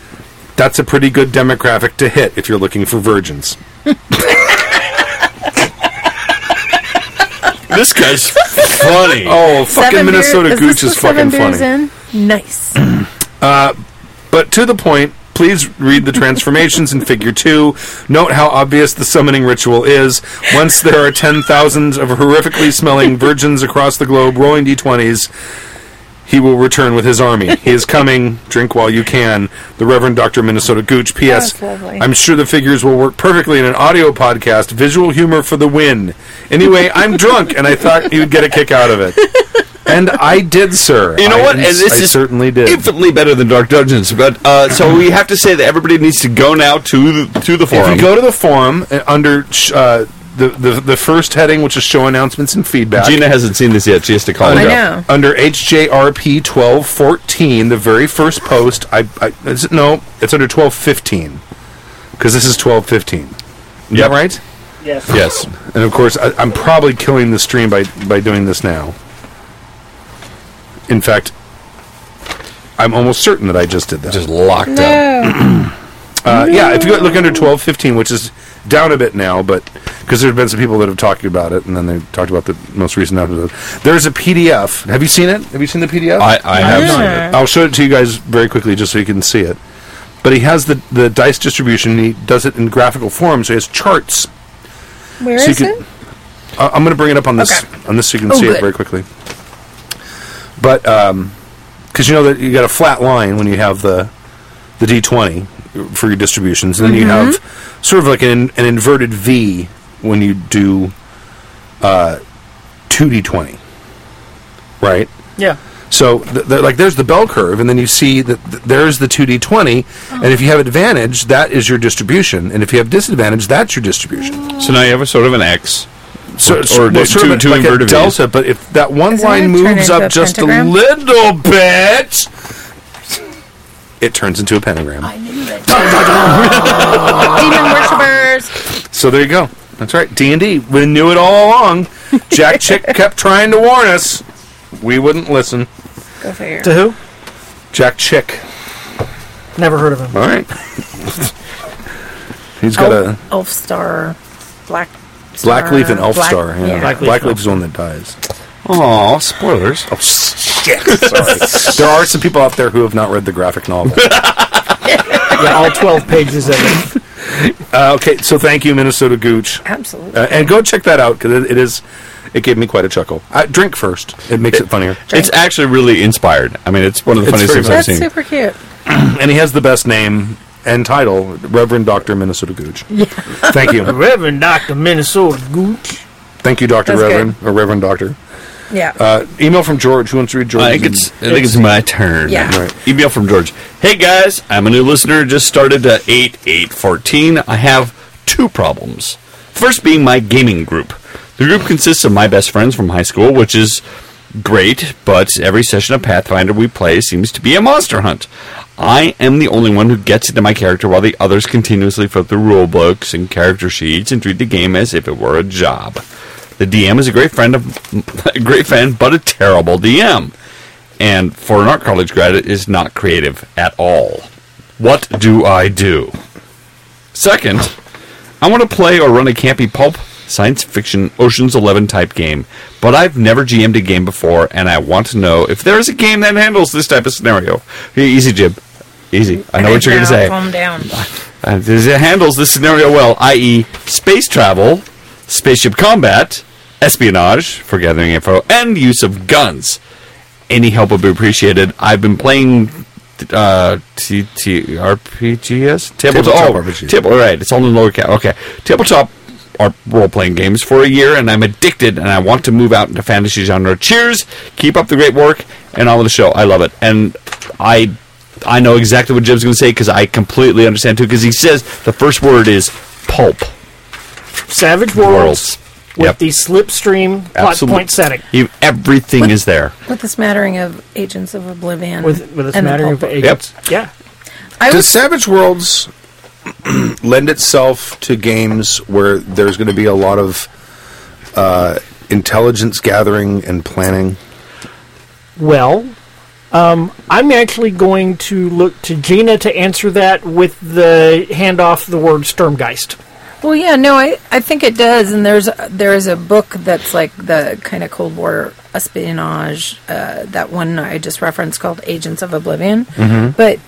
that's a pretty good demographic to hit if you're looking for virgins. This guy's funny. Oh, fucking beer, Minnesota Gooch is fucking funny. In? Nice. uh, but to the point, please read the transformations in Figure two. Note how obvious the summoning ritual is. Once there are ten thousands of horrifically smelling virgins across the globe rolling D twenties, he will return with his army. He is coming. Drink while you can. The Reverend Doctor Minnesota Gooch. P S. I'm sure the figures will work perfectly in an audio podcast. Visual humor for the win. Anyway, I'm drunk, and I thought you'd get a kick out of it. And I did, sir. You know I, what? And this I is certainly did. Infinitely better than Dark Dungeons. But uh, so we have to say that everybody needs to go now to the, to the forum. If you go to the forum uh, under... Uh, The, the the first heading, which is show announcements and feedback. Gina hasn't seen this yet. She has to call it up. Under H J R P twelve fourteen, the very first post. I, I is it, no, it's under twelve fifteen because this is twelve fifteen. Is yep. that right? Yes. Yes. And of course, I, I'm probably killing the stream by by doing this now. In fact, I'm almost certain that I just did that. Just locked no. up. Uh, no. Yeah, if you look under twelve fifteen, which is down a bit now, but because there have been some people that have talked about it, and then they talked about the most recent episode. There's a P D F. Have you seen it? Have you seen the P D F? I, I have yeah. seen it. I'll show it to you guys very quickly just so you can see it. But he has the, the dice distribution, and he does it in graphical form, so he has charts. Where so is can, it? Uh, I'm going to bring it up on this, okay. on this so you can oh, see good. it very quickly. But, um, because you know that you got a flat line when you have the the D twenty. For your distributions, and then mm-hmm. you have sort of like an, an inverted V when you do uh, two D twenty, right? Yeah. So, th- th- like, there's the bell curve, and then you see that th- there's the two D twenty, oh. and if you have advantage, that is your distribution, and if you have disadvantage, that's your distribution. Oh. So now you have a sort of an X, so, or, so, or well, sort two, of a, two like inverted a delta, V's. But if that one Does line moves up a just pentagram? a little bit... It turns into a pentagram. I knew that. Demon worshippers. So there you go. That's right. D and D. We knew it all along. Jack Chick kept trying to warn us. We wouldn't listen. Go figure. To who? Jack Chick. Never heard of him. All right. He's got Elf, a... Elf Star. Black Star. Blackleaf and Elf Black, Star. Yeah. Yeah. Blackleaf Black is the one that dies. Aw, spoilers. Oh, shit. Sorry. There are some people out there who have not read the graphic novel. Yeah, all twelve pages of it. Uh, okay, so thank you, Minnesota Gooch. Absolutely. Uh, and go check that out, because it, it is... It gave me quite a chuckle. I, drink first. It makes it, it funnier. Drink. It's actually really inspired. I mean, it's one of the funniest things I've seen. That's super cute. And he has the best name and title, Reverend Doctor Minnesota Gooch. Yeah. Thank you. Reverend Doctor Minnesota Gooch. Thank you, Doctor That's Reverend. Good. Or Reverend Doctor. Yeah. Uh, email from George. Who wants to read George? I think it's, I think it's my turn. Yeah. Right. Email from George. Hey, guys. I'm a new listener. Just started at eight eight fourteen. I have two problems. First being my gaming group. The group consists of my best friends from high school, which is great, but every session of Pathfinder we play seems to be a monster hunt. I am the only one who gets into my character while the others continuously flip through rule books and character sheets and treat the game as if it were a job. The D M is a great friend, of, a great fan, but a terrible D M. And for an art college grad, it is not creative at all. What do I do? Second, I want to play or run a campy pulp science fiction Ocean's Eleven type game, but I've never G M'd a game before, and I want to know if there is a game that handles this type of scenario. Easy, Jim. Easy. I know what you're going to say. Calm down. It handles this scenario well, that is space travel, spaceship combat, espionage for gathering info, and use of guns. Any help would be appreciated. I've been playing... Uh, T T R P G S tabletop. Oh, table. Right, it's all in lower cap. Okay, tabletop are role-playing games for a year, and I'm addicted, and I want to move out into fantasy genre. Cheers! Keep up the great work, and all of the show. I love it. And I I know exactly what Jim's going to say, because I completely understand, too, because he says the first word is pulp. Savage Worlds. Worlds. With yep. the slipstream plot Absolute. point setting. You, everything with, is there. With the smattering of Agents of Oblivion. With, with the smattering the of Agents. Yep. Yeah. I Does Savage Worlds... lend itself to games where there's going to be a lot of uh, intelligence gathering and planning? Well, um, I'm actually going to look to Gina to answer that with the handoff the word Sturmgeist. Well, yeah, no, I, I think it does, and there's there is a book that's like the kind of Cold War espionage, uh, that one I just referenced called Agents of Oblivion, mm-hmm. but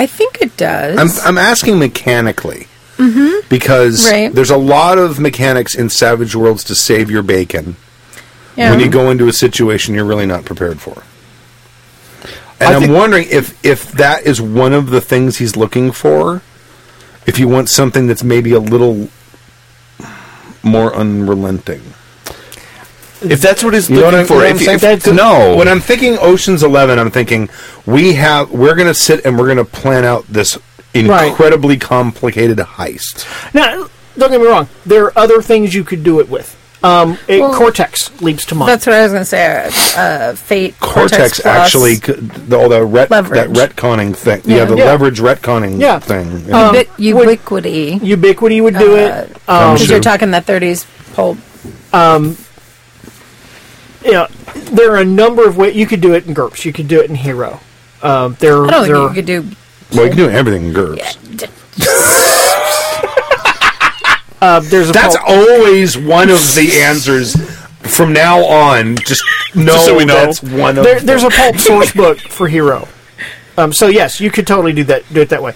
I think it does. I'm, I'm asking mechanically. Mm-hmm. Because right. there's a lot of mechanics in Savage Worlds to save your bacon yeah. when you go into a situation you're really not prepared for. And I'm wondering if, if that is one of the things he's looking for, if you want something that's maybe a little more unrelenting. If that's what he's you looking what for, if, if, if, no. When I'm thinking Ocean's Eleven, I'm thinking we have we're going to sit and we're going to plan out this incredibly right. complicated heist. Now, don't get me wrong; there are other things you could do it with. Um, it, well, Cortex leaps to mind. That's what I was going to say. Uh, Fate, Cortex, Cortex actually, the, all the ret- that retconning thing. Yeah, yeah the yeah. leverage retconning yeah. thing. Yeah. Um, Ubi- ubiquity, would, ubiquity would do uh, it because um, you're talking that thirties pulp. Um, You know, there are a number of ways you could do it in GURPS. You could do it in Hero. Um, there, I don't there think you could do. Well, you can do everything in GURPS. Yeah. uh, there's a That's pulp. always one of the answers. From now on, just know, just so we know. That's one there, of. There's them. a pulp source book for Hero. Um, so yes, you could totally do that. Do it that way.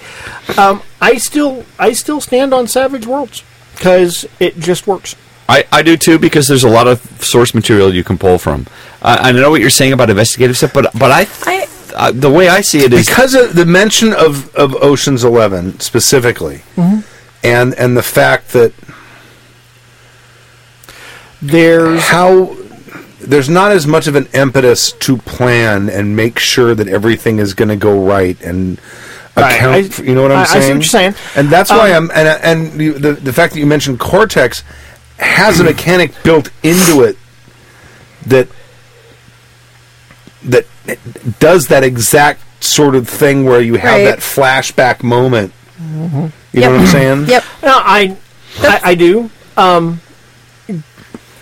Um, I still, I still stand on Savage Worlds because it just works. I, I do, too, because there's a lot of source material you can pull from. Uh, I know what you're saying about investigative stuff, but but I, I uh, the way I see it is... Because of the mention of, of Ocean's Eleven, specifically, mm-hmm. and and the fact that there's how there's not as much of an impetus to plan and make sure that everything is going to go right and... Account, I, for, you know what I'm I, saying? I see what you're saying. And that's um, why I'm... And, and you, the, the fact that you mentioned Cortex... has a mechanic built into it that that does that exact sort of thing where you have right. that flashback moment. Mm-hmm. You yep. know what I'm saying? Yep. No, I, I I do. Um,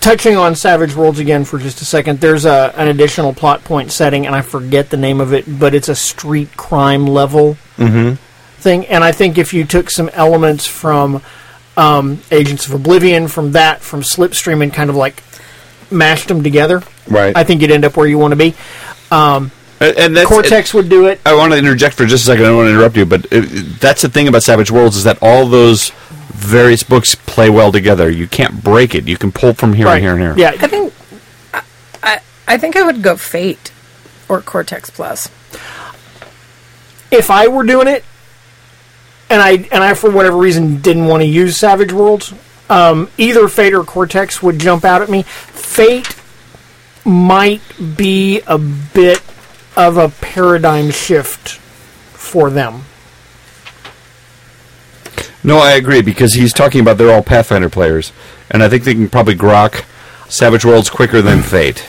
touching on Savage Worlds again for just a second, there's a, an additional plot point setting, and I forget the name of it, but it's a street crime level mm-hmm. thing. And I think if you took some elements from um, Agents of Oblivion, from that, from Slipstream, and kind of like mashed them together, right? I think you'd end up where you want to be. Um, and that's, Cortex it, would do it. I want to interject for just a second. I don't want to interrupt you, but it, that's the thing about Savage Worlds is that all those various books play well together. You can't break it. You can pull from here right. and here and here. Yeah, I think I, I think I would go Fate or Cortex Plus. If I were doing it, and I and I for whatever reason didn't want to use Savage Worlds, um, either Fate or Cortex would jump out at me. Fate might be a bit of a paradigm shift for them. No, I agree, because he's talking about they're all Pathfinder players, and I think they can probably grok Savage Worlds quicker than Fate.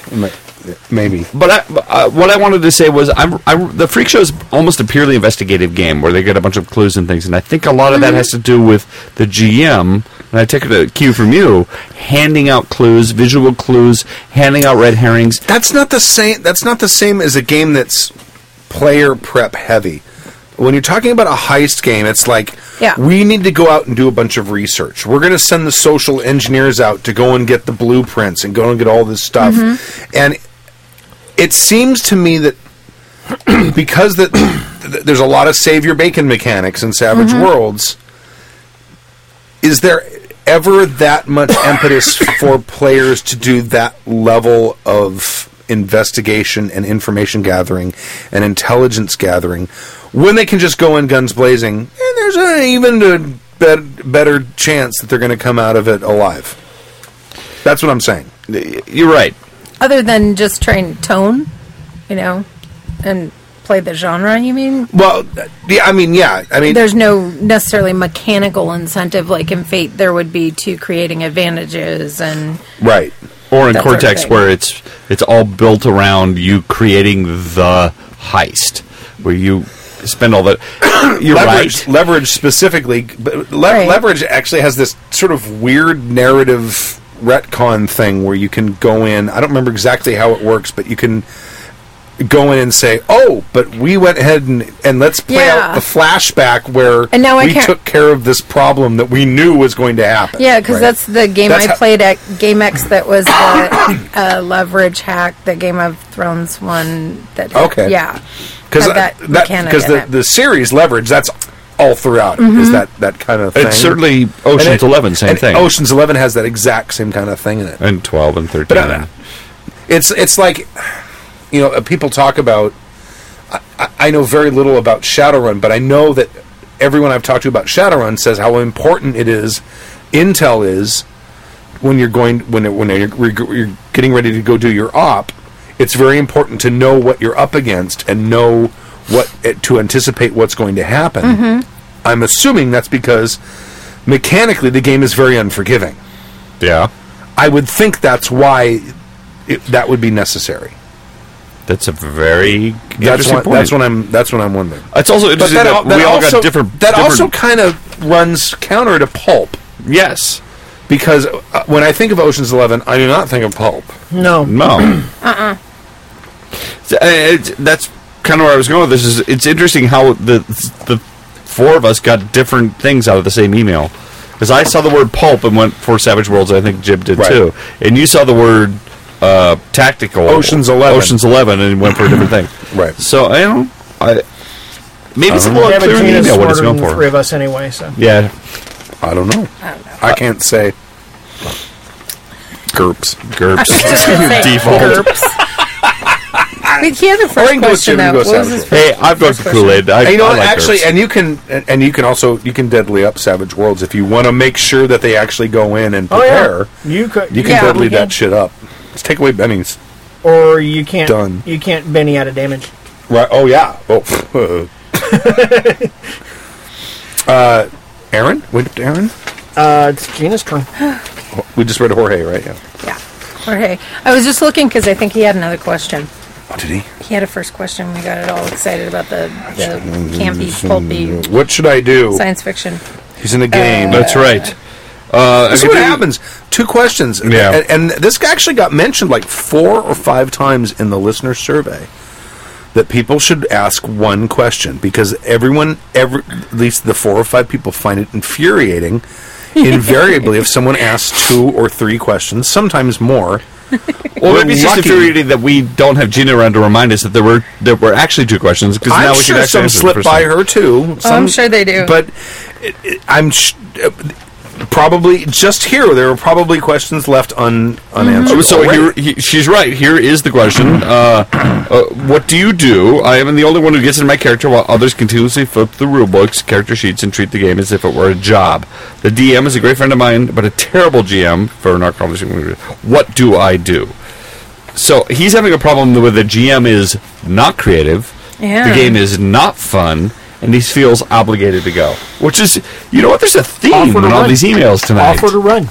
Maybe. But I, uh, what I wanted to say was I'm, I, the Freak Show is almost a purely investigative game where they get a bunch of clues and things, and I think a lot of that has to do with the G M, and I take a cue from you, handing out clues, visual clues, handing out red herrings. That's not the same, that's not the same as a game that's player prep heavy. When you're talking about a heist game, it's like, yeah. we need to go out and do a bunch of research. We're going to send the social engineers out to go and get the blueprints and go and get all this stuff. Mm-hmm. And it seems to me that because that there's a lot of save your bacon mechanics in Savage mm-hmm. Worlds, is there ever that much impetus for players to do that level of investigation and information gathering and intelligence gathering when they can just go in guns blazing, and there's an even a bet, better chance that they're going to come out of it alive? That's what I'm saying. You're right. Other than just trying tone, you know, and play the genre, you mean? Well, yeah, I mean, yeah. I mean, there's no necessarily mechanical incentive like in Fate there would be to creating advantages and... Right. Or in Cortex, where it's it's all built around you creating the heist, where you spend all that. You're leverage, right. Leverage specifically, but le- right. Leverage actually has this sort of weird narrative retcon thing where you can go in. I don't remember exactly how it works, but you can go in and say, "Oh, but we went ahead and, and let's play yeah. out the flashback where and now we took care of this problem that we knew was going to happen." Yeah, because right? that's the game that's I ha- played at GameX that was the uh, Leverage hack, the Game of Thrones one. That okay, yeah, because that because the it. the series Leverage that's all throughout mm-hmm. it, is that that kind of thing. It's certainly Ocean's it, Eleven, same thing. Ocean's Eleven has that exact same kind of thing in it, and twelve and thirteen. But, uh, it's it's like. You know, people talk about... I, I know very little about Shadowrun, but I know that everyone I've talked to about Shadowrun says how important it is, intel is, when you're going when it, when you're, you're getting ready to go do your op. It's very important to know what you're up against and know what to anticipate what's going to happen. Mm-hmm. I'm assuming that's because mechanically the game is very unforgiving. Yeah, I would think that's why it, that would be necessary. That's a very interesting that's what, point. That's what I'm. That's what I'm wondering. It's also interesting that, that, that we all also, got different. That different also kind of runs counter to pulp. Yes, because uh, when I think of Ocean's Eleven, I do not think of pulp. No, no. uh-uh. So, uh it's, that's kind of where I was going with this. Is it's interesting how the the four of us got different things out of the same email. Because I saw the word pulp and went for Savage Worlds. I think Jib did right. too, and you saw the word. Uh, tactical Ocean's Eleven, Ocean's Eleven, and went for a different thing. Right. So I don't. I maybe it's a little clearer in the email what it's going for. Three of us anyway. So yeah, I don't know. I don't know. I can't say. GURPS, GURPS, default. GURPS. We can't have first question though. What was his hey, I've got the Kool-Aid. I, you know, I like actually, GURPS. and you can, and, and you can also, you can deadly up Savage Worlds if you want to make sure that they actually go in and prepare. Oh, yeah. You could, you can yeah, deadly that shit up. Let's take away bennies. Or you can't Done. you can't benny out of damage. Right. Oh, yeah. Oh. uh, Aaron? Went to Aaron? Uh, it's Gina's turn. We just read Jorge, right? Yeah. Yeah. Jorge. I was just looking because I think he had another question. Oh, did he? He had a first question. We got it all excited about the, the campy, pulpy... What should I do? Science fiction. He's in a game. Uh, That's right. Uh, this is what happens. Two questions. Yeah. And, and this actually got mentioned like four or five times in the listener survey, that people should ask one question, because everyone, every, at least the four or five people, find it infuriating invariably if someone asks two or three questions, sometimes more. Or maybe it's just infuriating that we don't have Gina around to remind us that there were there were actually two questions, because now we sure can actually answer the first one. I'm sure some slip by her, too. Some, oh, I'm sure they do. But it, it, I'm... Sh- uh, Probably just here. There were probably questions left un, unanswered. Oh, so here, he, she's right. Here is the question: uh, uh, what do you do? I am the only one who gets into my character, while others continuously flip the rule books, character sheets, and treat the game as if it were a job. The D M is a great friend of mine, but a terrible G M for an accomplishing. What do I do? So he's having a problem where the G M is not creative. Yeah. The game is not fun. And he feels obligated to go. Which is, you know what, there's a theme in all run. these emails tonight. Offer to run.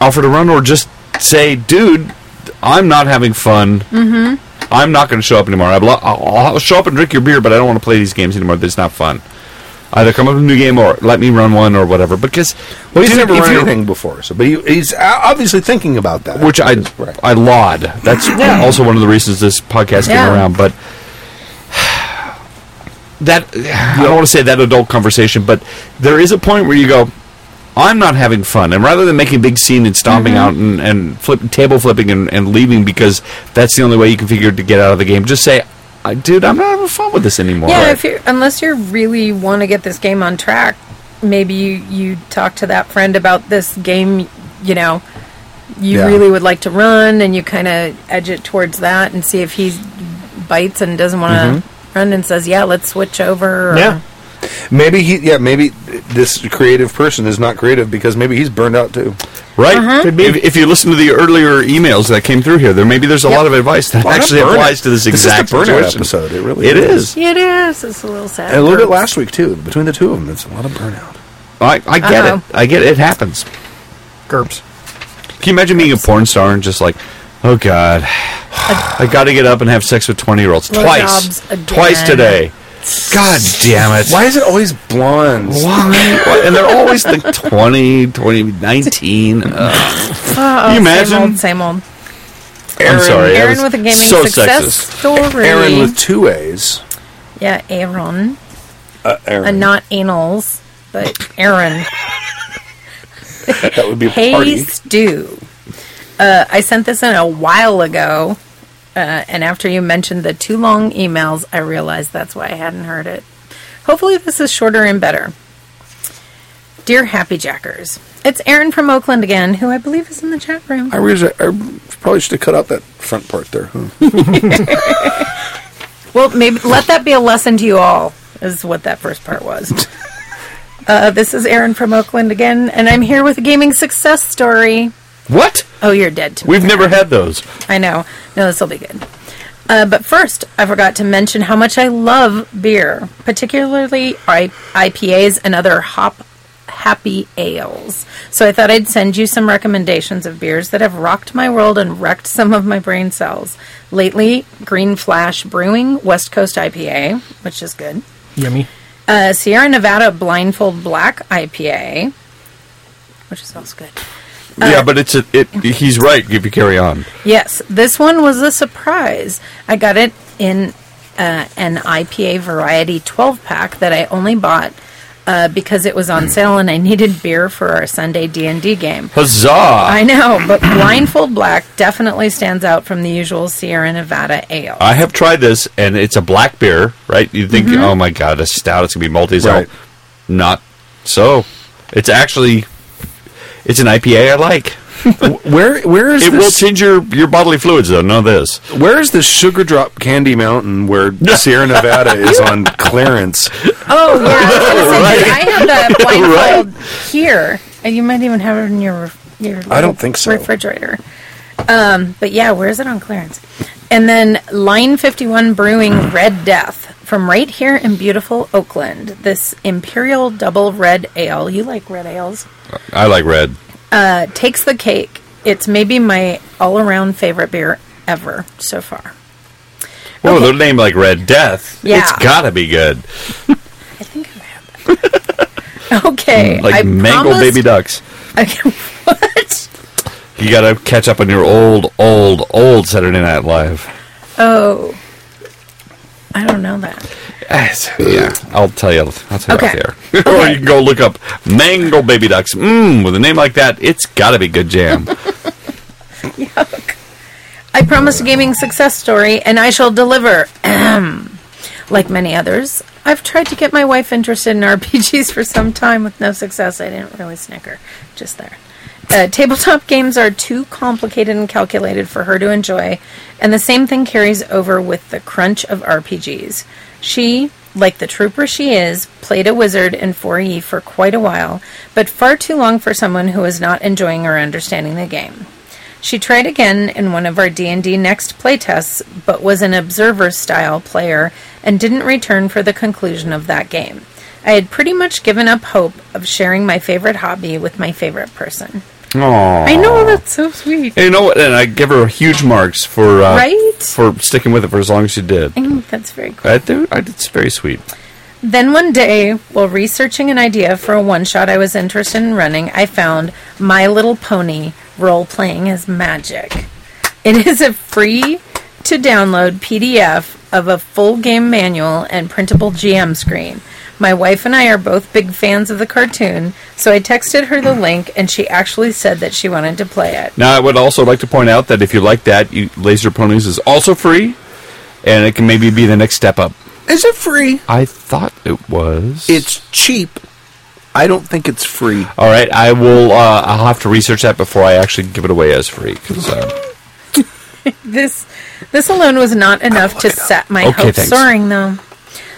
Offer to run, or just say, dude, I'm not having fun. Mm-hmm. I'm not going to show up anymore. I'll show up and drink your beer, but I don't want to play these games anymore. It's not fun. Either come up with a new game or let me run one or whatever. Because well, he's never run anything before, so but he, he's obviously thinking about that. Which I, right. I laud. That's yeah. also one of the reasons this podcast yeah. came around. But... That I don't want to say that adult conversation, but there is a point where you go, I'm not having fun. And rather than making a big scene and stomping mm-hmm. out and, and flip, table flipping and, and leaving because that's the only way you can figure to get out of the game, just say, dude, I'm not having fun with this anymore. Yeah, right. if you're, unless you really want to get this game on track, maybe you, you talk to that friend about this game, you know, you yeah. really would like to run, and you kind of edge it towards that and see if he bites and doesn't want to... Mm-hmm. and says, yeah, let's switch over. Or yeah. Maybe he, yeah, maybe this creative person is not creative because maybe he's burned out too. Right. Uh-huh. Could be. If, if you listen to the earlier emails that came through here, there maybe there's a yep. lot of advice that well, actually applies it. to this exact this is burnout episode. It really it is. is. It is. It's a little sad. And a little bit last week, too. Between the two of them, it's a lot of burnout. I, I get uh-huh. it. I get it. It happens. GURPS. Can you imagine being a porn star and just like, oh, God. I got to get up and have sex with twenty-year-olds. Twice. Twice today. God damn it. Why is it always blondes? Why? Why? And they're always like twenty, twenty, nineteen. Ugh. Uh-oh, you imagine? Same old, same old. Aaron, I'm sorry. Aaron with a gaming so success sexist. story. Aaron with two A's. Yeah, Aaron. Uh, Aaron. And not anals, but Aaron. That would be a hey, party. Hey, Stu. Uh, I sent this in a while ago, uh, and after you mentioned the too long emails, I realized that's why I hadn't heard it. Hopefully this is shorter and better. Dear Happy Jackers, it's Aaron from Oakland again, who I believe is in the chat room. I, realize I, I probably should have cut out that front part there. Huh? Well, maybe let that be a lesson to you all, is what that first part was. Uh, this is Aaron from Oakland again, and I'm here with a gaming success story. What? Oh, you're dead to me. We've never had those. I know. No, this will be good. Uh, but first, I forgot to mention how much I love beer, particularly I- IPAs and other hop happy ales. So I thought I'd send you some recommendations of beers that have rocked my world and wrecked some of my brain cells. Lately, Green Flash Brewing West Coast I P A, which is good. Yummy. Uh, Sierra Nevada Blindfold Black I P A, which is also good. Uh, yeah, but it's a, it. He's right. If you carry on. Yes, this one was a surprise. I got it in uh, an I P A variety twelve pack that I only bought uh, because it was on sale and I needed beer for our Sunday D and D game. Huzzah! I know, but Blindfold Black definitely stands out from the usual Sierra Nevada ale. I have tried this, and it's a black beer, right? You think, mm-hmm. oh my god, a stout, it's going to be malty. Right. Not so. It's actually... It's an I P A I like. where where is it this? Will change your, your bodily fluids though. Know this. Where is the Sugar Drop Candy Mountain where Sierra Nevada is on clearance? Oh, yeah. I, right. I have the blindfold right. here, and you might even have it in your your. I don't think so. Refrigerator. Um, but yeah, where is it on clearance? And then Line fifty-one Brewing Red Death from right here in beautiful Oakland. This Imperial Double Red Ale. You like red ales? I like red. Uh, takes the cake. It's maybe my all-around favorite beer ever so far. Well, okay. They're named like Red Death. Yeah. It's got to be good. I think I've had that. Okay. Like I mangled promised... baby ducks. Okay, what? You got to catch up on your old, old, old Saturday Night Live. Oh. I don't know that. Yeah, I'll tell you. I'll tell you okay. Out there. Okay. Or you can go look up mangled baby ducks. Mmm, with a name like that, it's got to be good jam. Yuck. I promised a gaming success story, and I shall deliver. Like many others, I've tried to get my wife interested in R P Gs for some time with no success. I didn't really snicker. Just there. Uh, tabletop games are too complicated and calculated for her to enjoy, and the same thing carries over with the crunch of R P Gs. She, like the trooper she is, played a wizard in four E for quite a while, but far too long for someone who is not enjoying or understanding the game. She tried again in one of our D and D Next playtests, but was an observer-style player and didn't return for the conclusion of that game. I had pretty much given up hope of sharing my favorite hobby with my favorite person. Aww. I know, that's so sweet. And you know what? And I give her huge marks for uh, right? for sticking with it for as long as she did. I think that's very cool. I think it's very sweet. Then one day, while researching an idea for a one-shot I was interested in running, I found My Little Pony Role-Playing is Magic. It is a free-to-download P D F of a full game manual and printable G M screen. My wife and I are both big fans of the cartoon, so I texted her the link, and she actually said that she wanted to play it. Now, I would also like to point out that if you like that, you, Laser Ponies is also free, and it can maybe be the next step up. Is it free? I thought it was. It's cheap. I don't think it's free. All right, I will. Uh, I'll have to research that before I actually give it away as free. Cause, uh... this, this alone was not enough to set my okay, hopes soaring, though.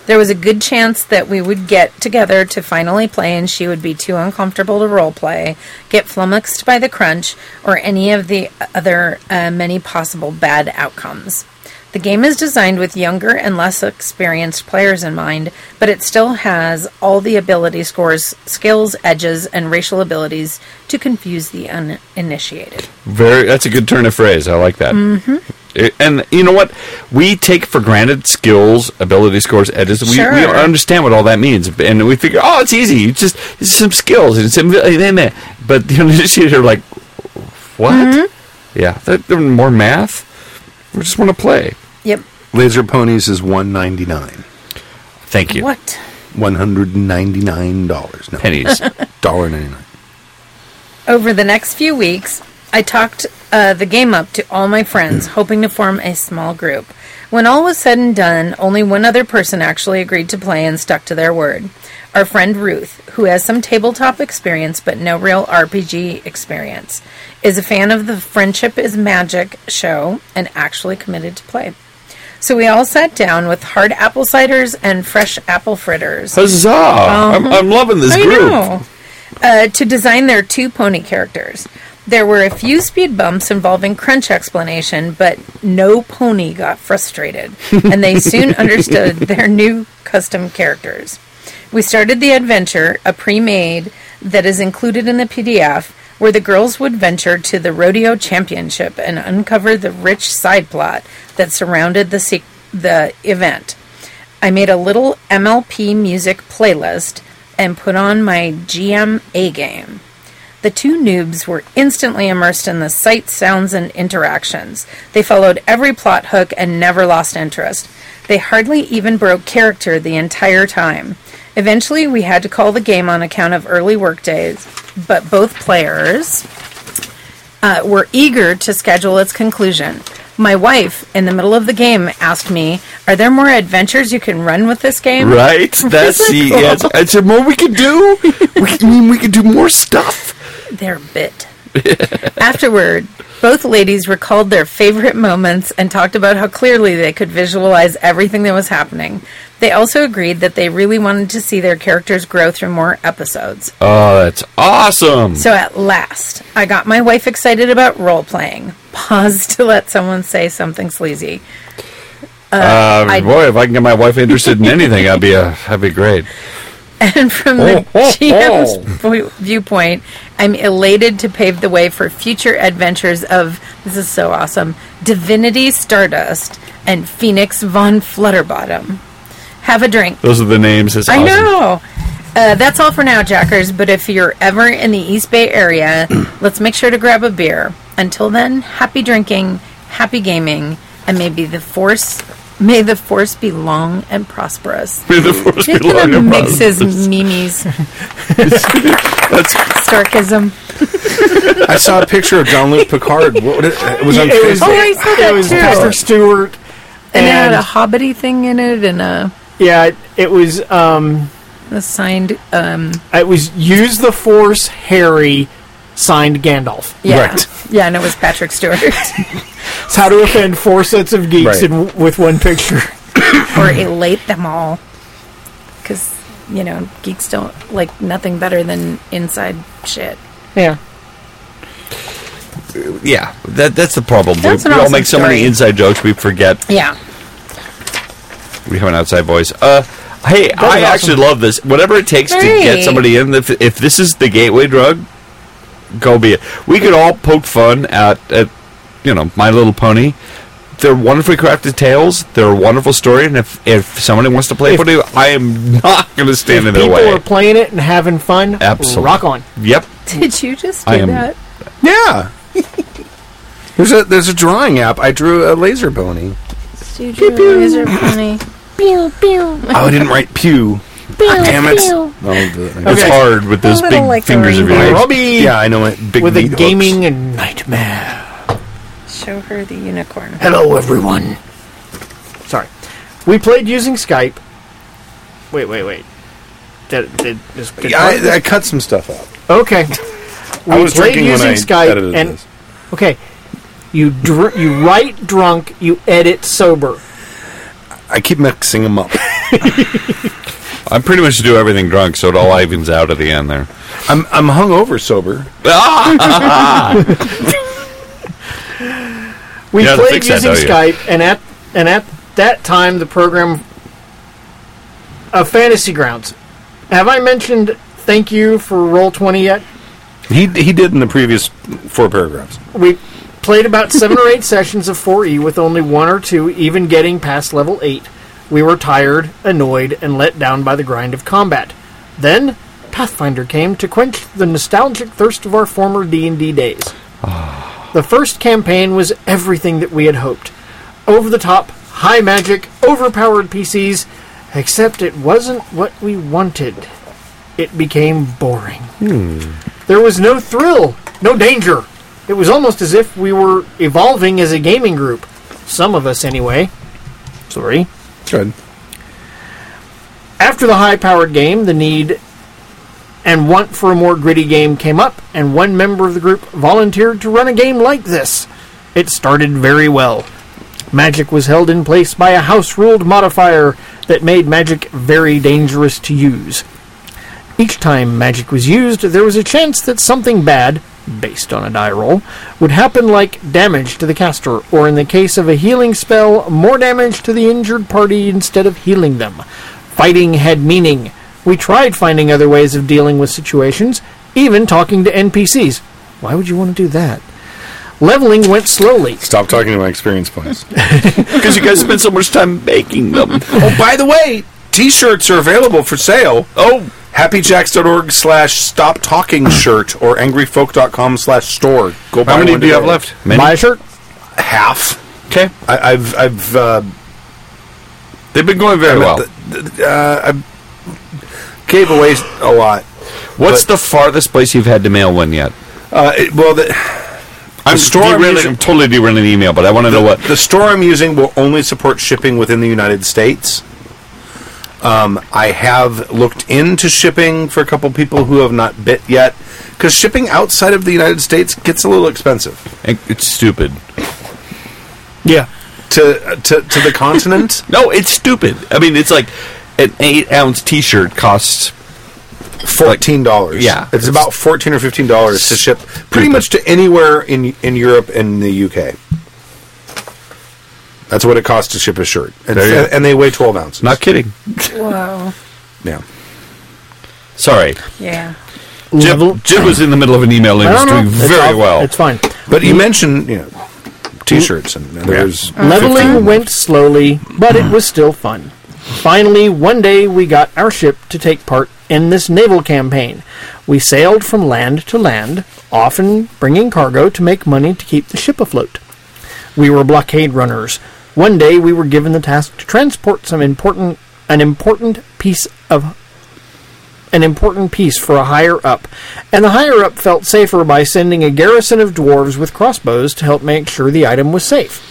There was a good chance that we would get together to finally play, and she would be too uncomfortable to role play, get flummoxed by the crunch, or any of the other uh, many possible bad outcomes. The game is designed with younger and less experienced players in mind, but it still has all the ability scores, skills, edges, and racial abilities to confuse the uninitiated. Very, that's a good turn of phrase. I like that. Mm-hmm. It, and you know what? We take for granted skills, ability scores, edges. We, sure. we don't understand what all that means. And we figure, oh, it's easy. It's just it's some skills. And some, but the uninitiated are like, what? Mm-hmm. Yeah. They're, they're more math. We just want to play. Yep. Laser Ponies is one ninety-nine. Thank you. What? one hundred ninety-nine dollars. No. Pennies. one dollar ninety-nine. Over the next few weeks, I talked uh, the game up to all my friends, hoping to form a small group. When all was said and done, only one other person actually agreed to play and stuck to their word. Our friend Ruth, who has some tabletop experience but no real R P G experience, is a fan of the Friendship is Magic show and actually committed to play. So we all sat down with hard apple ciders and fresh apple fritters. Huzzah! Um, I'm, I'm loving this I group. Know. Uh, to design their two pony characters. There were a few speed bumps involving crunch explanation, but no pony got frustrated, and they soon understood their new custom characters. We started the adventure, a pre-made that is included in the P D F, where the girls would venture to the rodeo championship and uncover the rich side plot that surrounded the se- the event. I made a little M L P music playlist and put on my G M A game. The two noobs were instantly immersed in the sights, sounds, and interactions. They followed every plot hook and never lost interest. They hardly even broke character the entire time. Eventually, we had to call the game on account of early work days, but both players uh, were eager to schedule its conclusion. My wife, in the middle of the game, asked me, are there more adventures you can run with this game? Right? That's the cool. answer. Yeah, is there more we could do? we, I mean, we could do more stuff. Their bit. Afterward, both ladies recalled their favorite moments and talked about how clearly they could visualize everything that was happening. They also agreed that they really wanted to see their characters grow through more episodes. Oh, that's awesome! So at last, I got my wife excited about role-playing. Pause to let someone say something sleazy. Uh, uh, boy, if I can get my wife interested in anything, I'd be, uh, that'd be great. And from the oh, oh, G M's oh. viewpoint, I'm elated to pave the way for future adventures of, this is so awesome, Divinity Stardust and Phoenix Von Flutterbottom. Have a drink. Those are the names. It's I awesome. know. Uh, that's all for now, Jackers, but if you're ever in the East Bay area, let's make sure to grab a beer. Until then, happy drinking, happy gaming, and may be the force may the force be long and prosperous. May the force Jake be long and mixes prosperous. Memes. That's sarcasm. I saw a picture of Jean-Luc Picard. What it, it was yeah, on it Facebook. Was, oh, I saw that it was too. Patrick Stewart. And, and it had a Hobbity thing in it, and a yeah, it, it was um, the signed. Um, it was use the force, Harry, signed Gandalf. Yeah, right. Yeah, and it was Patrick Stewart. It's how to offend four sets of geeks right. in w- with one picture, or elate them all, because you know geeks don't like nothing better than inside shit. Yeah. Yeah, that that's the problem. That's we we awesome all make so story. Many inside jokes, we forget. Yeah. We have an outside voice. Uh, hey, that's I awesome. Actually love this. Whatever it takes right. to get somebody in, if, if this is the gateway drug, go be it. We could all poke fun at, at, you know, My Little Pony. They're wonderfully crafted tales. They're a wonderful story, and if, if somebody wants to play if, it, I am not going to stand in their way. If people are playing it and having fun, absolutely. Rock on. Yep. Did you just do I am, that? Yeah. There's a there's a drawing app. I drew a laser pony. So you drew pew, a pew. Laser pony. Pew pew. Oh, I didn't write pew. Pew oh, damn it! Pew. Oh, okay. It's hard with those big like fingers of yours. Robbie. Yeah, I know it. Big with a gaming hooks. Nightmare. Show her the unicorn. Hello, everyone. Sorry, we played using Skype. Wait, wait, wait. Did, did, did, did I, I, I cut some stuff out. Okay. We I was played drinking using when I Skype edited and this. Okay. You dr- you write drunk, you edit sober. I keep mixing them up. I'm pretty much do everything drunk, so it all evens out at the end there. I'm I'm hungover sober. We you played using that, Skype, and at and at that time the program of Fantasy Grounds. Have I mentioned thank you for Roll twenty yet? He he did in the previous four paragraphs. We played about seven or eight sessions of four E with only one or two even getting past level eight. We were tired, annoyed, and let down by the grind of combat. Then, Pathfinder came to quench the nostalgic thirst of our former D and D days. The first campaign was everything that we had hoped. Over-the-top, high magic, overpowered P Cs, except it wasn't what we wanted. It became boring. Hmm. There was no thrill, no danger. It was almost as if we were evolving as a gaming group. Some of us, anyway. Sorry. Good. After the high-powered game, the need and want for a more gritty game came up, and one member of the group volunteered to run a game like this. It started very well. Magic was held in place by a house-ruled modifier that made magic very dangerous to use. Each time magic was used, there was a chance that something bad, based on a die roll, would happen, like damage to the caster, or in the case of a healing spell, more damage to the injured party instead of healing them. Fighting had meaning. We tried finding other ways of dealing with situations, even talking to N P Cs. Why would you want to do that? Leveling went slowly. Stop talking to my experience points. Because you guys spend so much time making them. Oh, by the way, T-shirts are available for sale. Oh, happyjacks.org slash stop talking shirt or angryfolk.com slash store. Go buy. How many do you have left? Many? Buy a shirt? Half. Okay. I, I've, I've, uh, they've been going very I well. The, the, uh, I gave away a lot. What's the farthest place you've had to mail one yet? Uh, it, well, the, I'm, the store I'm, using, I'm totally derailing the email, but I want to know what. The store I'm using will only support shipping within the United States. Um, I have looked into shipping for a couple people who have not bit yet, because shipping outside of the United States gets a little expensive. It's stupid. Yeah. To to to the continent? No, it's stupid. I mean, it's like an eight ounce T-shirt costs fourteen dollars. Like, yeah, it's, it's about fourteen or fifteen dollars to ship pretty much to anywhere in in Europe and the U K. That's what it costs to ship a shirt. And, and they weigh twelve ounces. Not kidding. Whoa. Yeah. Sorry. Yeah. Jib, Jib was in the middle of an email and was doing know. very it's well. It's fine. But you mentioned, you know, T-shirts and, and yeah. there's... Leveling went slowly, but it was still fun. Finally, one day we got our ship to take part in this naval campaign. We sailed from land to land, often bringing cargo to make money to keep the ship afloat. We were blockade runners. One day we were given the task to transport some important an important piece of an important piece for a higher-up, and the higher-up felt safer by sending a garrison of dwarves with crossbows to help make sure the item was safe.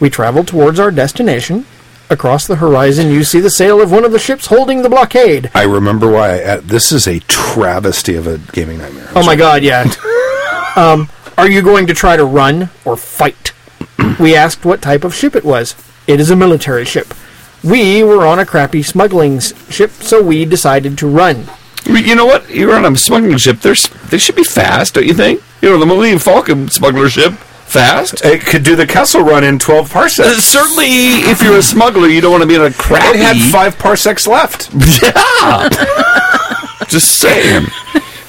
We traveled towards our destination. Across the horizon, you see the sail of one of the ships holding the blockade. I remember why. I, uh, this is a travesty of a gaming nightmare. I'm oh, sorry. My God, yeah. um, are you going to try to run or fight? We asked what type of ship it was. It is a military ship. We were on a crappy smuggling ship, so we decided to run. You know what? You're on a smuggling ship. They're, they should be fast, don't you think? You know, the Millennium Falcon smuggler ship. Fast. It could do the Kessel Run in twelve parsecs. Uh, certainly, if you're a smuggler, you don't want to be in a crappy... It had five parsecs left. Yeah! Just saying.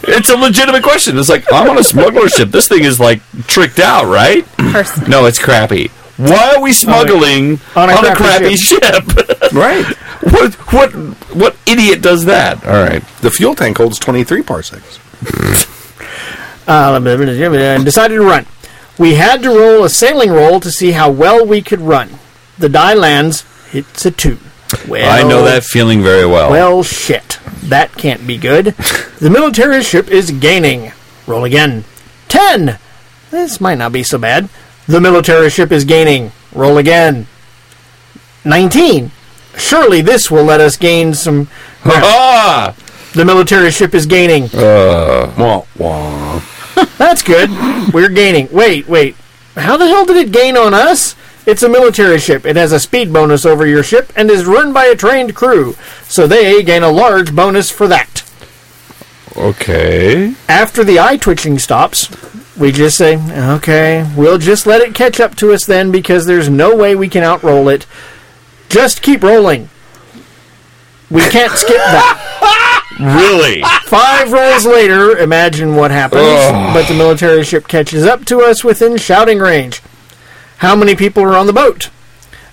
It's a legitimate question. It's like, I'm on a smuggler ship. This thing is, like, tricked out, right? Person. No, it's crappy. Why are we smuggling on a, on a, on a crappy, crappy ship? ship? Right. What what what idiot does that? All right. The fuel tank holds twenty-three parsecs. uh, decided to run. We had to roll a sailing roll to see how well we could run. The die lands. It's a two. Well, I know that feeling very well. Well, shit. That can't be good. The military ship is gaining. Roll again. Ten. This might not be so bad. The military ship is gaining. Roll again. nineteen. Surely this will let us gain some... Ha The military ship is gaining. Uh, wah, wah. That's good. We're gaining. Wait, wait. How the hell did it gain on us? It's a military ship. It has a speed bonus over your ship and is run by a trained crew. So they gain a large bonus for that. Okay. After the eye twitching stops... We just say, okay, we'll just let it catch up to us then because there's no way we can outroll it. Just keep rolling. We can't skip that. Really? Five rolls later, imagine what happens. Oh. But the military ship catches up to us within shouting range. How many people are on the boat?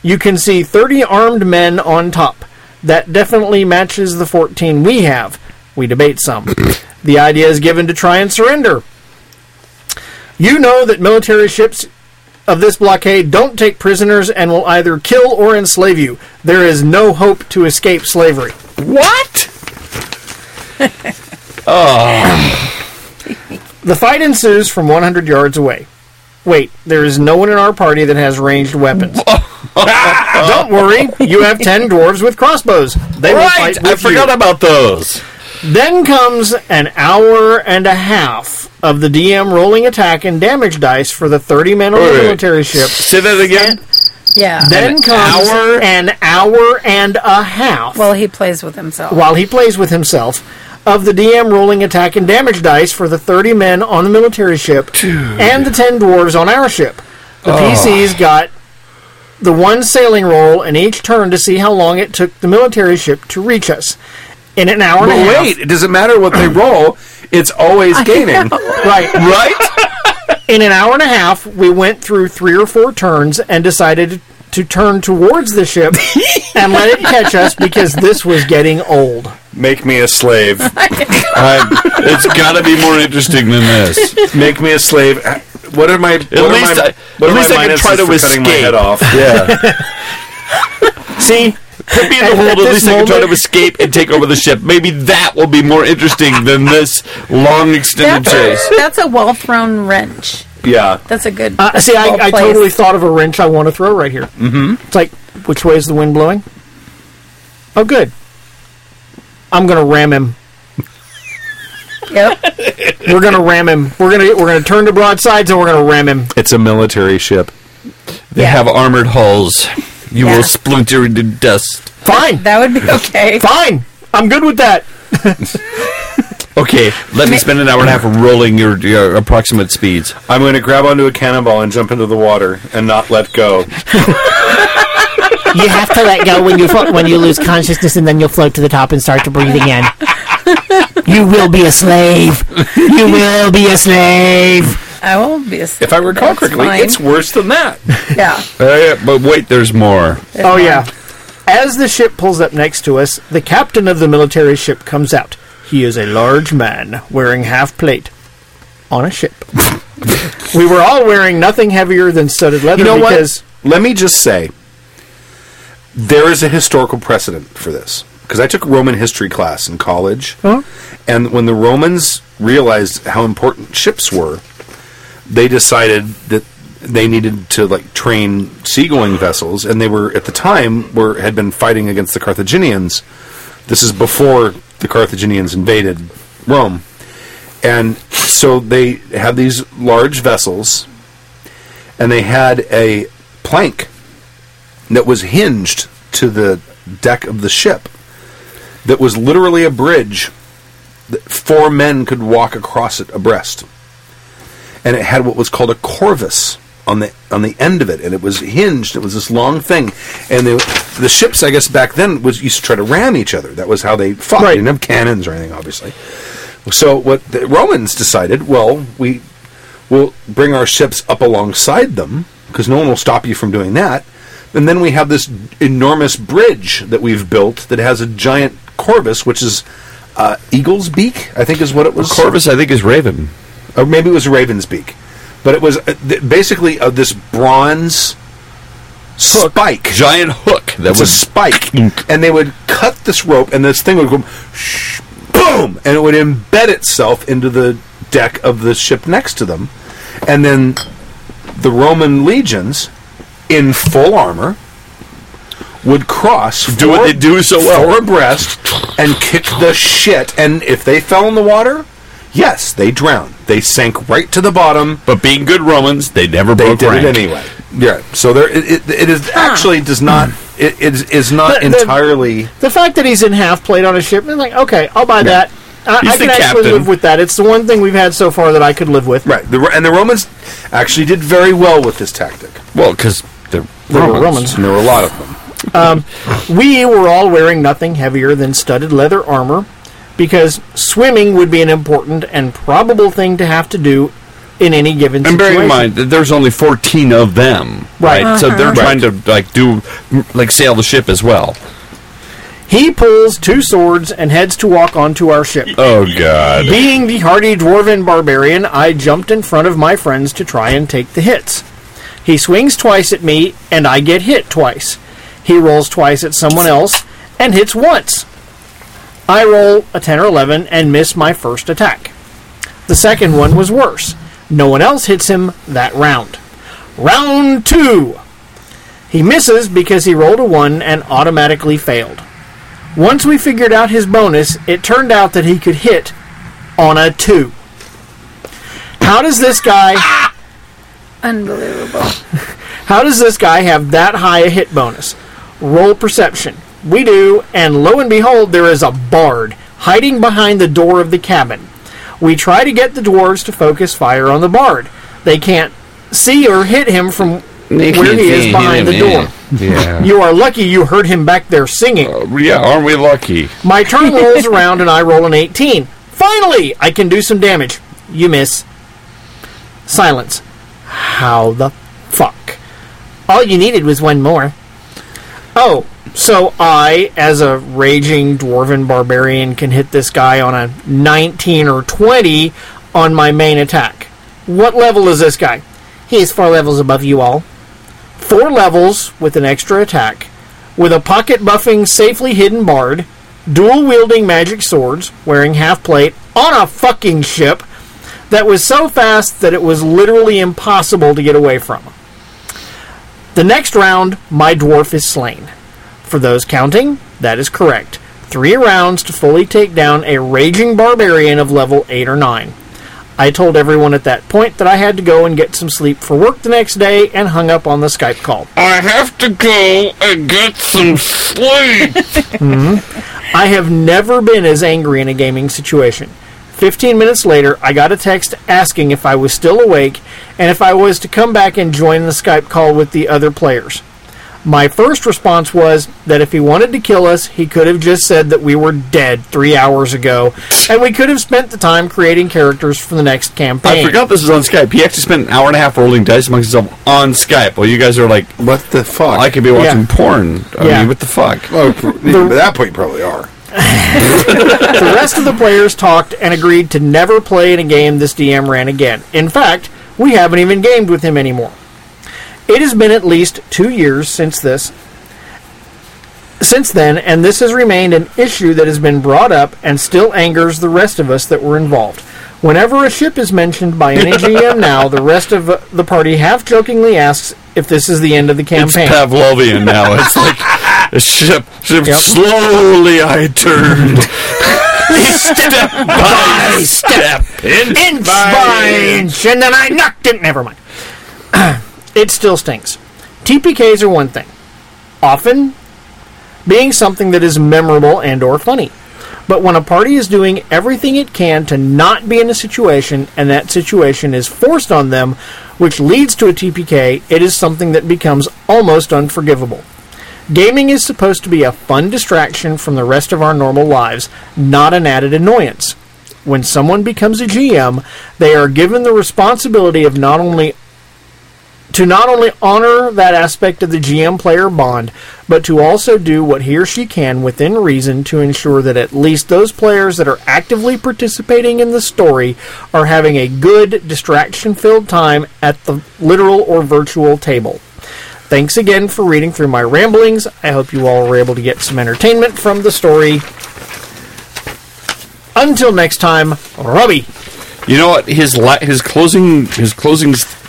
You can see thirty armed men on top. That definitely matches the fourteen we have. We debate some. The idea is given to try and surrender. You know that military ships of this blockade don't take prisoners and will either kill or enslave you. There is no hope to escape slavery. What? Oh. The fight ensues from one hundred yards away. Wait, there is no one in our party that has ranged weapons. Don't worry, you have ten dwarves with crossbows. They right, will fight with I forgot you. About those. Then comes an hour and a half of the D M rolling attack and damage dice for the thirty men on the military ship. Say that again? And yeah. Then an comes hour. an hour and a half. While he plays with himself. While he plays with himself. Of the D M rolling attack and damage dice for the thirty men on the military ship. Dude. And the ten dwarves on our ship. The oh. P Cs got the one sailing roll in each turn to see how long it took the military ship to reach us. In an hour well, and a half. Wait, it doesn't matter what they roll. It's always gaining. Right. Right? In an hour and a half, we went through three or four turns and decided to turn towards the ship and let it catch us because this was getting old. Make me a slave. It's got to be more interesting than this. Make me a slave. What are my... What at are least, my, I, what at least I can try to escape. My head off? Yeah. See... Put me in the hold, at least I can try to escape and take over the ship. Maybe that will be more interesting than this long extended chase. That's a well-thrown wrench. Yeah. That's a good... Uh, that's see, well I, I totally thought of a wrench I want to throw right here. Mm-hmm. It's like, which way is the wind blowing? Oh, good. I'm going to ram him. Yep. We're going to ram him. We're going to we're going to turn to broadsides and we're going to ram him. It's a military ship. They yeah. have armored hulls. You yeah. will splinter into dust. Fine. That would be okay. Fine. I'm good with that. Okay. Let me spend an hour and a half rolling your, your approximate speeds. I'm going to grab onto a cannonball and jump into the water and not let go. You have to let go when you fo- when you lose consciousness and then you'll float to the top and start to breathe again. You will be a slave. You will be a slave. I won't be a slave. If I recall correctly, it's worse than that. Yeah. Uh, but wait, there's more. There's oh, more. Yeah. As the ship pulls up next to us, the captain of the military ship comes out. He is a large man, wearing half plate, on a ship. We were all wearing nothing heavier than studded leather, you know, because... What? Let me just say, there is a historical precedent for this. Because I took a Roman history class in college, huh? And when the Romans realized how important ships were, they decided that they needed to like train seagoing vessels, and they were, at the time, were had been fighting against the Carthaginians. This is before the Carthaginians invaded Rome. And so they had these large vessels, and they had a plank that was hinged to the deck of the ship that was literally a bridge that four men could walk across it abreast. And it had what was called a corvus on the on the end of it, and it was hinged. It was this long thing, and they, the ships, I guess, back then was used to try to ram each other. That was how they fought. Right. They didn't have cannons or anything, obviously. So what the Romans decided, well, we will bring our ships up alongside them, because no one will stop you from doing that. And then we have this enormous bridge that we've built that has a giant corvus, which is uh, eagle's beak, I think is what it was. Corvus, I think, is raven. Or maybe it was raven's beak. But it was uh, th- basically uh, this bronze hook. spike. Giant hook. That it's was a spike. And they would cut this rope, and this thing would go... Shh, boom! And it would embed itself into the deck of the ship next to them. And then the Roman legions, in full armor, would cross do four, what they do so well. four abreast and kick the shit. And if they fell in the water, yes, they drowned. They sank right to the bottom. But being good Romans, they never broke rank. They did it anyway. Yeah. So there, it, it, it is actually does not... It is is not the, the, entirely... The fact that he's in half plate on a ship, I'm like, okay, I'll buy yeah. that. I, I can actually captain. live with that. It's the one thing we've had so far that I could live with. Right, the, and the Romans actually did very well with this tactic. Well, because they're they Romans, were Romans, and there were a lot of them. Um, we were all wearing nothing heavier than studded leather armor, because swimming would be an important and probable thing to have to do in any given situation. And bear in mind that there's only fourteen of them, right? Uh-huh. So they're right. trying to like do, like sail the ship as well. He pulls two swords and heads to walk onto our ship. Oh, God. Being the hardy dwarven barbarian, I jumped in front of my friends to try and take the hits. He swings twice at me, and I get hit twice. He rolls twice at someone else, and hits once. I roll a ten or eleven and miss my first attack. The second one was worse. No one else hits him that round. Round two! He misses because he rolled a one and automatically failed. Once we figured out his bonus, it turned out that he could hit on a two. How does this guy... Ah! Unbelievable. How does this guy have that high a hit bonus? Roll perception. We do, and lo and behold, there is a bard hiding behind the door of the cabin. We try to get the dwarves to focus fire on the bard. They can't see or hit him from... They where he is behind the door. Yeah. You are lucky you heard him back there singing. Uh, yeah, aren't we lucky? My turn rolls around and I roll an eighteen. Finally, I can do some damage. You miss. Silence. How the fuck? All you needed was one more. Oh, so I, as a raging dwarven barbarian, can hit this guy on a nineteen or twenty on my main attack. What level is this guy? He is four levels above you all. Four levels with an extra attack, with a pocket-buffing, safely hidden bard, dual-wielding magic swords, wearing half-plate, on a fucking ship that was so fast that it was literally impossible to get away from. The next round, my dwarf is slain. For those counting, that is correct. Three rounds to fully take down a raging barbarian of level eight or nine. I told everyone at that point that I had to go and get some sleep for work the next day and hung up on the Skype call. I have to go and get some sleep. Mm-hmm. I have never been as angry in a gaming situation. Fifteen minutes later, I got a text asking if I was still awake and if I was to come back and join the Skype call with the other players. My first response was that if he wanted to kill us, he could have just said that we were dead three hours ago, and we could have spent the time creating characters for the next campaign. I forgot this is on Skype. He actually spent an hour and a half rolling dice amongst himself on Skype, while you guys are like, what the fuck? I could be watching yeah. porn. I yeah. mean, what the fuck? Well, the, at that point, you probably are. The rest of the players talked and agreed to never play in a game this D M ran again. In fact, we haven't even gamed with him anymore. It has been at least two years since this, since then, and this has remained an issue that has been brought up and still angers the rest of us that were involved. Whenever a ship is mentioned by any G M now, the rest of the party half-jokingly asks if this is the end of the campaign. It's Pavlovian now. It's like a ship. ship yep. Slowly I turned. Step by step. Inch, inch by inch. And then I knocked it. Never mind. It still stinks. T P Ks are one thing, often being something that is memorable and or funny. But when a party is doing everything it can to not be in a situation, and that situation is forced on them, which leads to a T P K, it is something that becomes almost unforgivable. Gaming is supposed to be a fun distraction from the rest of our normal lives, not an added annoyance. When someone becomes a G M, they are given the responsibility of not only to not only honor that aspect of the G M player bond, but to also do what he or she can within reason to ensure that at least those players that are actively participating in the story are having a good, distraction-filled time at the literal or virtual table. Thanks again for reading through my ramblings. I hope you all were able to get some entertainment from the story. Until next time, Robbie. You know what? His la- his closing his closing. St-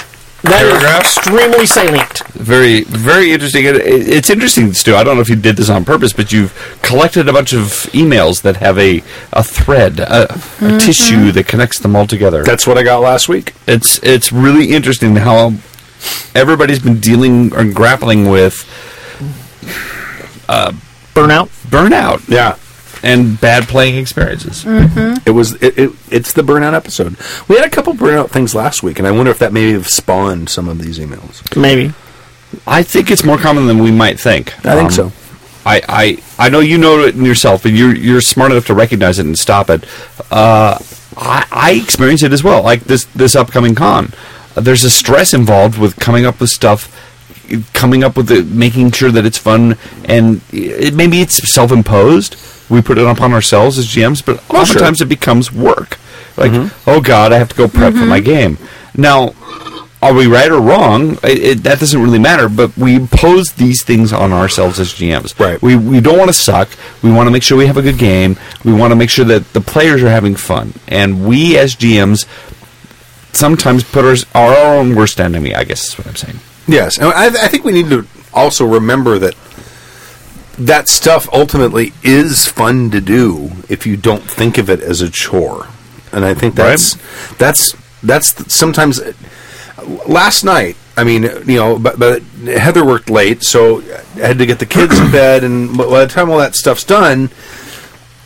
That paragraph. Is extremely salient. Very, very interesting. It, it, it's interesting, Stu. I don't know if you did this on purpose, but you've collected a bunch of emails that have a, a thread, a, mm-hmm. a tissue that connects them all together. That's what I got last week. It's it's really interesting how everybody's been dealing or grappling with uh, burnout, burnout, yeah, and bad playing experiences. Mm-hmm. It was it, it. It's the burnout episode. We had a couple burnout things last week, and I wonder if that may have spawned some of these emails. Maybe. I think it's more common than we might think. I um, think so. I, I I know you know it in yourself, and you're you're smart enough to recognize it and stop it. Uh, I I experience it as well. Like this this upcoming con, there's a stress involved with coming up with stuff. Coming up with it, making sure that it's fun, and it, maybe it's self-imposed. We put it upon ourselves as G Ms, but oh, oftentimes sure. it becomes work. Like, mm-hmm. oh God, I have to go prep mm-hmm. for my game. Now, are we right or wrong? It, it, that doesn't really matter, but we impose these things on ourselves as G Ms. Right. We we don't want to suck. We want to make sure we have a good game. We want to make sure that the players are having fun. And we as G Ms sometimes put our, are our own worst enemy, I guess is what I'm saying. Yes, and I, th- I think we need to also remember that that stuff ultimately is fun to do if you don't think of it as a chore. And I think that's right. that's that's th- sometimes. Uh, last night, I mean, you know, but, but Heather worked late, so I had to get the kids in bed, and by the time all that stuff's done,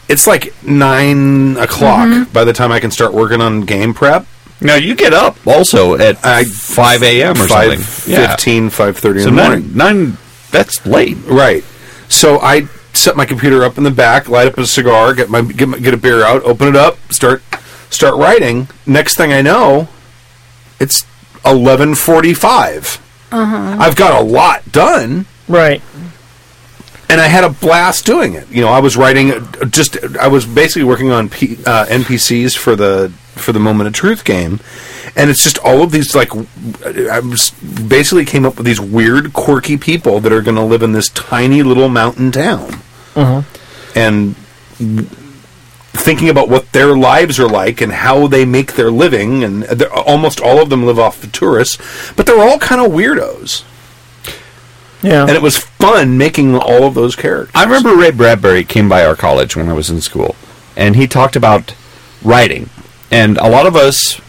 it's like nine o'clock. Mm-hmm. By the time I can start working on game prep. Now, you get up also at I, five a.m. or five, something. fifteen, yeah. five thirty so in the morning. Nine, nine, that's late. Right. So I set my computer up in the back, light up a cigar, get my get, my, get a beer out, open it up, start start writing. Next thing I know, it's eleven forty-five. Uh-huh. I've got a lot done. Right. And I had a blast doing it. You know, I was writing just, I was basically working on P, uh, N P Cs for the for the Moment of Truth game, and it's just all of these, like, I was basically came up with these weird, quirky people that are going to live in this tiny little mountain town. Uh-huh. And thinking about what their lives are like and how they make their living, and almost all of them live off the tourists, but they're all kind of weirdos. Yeah. And it was fun making all of those characters. I remember Ray Bradbury came by our college when I was in school, and he talked about writing. And a lot of us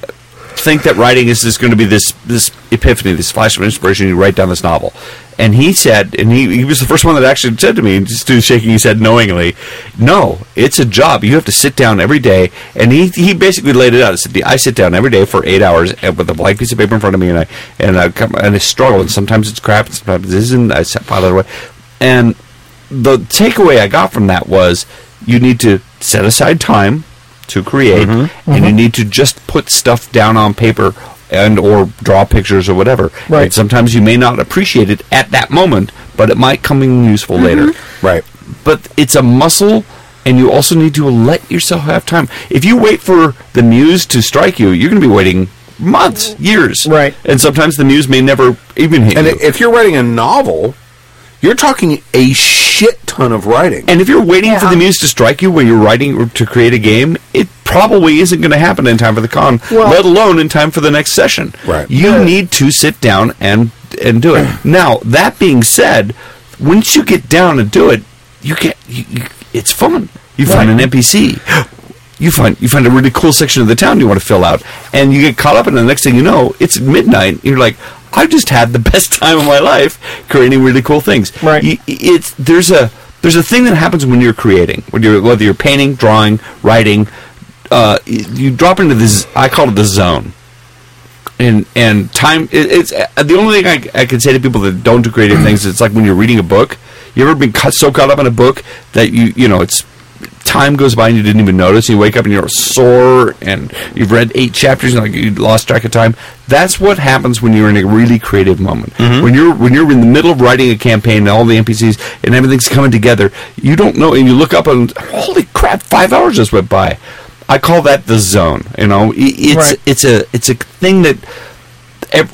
think that writing is just going to be this, this epiphany, this flash of inspiration. You write down this novel. and he said, and he, he was the first one that actually said to me, just do shaking his head knowingly, no, it's a job. You have to sit down every day. And he, he basically laid it out. I sit down every day for eight hours with a blank piece of paper in front of me, and I and I, come, and I struggle, and sometimes it's crap, and sometimes it isn't. I pile it away. And the takeaway I got from that was you need to set aside time to create, mm-hmm. Mm-hmm. and you need to just put stuff down on paper and or draw pictures or whatever. Right. And sometimes you may not appreciate it at that moment, but it might come in useful mm-hmm. later. Right. But it's a muscle, and you also need to let yourself have time. If you wait for the muse to strike you, you're going to be waiting months, years. Right. And sometimes the muse may never even hit and you. And if you're writing a novel, you're talking a shit ton of writing. And if you're waiting yeah. for the muse to strike you when you're writing or to create a game, it probably isn't going to happen in time for the con, well, let alone in time for the next session. Right. You yeah. need to sit down and and do it. Now, that being said, once you get down and do it, you get you, you, it's fun. You right. find an N P C. You find you find a really cool section of the town you want to fill out, and you get caught up in it. The next thing you know, it's midnight. You're like, I just had the best time of my life creating really cool things. Right. It's there's a there's a thing that happens when you're creating, when you're whether you're painting, drawing, writing, uh, you drop into this. I call it the zone. And and time. It, it's the only thing I I can say to people that don't do creative things. It's like when you're reading a book. You ever been cut, so caught up in a book that you you know it's. Time goes by and you didn't even notice. You wake up and you're sore, and you've read eight chapters, and like you lost track of time. That's what happens when you're in a really creative moment. Mm-hmm. When you're when you're in the middle of writing a campaign, and all the N P Cs and everything's coming together. You don't know, and you look up and holy crap, five hours just went by. I call that the zone. You know, it's right. it's a it's a thing that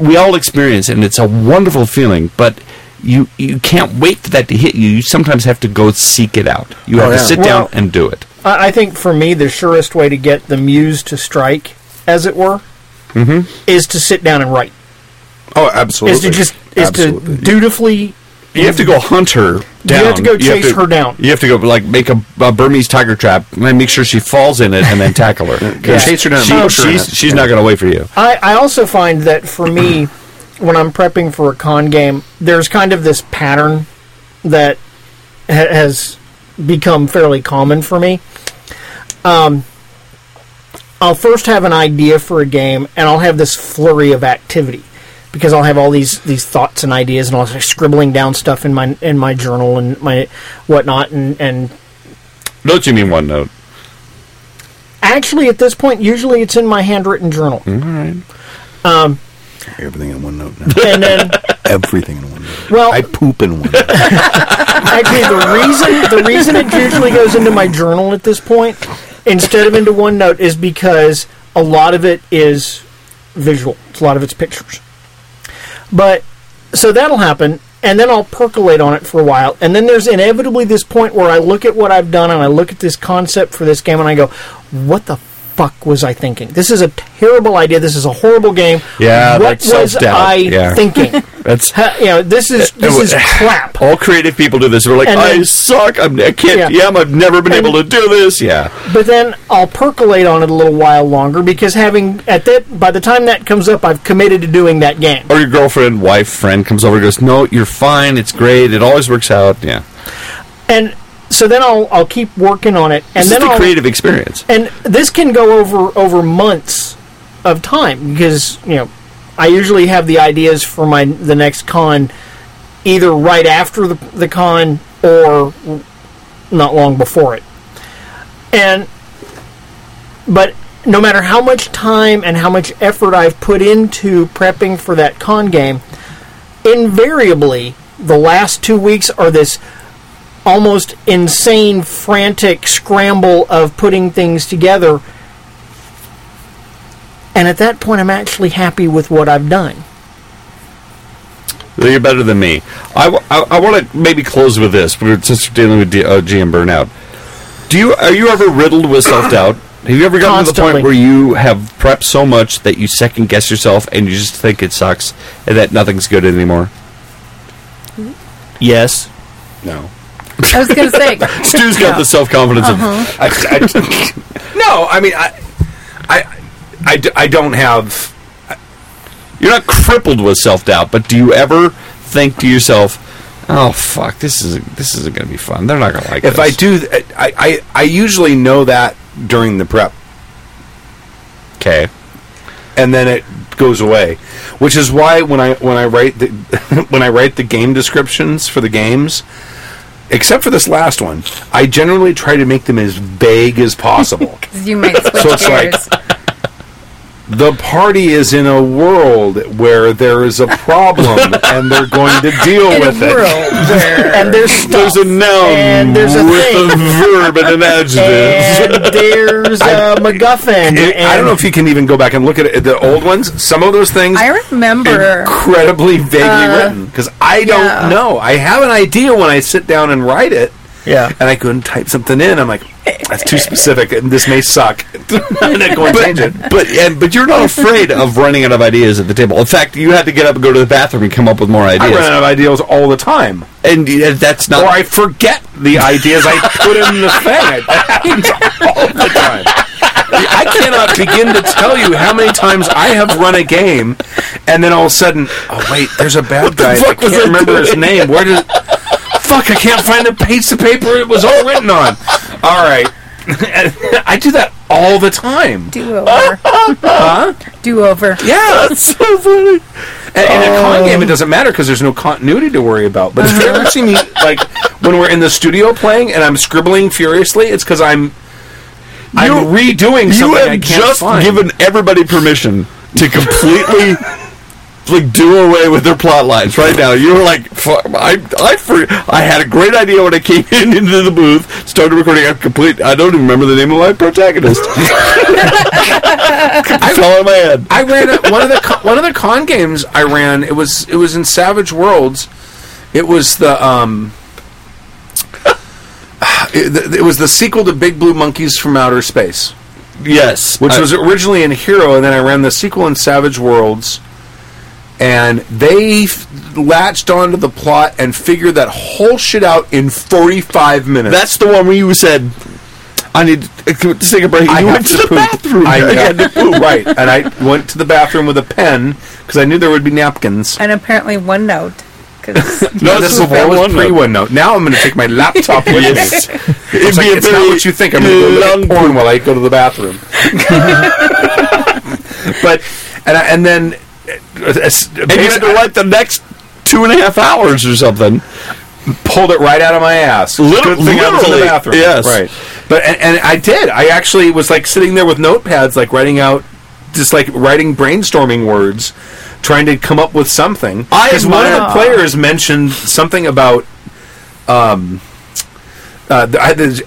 we all experience, and it's a wonderful feeling, but. You you can't wait for that to hit you. You sometimes have to go seek it out. You have oh, yeah. to sit well, down and do it. I think for me, the surest way to get the muse to strike, as it were, mm-hmm. is to sit down and write. Oh, absolutely. Is to just is absolutely. to dutifully. You have to go hunt her down. You have to go chase to, her down. You have to go like make a, a Burmese tiger trap and make sure she falls in it and then tackle her. yeah. Chase her down. She, oh, she's she's yeah. not going to wait for you. I, I also find that for me. When I'm prepping for a con game, there's kind of this pattern that ha- has become fairly common for me. Um, I'll first have an idea for a game, and I'll have this flurry of activity because I'll have all these, these thoughts and ideas, and I'll start scribbling down stuff in my in my journal and my whatnot. And, and don't you mean OneNote? Actually, at this point, usually it's in my handwritten journal. All right. Um. Everything in OneNote now. And then, everything in OneNote. Well, I poop in OneNote. Actually, the reason the reason it usually goes into my journal at this point instead of into OneNote is because a lot of it is visual. It's a lot of it's pictures. But so that'll happen, and then I'll percolate on it for a while, and then there's inevitably this point where I look at what I've done and I look at this concept for this game, and I go, "What the." fuck was I thinking? This is a terrible idea. This is a horrible game. Yeah, what was I yeah. thinking? That's ha, you know, this is this it, it, is crap. All creative people do this. We're like, then, I suck. I'm, I can't. Yeah, yeah I've never been and, able to do this. Yeah. But then I'll percolate on it a little while longer because having at that by the time that comes up, I've committed to doing that game. Or your girlfriend, wife, friend comes over and goes, "No, you're fine. It's great. It always works out." Yeah. And. So then I'll I'll keep working on it, and this then is a I'll, creative experience. And this can go over over months of time because you know I usually have the ideas for my the next con either right after the the con or not long before it. And but no matter how much time and how much effort I've put into prepping for that con game, invariably the last two weeks are this. Almost insane, frantic scramble of putting things together. And at that point, I'm actually happy with what I've done. You're better than me. I, w- I, I want to maybe close with this, since we're dealing with G M burnout. Do you Are you ever riddled with self-doubt? Have you ever gotten Constantly. to the point where you have prepped so much that you second-guess yourself and you just think it sucks and that nothing's good anymore? Yes. No. I was going to say. Stu's got yeah. the self-confidence uh-huh. of... I, I, no, I mean, I, I, I, I don't have... You're not crippled with self-doubt, but do you ever think to yourself, "Oh fuck, this is this isn't going to be fun. They're not going to like." If this. I do, I, I I usually know that during the prep. Okay, and then it goes away, which is why when I when I write the when I write the game descriptions for the games, except for this last one, I generally try to make them as vague as possible. You might switch so it's gears. Like the party is in a world where there is a problem and they're going to deal in with a world it. Where and there's there's a noun and there's a with thing. A verb and an adjective. And there's a MacGuffin. It, and I don't know if you can even go back and look at it, the old ones. Some of those things I remember incredibly vaguely uh, written because I don't yeah. know. I have an idea when I sit down and write it. Yeah, and I go and type something in. I'm like, that's too specific, and this may suck. I'm not going to change it. But and, but you're not afraid of running out of ideas at the table. In fact, you had to get up and go to the bathroom and come up with more ideas. I run out of ideas all the time, and uh, that's not. Or I forget the ideas I put in the thing. That happens all the time. I cannot begin to tell you how many times I have run a game, and then all of a sudden, oh wait, there's a bad guy. I can't remember his name. Where does? Fuck, I can't find the piece of paper it was all written on. All right. I do that all the time. Do-over. Huh? Do-over. Yeah, that's so funny. And um, in a con game, it doesn't matter because there's no continuity to worry about. But uh-huh. if you ever see me, like, when we're in the studio playing and I'm scribbling furiously, it's because I'm, I'm redoing something I can't find. You have just given everybody permission to completely... like do away with their plot lines right now. You were like, fuck, I I, for, I had a great idea when I came in into the booth, started recording. I complete. I don't even remember the name of my protagonist. It's all in my head. I ran a, one of the con, one of the con games I ran. It was it was in Savage Worlds. It was the um. It, it was the sequel to Big Blue Monkeys from Outer Space. Yes, which I, was originally in Hero, and then I ran the sequel in Savage Worlds. And they f- latched onto the plot and figured that whole shit out in forty-five minutes. That's the one where you said, I need to take a break. I you went to, to the poop. bathroom. I, I had to poop. Right. And I went to the bathroom with a pen because I knew there would be napkins. And apparently OneNote. no, no, this, this was, was, was pre-OneNote. Now I'm going to take my laptop with yes. me. It's, like, it's not what you think. I'm going to go look at porn while I go to the bathroom. but, and, I, and then... And you had to write the next two and a half hours or something. Pulled it right out of my ass. Literally, Good thing I was in the bathroom. Yes, right. But and, and I did. I actually was like sitting there with notepads, like writing out, just like writing brainstorming words, trying to come up with something. Because one of the players mentioned something about um, uh, the,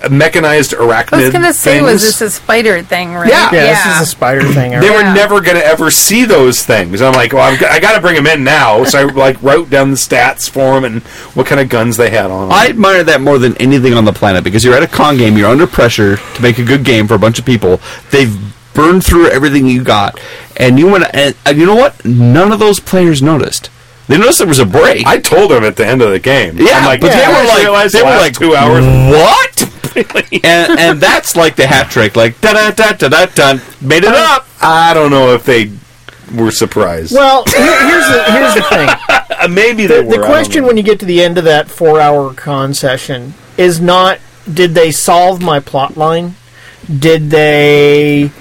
the mechanized arachnid. I was going to say, things. was this a spider thing? Right? Yeah. yeah, yeah, this is a spider thing. Right? They were yeah. never going to ever see those things. I'm like, well, I'm, I got to bring them in now. So I like wrote down the stats for them and what kind of guns they had on them. I admire that more than anything on the planet because you're at a con game, you're under pressure to make a good game for a bunch of people. They've burned through everything you got, and you went. And, and you know what? None of those players noticed. They noticed there was a break. I told them at the end of the game. Yeah, I'm like, but yeah, they were like, realized they the were like two hours. What? and, and that's like the hat trick, like da da da da da da. Made it up. I don't know if they were surprised. Well, here, here's the here's the thing. Maybe they the, were. The question when you get to the end of that four-hour con session is not: did they solve my plot line? Did they?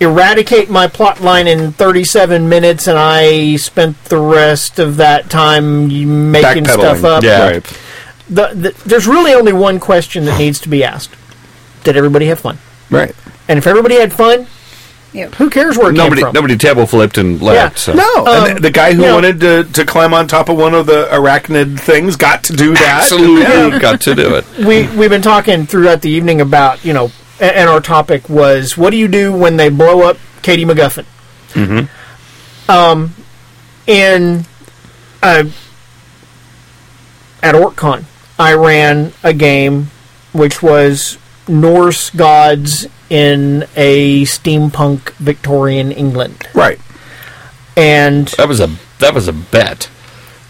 Eradicate my plot line in thirty-seven minutes, and I spent the rest of that time making stuff up. Yeah. Right. The, the, there's really only one question that needs to be asked: did everybody have fun? Right. And if everybody had fun, yep. who cares where it nobody, came from? Nobody table flipped and left. Yeah. So. No. Um, and the, the guy who you know, wanted to, to climb on top of one of the arachnid things got to do that. Absolutely yeah. got to do it. We we've been talking throughout the evening about you know. And our topic was, what do you do when they blow up Katie MacGuffin? Mm-hmm. Um, in uh, at OrcCon, I ran a game which was Norse gods in a steampunk Victorian England. Right, and that was a that was a bet.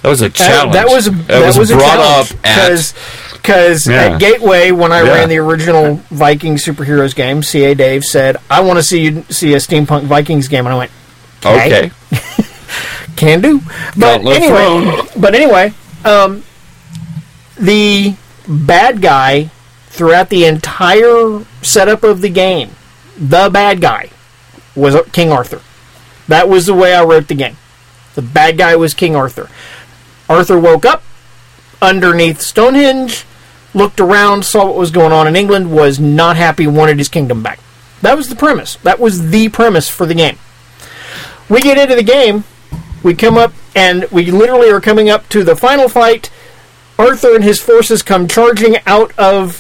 That was a challenge. Uh, that was a, that, that was, was brought a up at. Because yeah. at Gateway, when I yeah. ran the original Viking superheroes game, C A. Dave said, I want to see you see a steampunk Vikings game. And I went, okay. Okay. Can do. But anyway, but anyway, um, the bad guy throughout the entire setup of the game, the bad guy was King Arthur. That was the way I wrote the game. The bad guy was King Arthur. Arthur woke up underneath Stonehenge, looked around, saw what was going on in England, was not happy, wanted his kingdom back. That was the premise. That was the premise for the game. We get into the game, we come up, and we literally are coming up to the final fight. Arthur and his forces come charging out of,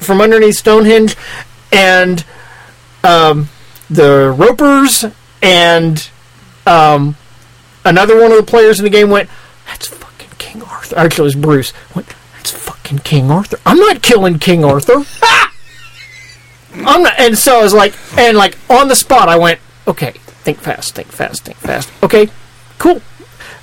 from underneath Stonehenge, and um, the Ropers and um, another one of the players in the game went, that's fucking King Arthur. Actually, it was Bruce. Went, that's fucking King Arthur. I'm not killing King Arthur. Ah! I'm not. And so I was like, and like on the spot, I went, okay, think fast, think fast, think fast. Okay, cool.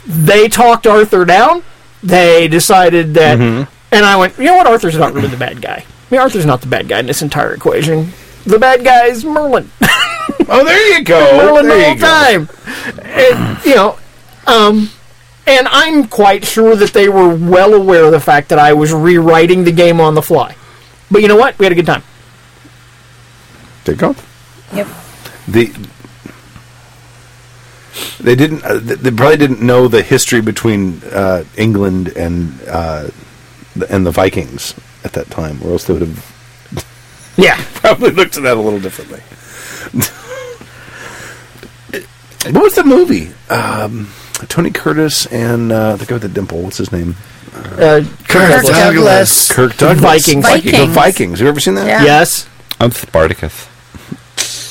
They talked Arthur down. They decided that, mm-hmm. and I went, you know what? Arthur's not really the bad guy. I mean, Arthur's not the bad guy in this entire equation. The bad guy is Merlin. Oh, there you go. Merlin there the whole go. Time. And, you know, um, and I'm quite sure that they were well aware of the fact that I was rewriting the game on the fly. But you know what? We had a good time. There you go. Yep. The. They didn't. Uh, they probably didn't know the history between uh, England and uh, and the Vikings at that time, or else they would have. Yeah, probably looked at that a little differently. What was the movie? Um, Tony Curtis and uh, the guy with the dimple. What's his name? Uh, uh, Kirk, Kirk Douglas. Douglas. Kirk Douglas. Vikings. Vikings. The Vikings. Have you ever seen that? Yeah. Yes. I'm Spartacus.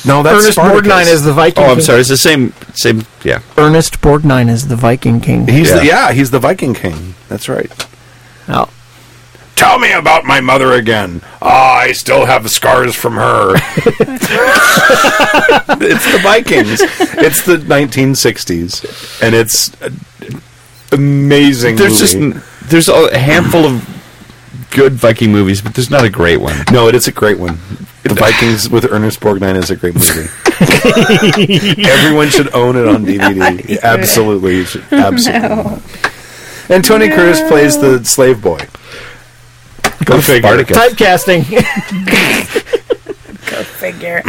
No, that's Ernest Spartacus. Borgnine is the Viking King. Oh, I'm sorry. It's the same, same, yeah. Ernest Borgnine is the Viking King. He's yeah. The, yeah, he's the Viking King. That's right. Oh. Tell me about my mother again. Ah, oh, I still have scars from her. It's the Vikings. It's the nineteen sixties, and it's an amazing there's movie. Just, there's a handful of good Viking movies, but there's not a great one. No, it is a great one. The Vikings with Ernest Borgnine is a great movie. Everyone should own it on D V D. Absolutely. Absolutely. No. And Tony no. Curtis plays the slave boy. Go, Go figure. Typecasting. Go figure.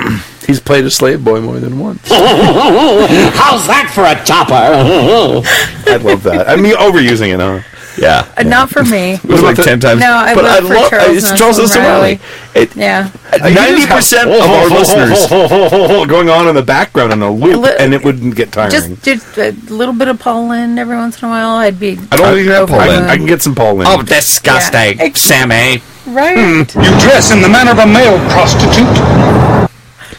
He's played a slave boy more than once. How's that for a topper? I love that. I mean, overusing it, huh? Yeah, uh, yeah. Not for me. It was like ten times. No, I but love I for lo- Charles Nelson Charles Nelson Reilly. It, yeah. Ninety percent of our listeners going on in the background in a loop, a li- and it wouldn't get tiring. Just, just a little bit of Pauline every once in a while. I'd be. I don't think that Pauline. I can get some Pauline. Oh, disgusting, yeah. Sammy. Right. Mm. You dress in the manner of a male prostitute.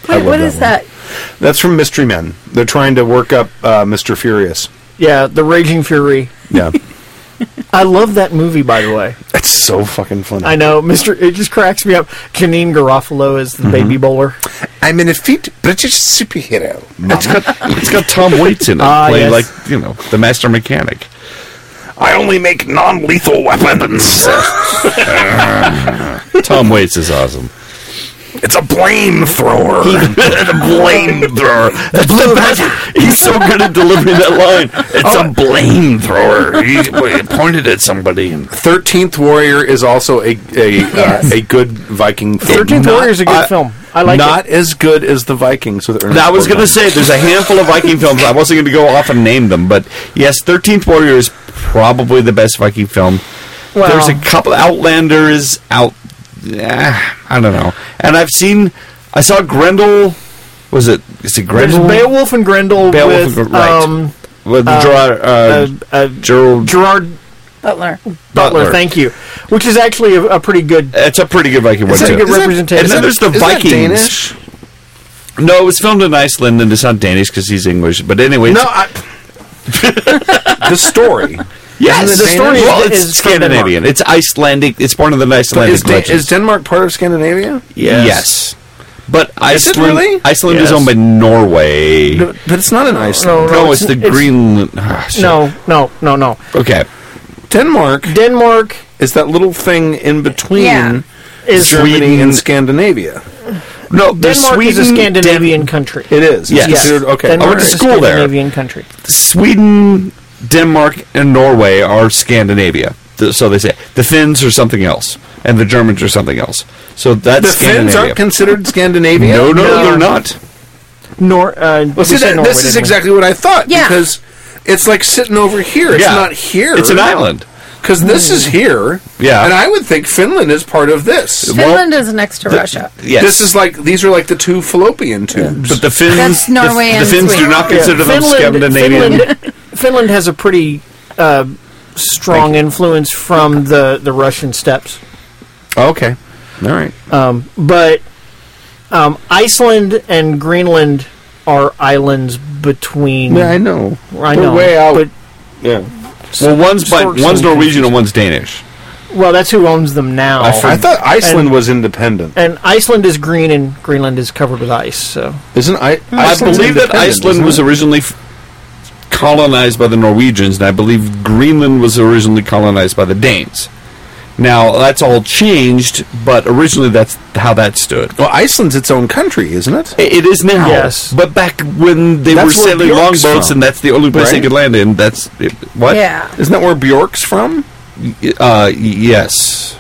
What, what is that? that? That's from Mystery Men. They're trying to work up uh, Mister Furious. Yeah, the Raging Fury. Yeah. I love that movie, by the way. It's so fucking funny. I know, Mister It just cracks me up. Janine Garofalo is the mm-hmm. baby bowler. I'm an effete British superhero. It's got, it's got Tom Waits in it, ah, playing yes. like you know the master mechanic. I only make non-lethal weapons. Tom Waits is awesome. It's a blame thrower. The blame thrower. That's the best. He's so good at delivering that line. It's oh. a blame thrower. He pointed at somebody. And Thirteenth Warrior is also a a, yes. uh, a good Viking film. Thirteenth Warrior is a good uh, film. I like not it. Not as good as the Vikings with Ernest. Now, I was going to say there's a handful of Viking films. I wasn't going to go off and name them, but yes, Thirteenth Warrior is probably the best Viking film. Well, there's a couple. Outlander is out. Yeah, I don't know. And I've seen, I saw Grendel, was it, is it Grendel? There's Beowulf and Grendel Beowulf with, and, right. um, with uh, Gerard, uh, uh, uh, Gerald, Gerard Butler. Butler. Butler, thank you. Which is actually a, a pretty good... It's a pretty good Viking one, too. It's a good is representation. That, and then there's the is Vikings. That Danish? No, it was filmed in Iceland, and it's not Danish because he's English. But anyway... No, I... The story... Yes, the story well, is, it's Scandinavian. It's Icelandic. It's one of the Icelandic is da- legends. Is Denmark part of Scandinavia? Yes. Yes. But Iceland, is, really? Iceland yes. is owned by Norway. No, but it's not in Iceland. No, no, no it's, it's the Greenland. Ah, no, no, no, no. Okay. Denmark. Denmark. Is that little thing in between yeah. Germany Sweden. And Scandinavia. No, Denmark Sweden, is a Scandinavian Den- country. It is. Yes. yes. Okay. Denmark I went to school there. Scandinavian country. Sweden, Denmark, and Norway are Scandinavia. So they say. The Finns are something else. And the Germans are something else. So that's the Scandinavia. Finns aren't considered Scandinavia? No, no, no. They're not. Nor, uh, well, see, that, Norway, this is exactly we? what I thought. Yeah. Because it's like sitting over here. It's yeah. not here. It's an island. Because this is here, yeah, and I would think Finland is part of this. Finland well, is next to the, Russia. Yes. This is like these are like the two fallopian tubes. Yeah. But the Finns, That's Norway the, and the Finns Sweden. do not consider yeah. them Scandinavian. Finland, Finland has a pretty uh, strong influence from the, the Russian steppes. Oh, okay, all right. Um, but um, Iceland and Greenland are islands between. Yeah, I know. I know. We're way out. But, yeah. Well, one's by, one's Norwegian and one's Danish. Well, that's who owns them now. I, I thought Iceland and, was independent. And Iceland is green, and Greenland is covered with ice. So isn't I? Iceland's I believe that Iceland was originally f- colonized by the Norwegians, and I believe Greenland was originally colonized by the Danes. Now that's all changed, but originally that's how that stood. Well, Iceland's its own country, isn't it? It, it is now. Yes, but back when they that's were sailing longboats, and that's the only place right? they could land in. That's it, what? Yeah, isn't that where Bjork's from? Uh, yes.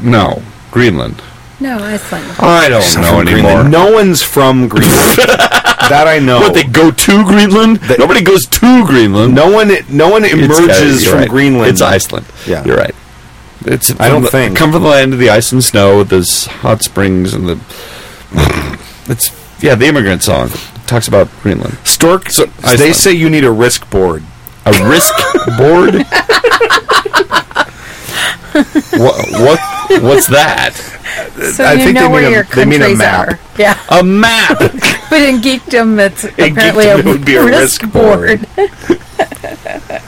No, Greenland. No, Iceland. I don't She's know anymore. Greenland. No one's from Greenland. That I know. What, they go to Greenland? That, Nobody goes to Greenland. No one. No one emerges from right. Greenland. It's Iceland. Yeah, you're right. It's I don't the, think come from the land of the ice and snow with those hot springs and the it's yeah the immigrant song it talks about Greenland. Stork. So they say you need a risk board. A risk board. what what what's that? So I you think know they where mean your a, countries they mean a map. Are. Yeah, a map. But in geekdom, it's in apparently geekdom, a, it would be a risk, risk board. board.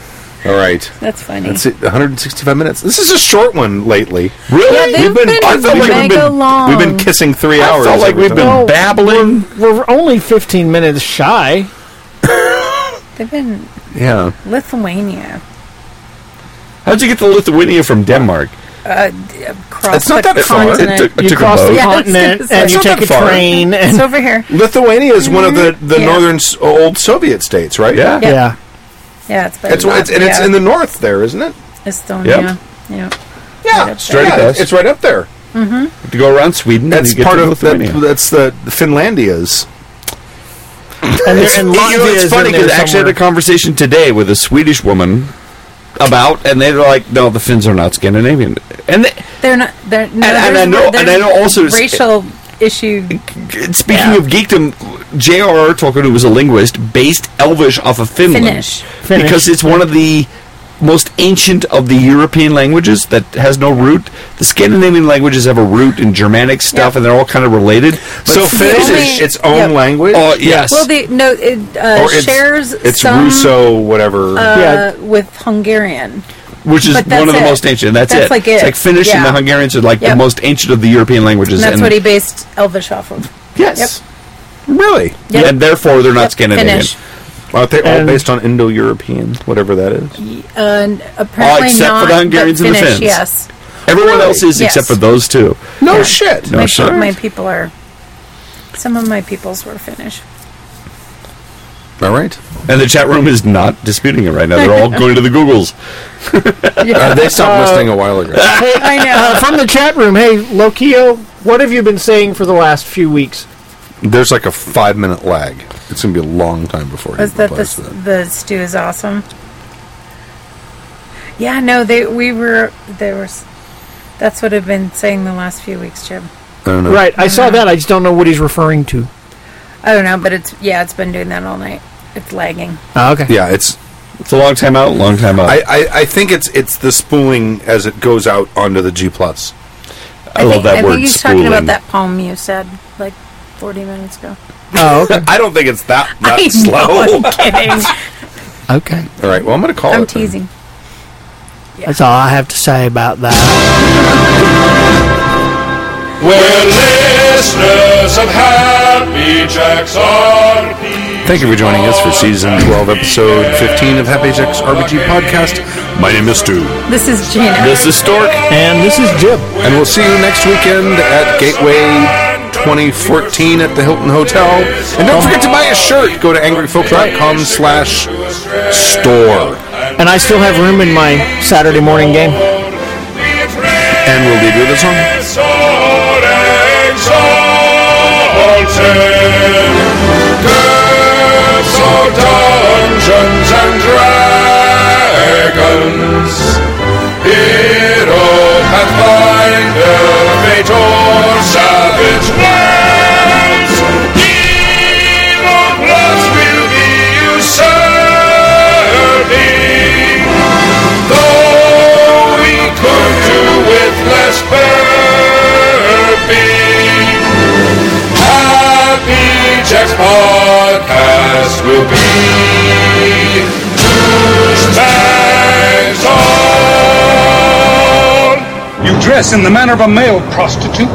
All right. That's funny. That's it, one hundred sixty-five minutes. This is a short one lately. Really? Yeah, we've been, been I felt like we've been, long. We've been kissing three I hours. I felt like we've been well, babbling. We're, we're only fifteen minutes shy. They've been... Yeah. Lithuania. How'd you get to Lithuania from Denmark? Uh, across the not that continent. It took, it you cross the yeah, continent and that's you take a far. train. And it's over here. Lithuania is mm-hmm. one of the, the yeah. northern old Soviet states, right? Yeah. Yeah. yeah. Yeah, it's better. It's, it's, and yeah. it's in the north there, isn't it? Estonia. Yep. Yep. Yeah. Right Straight yeah, it's right up there. Mm-hmm. To go around Sweden. That's and you part get to of that, that's the Finlandia's. And it's, and you know, it's funny because I actually had a conversation today with a Swedish woman about, and they're like, "No, the Finns are not Scandinavian," and they, they're not. They're no, and, and I know, and I know also racial s- issue. Speaking yeah. of geekdom. J R R Tolkien, who was a linguist, based Elvish off of Finland. Finnish. Finnish. Because it's one of the most ancient of the European languages that has no root. The Scandinavian languages have a root in Germanic stuff, yep. and they're all kind of related. But so Finnish is its own yep. language? Oh, uh, yes. Well, the, no, it uh, it's, shares it's some... It's Russo, whatever. Uh, yeah. With Hungarian. Which is one of the it. most ancient. That's, that's it. Like it. It's like Finnish yeah. and the Hungarians are like yep. the most ancient of the European languages. And that's and what he based Elvish off of. Yes. Yep. Really? Yep. And therefore, they're not yep. Scandinavian. Finnish. Aren't they all um, based on Indo-European, whatever that is? Uh, apparently uh, except not, for the Hungarians and Finnish, the Finns. Yes. Everyone really? else is yes. except for those two. No yeah. shit. No my shit. Pe- my people are... Some of my peoples were Finnish. All right. And the chat room is not disputing it right now. They're all going to the Googles. yeah. uh, they stopped uh, listening a while ago. Hey, I know. Uh, from the chat room, hey, Lokio, what have you been saying for the last few weeks? There's like a five-minute lag. It's going to be a long time before. Was that the, that the stew is awesome? Yeah, no, they we were there was. That's what I've been saying the last few weeks, Jim. I don't know. Right, I, I saw know. that. I just don't know what he's referring to. I don't know, but it's yeah, it's been doing that all night. It's lagging. Oh, okay. Yeah, it's it's a long time out. Long time out. I, I, I think it's it's the spooling as it goes out onto the G plus. I, I love think, that I word. I think he's spooling. Talking about that poem you said, like. forty minutes ago. Oh, okay. I don't think it's that, that I slow. Know, I'm kidding. Okay. All right. Well, I'm going to call I'm it. I'm teasing. Yeah. That's all I have to say about that. We're listeners of Happy Jack's R P G. Thank you for joining us for Season twelve, Episode fifteen of Happy Jack's R P G Podcast. My name is Stu. This is Gina. This is Stork. And this is Jib. And we'll see you next weekend at Gateway twenty fourteen at the Hilton Hotel. And don't forget to buy a shirt. Go to angry folk dot com slash store. And I still have room in my Saturday morning game. And we'll leave you with a song. Hero, Pathfinder, Fate, or Savage Worlds, evil plots will be usurping, though we could do with less burping. Happy Jack's podcast will be douchebags on. You dress in the manner of a male prostitute.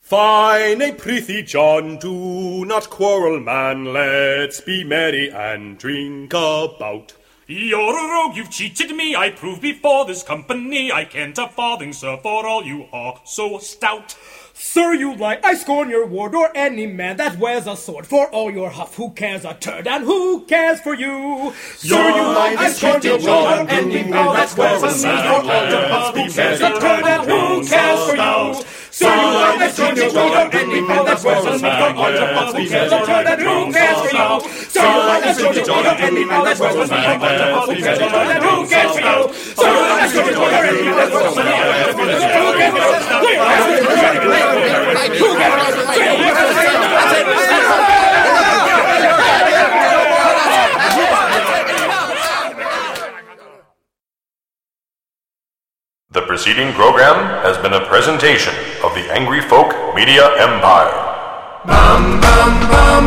Fine, I prithee, John, do not quarrel, man. Let's be merry and drink a bout. You're a rogue, you've cheated me. I prove before this company I can't a farthing, sir, for all you are so stout. Sir, you lie, I scorn your word, or any man that wears a sword. For all your huff, who cares a turd, and who cares for you? Sir, Sir you lie, I scorn your word, or any man that wears a sword. For all your huff, who cares a turd, and who cares for you? Sir, you lie, I scorn your word, or any man that wears a sword. For all your huff, who cares a turd, and who cares for you? Sir, you lie, I scorn your word, or any man that wears a sword. For all your huff, who cares a turd, and who cares for you? Sir, you lie, I scorn your word, or any man that wears a sword. For all your huff, who cares for you? The preceding program has been a presentation of the Angry Folk Media Empire. Bum, bum, bum.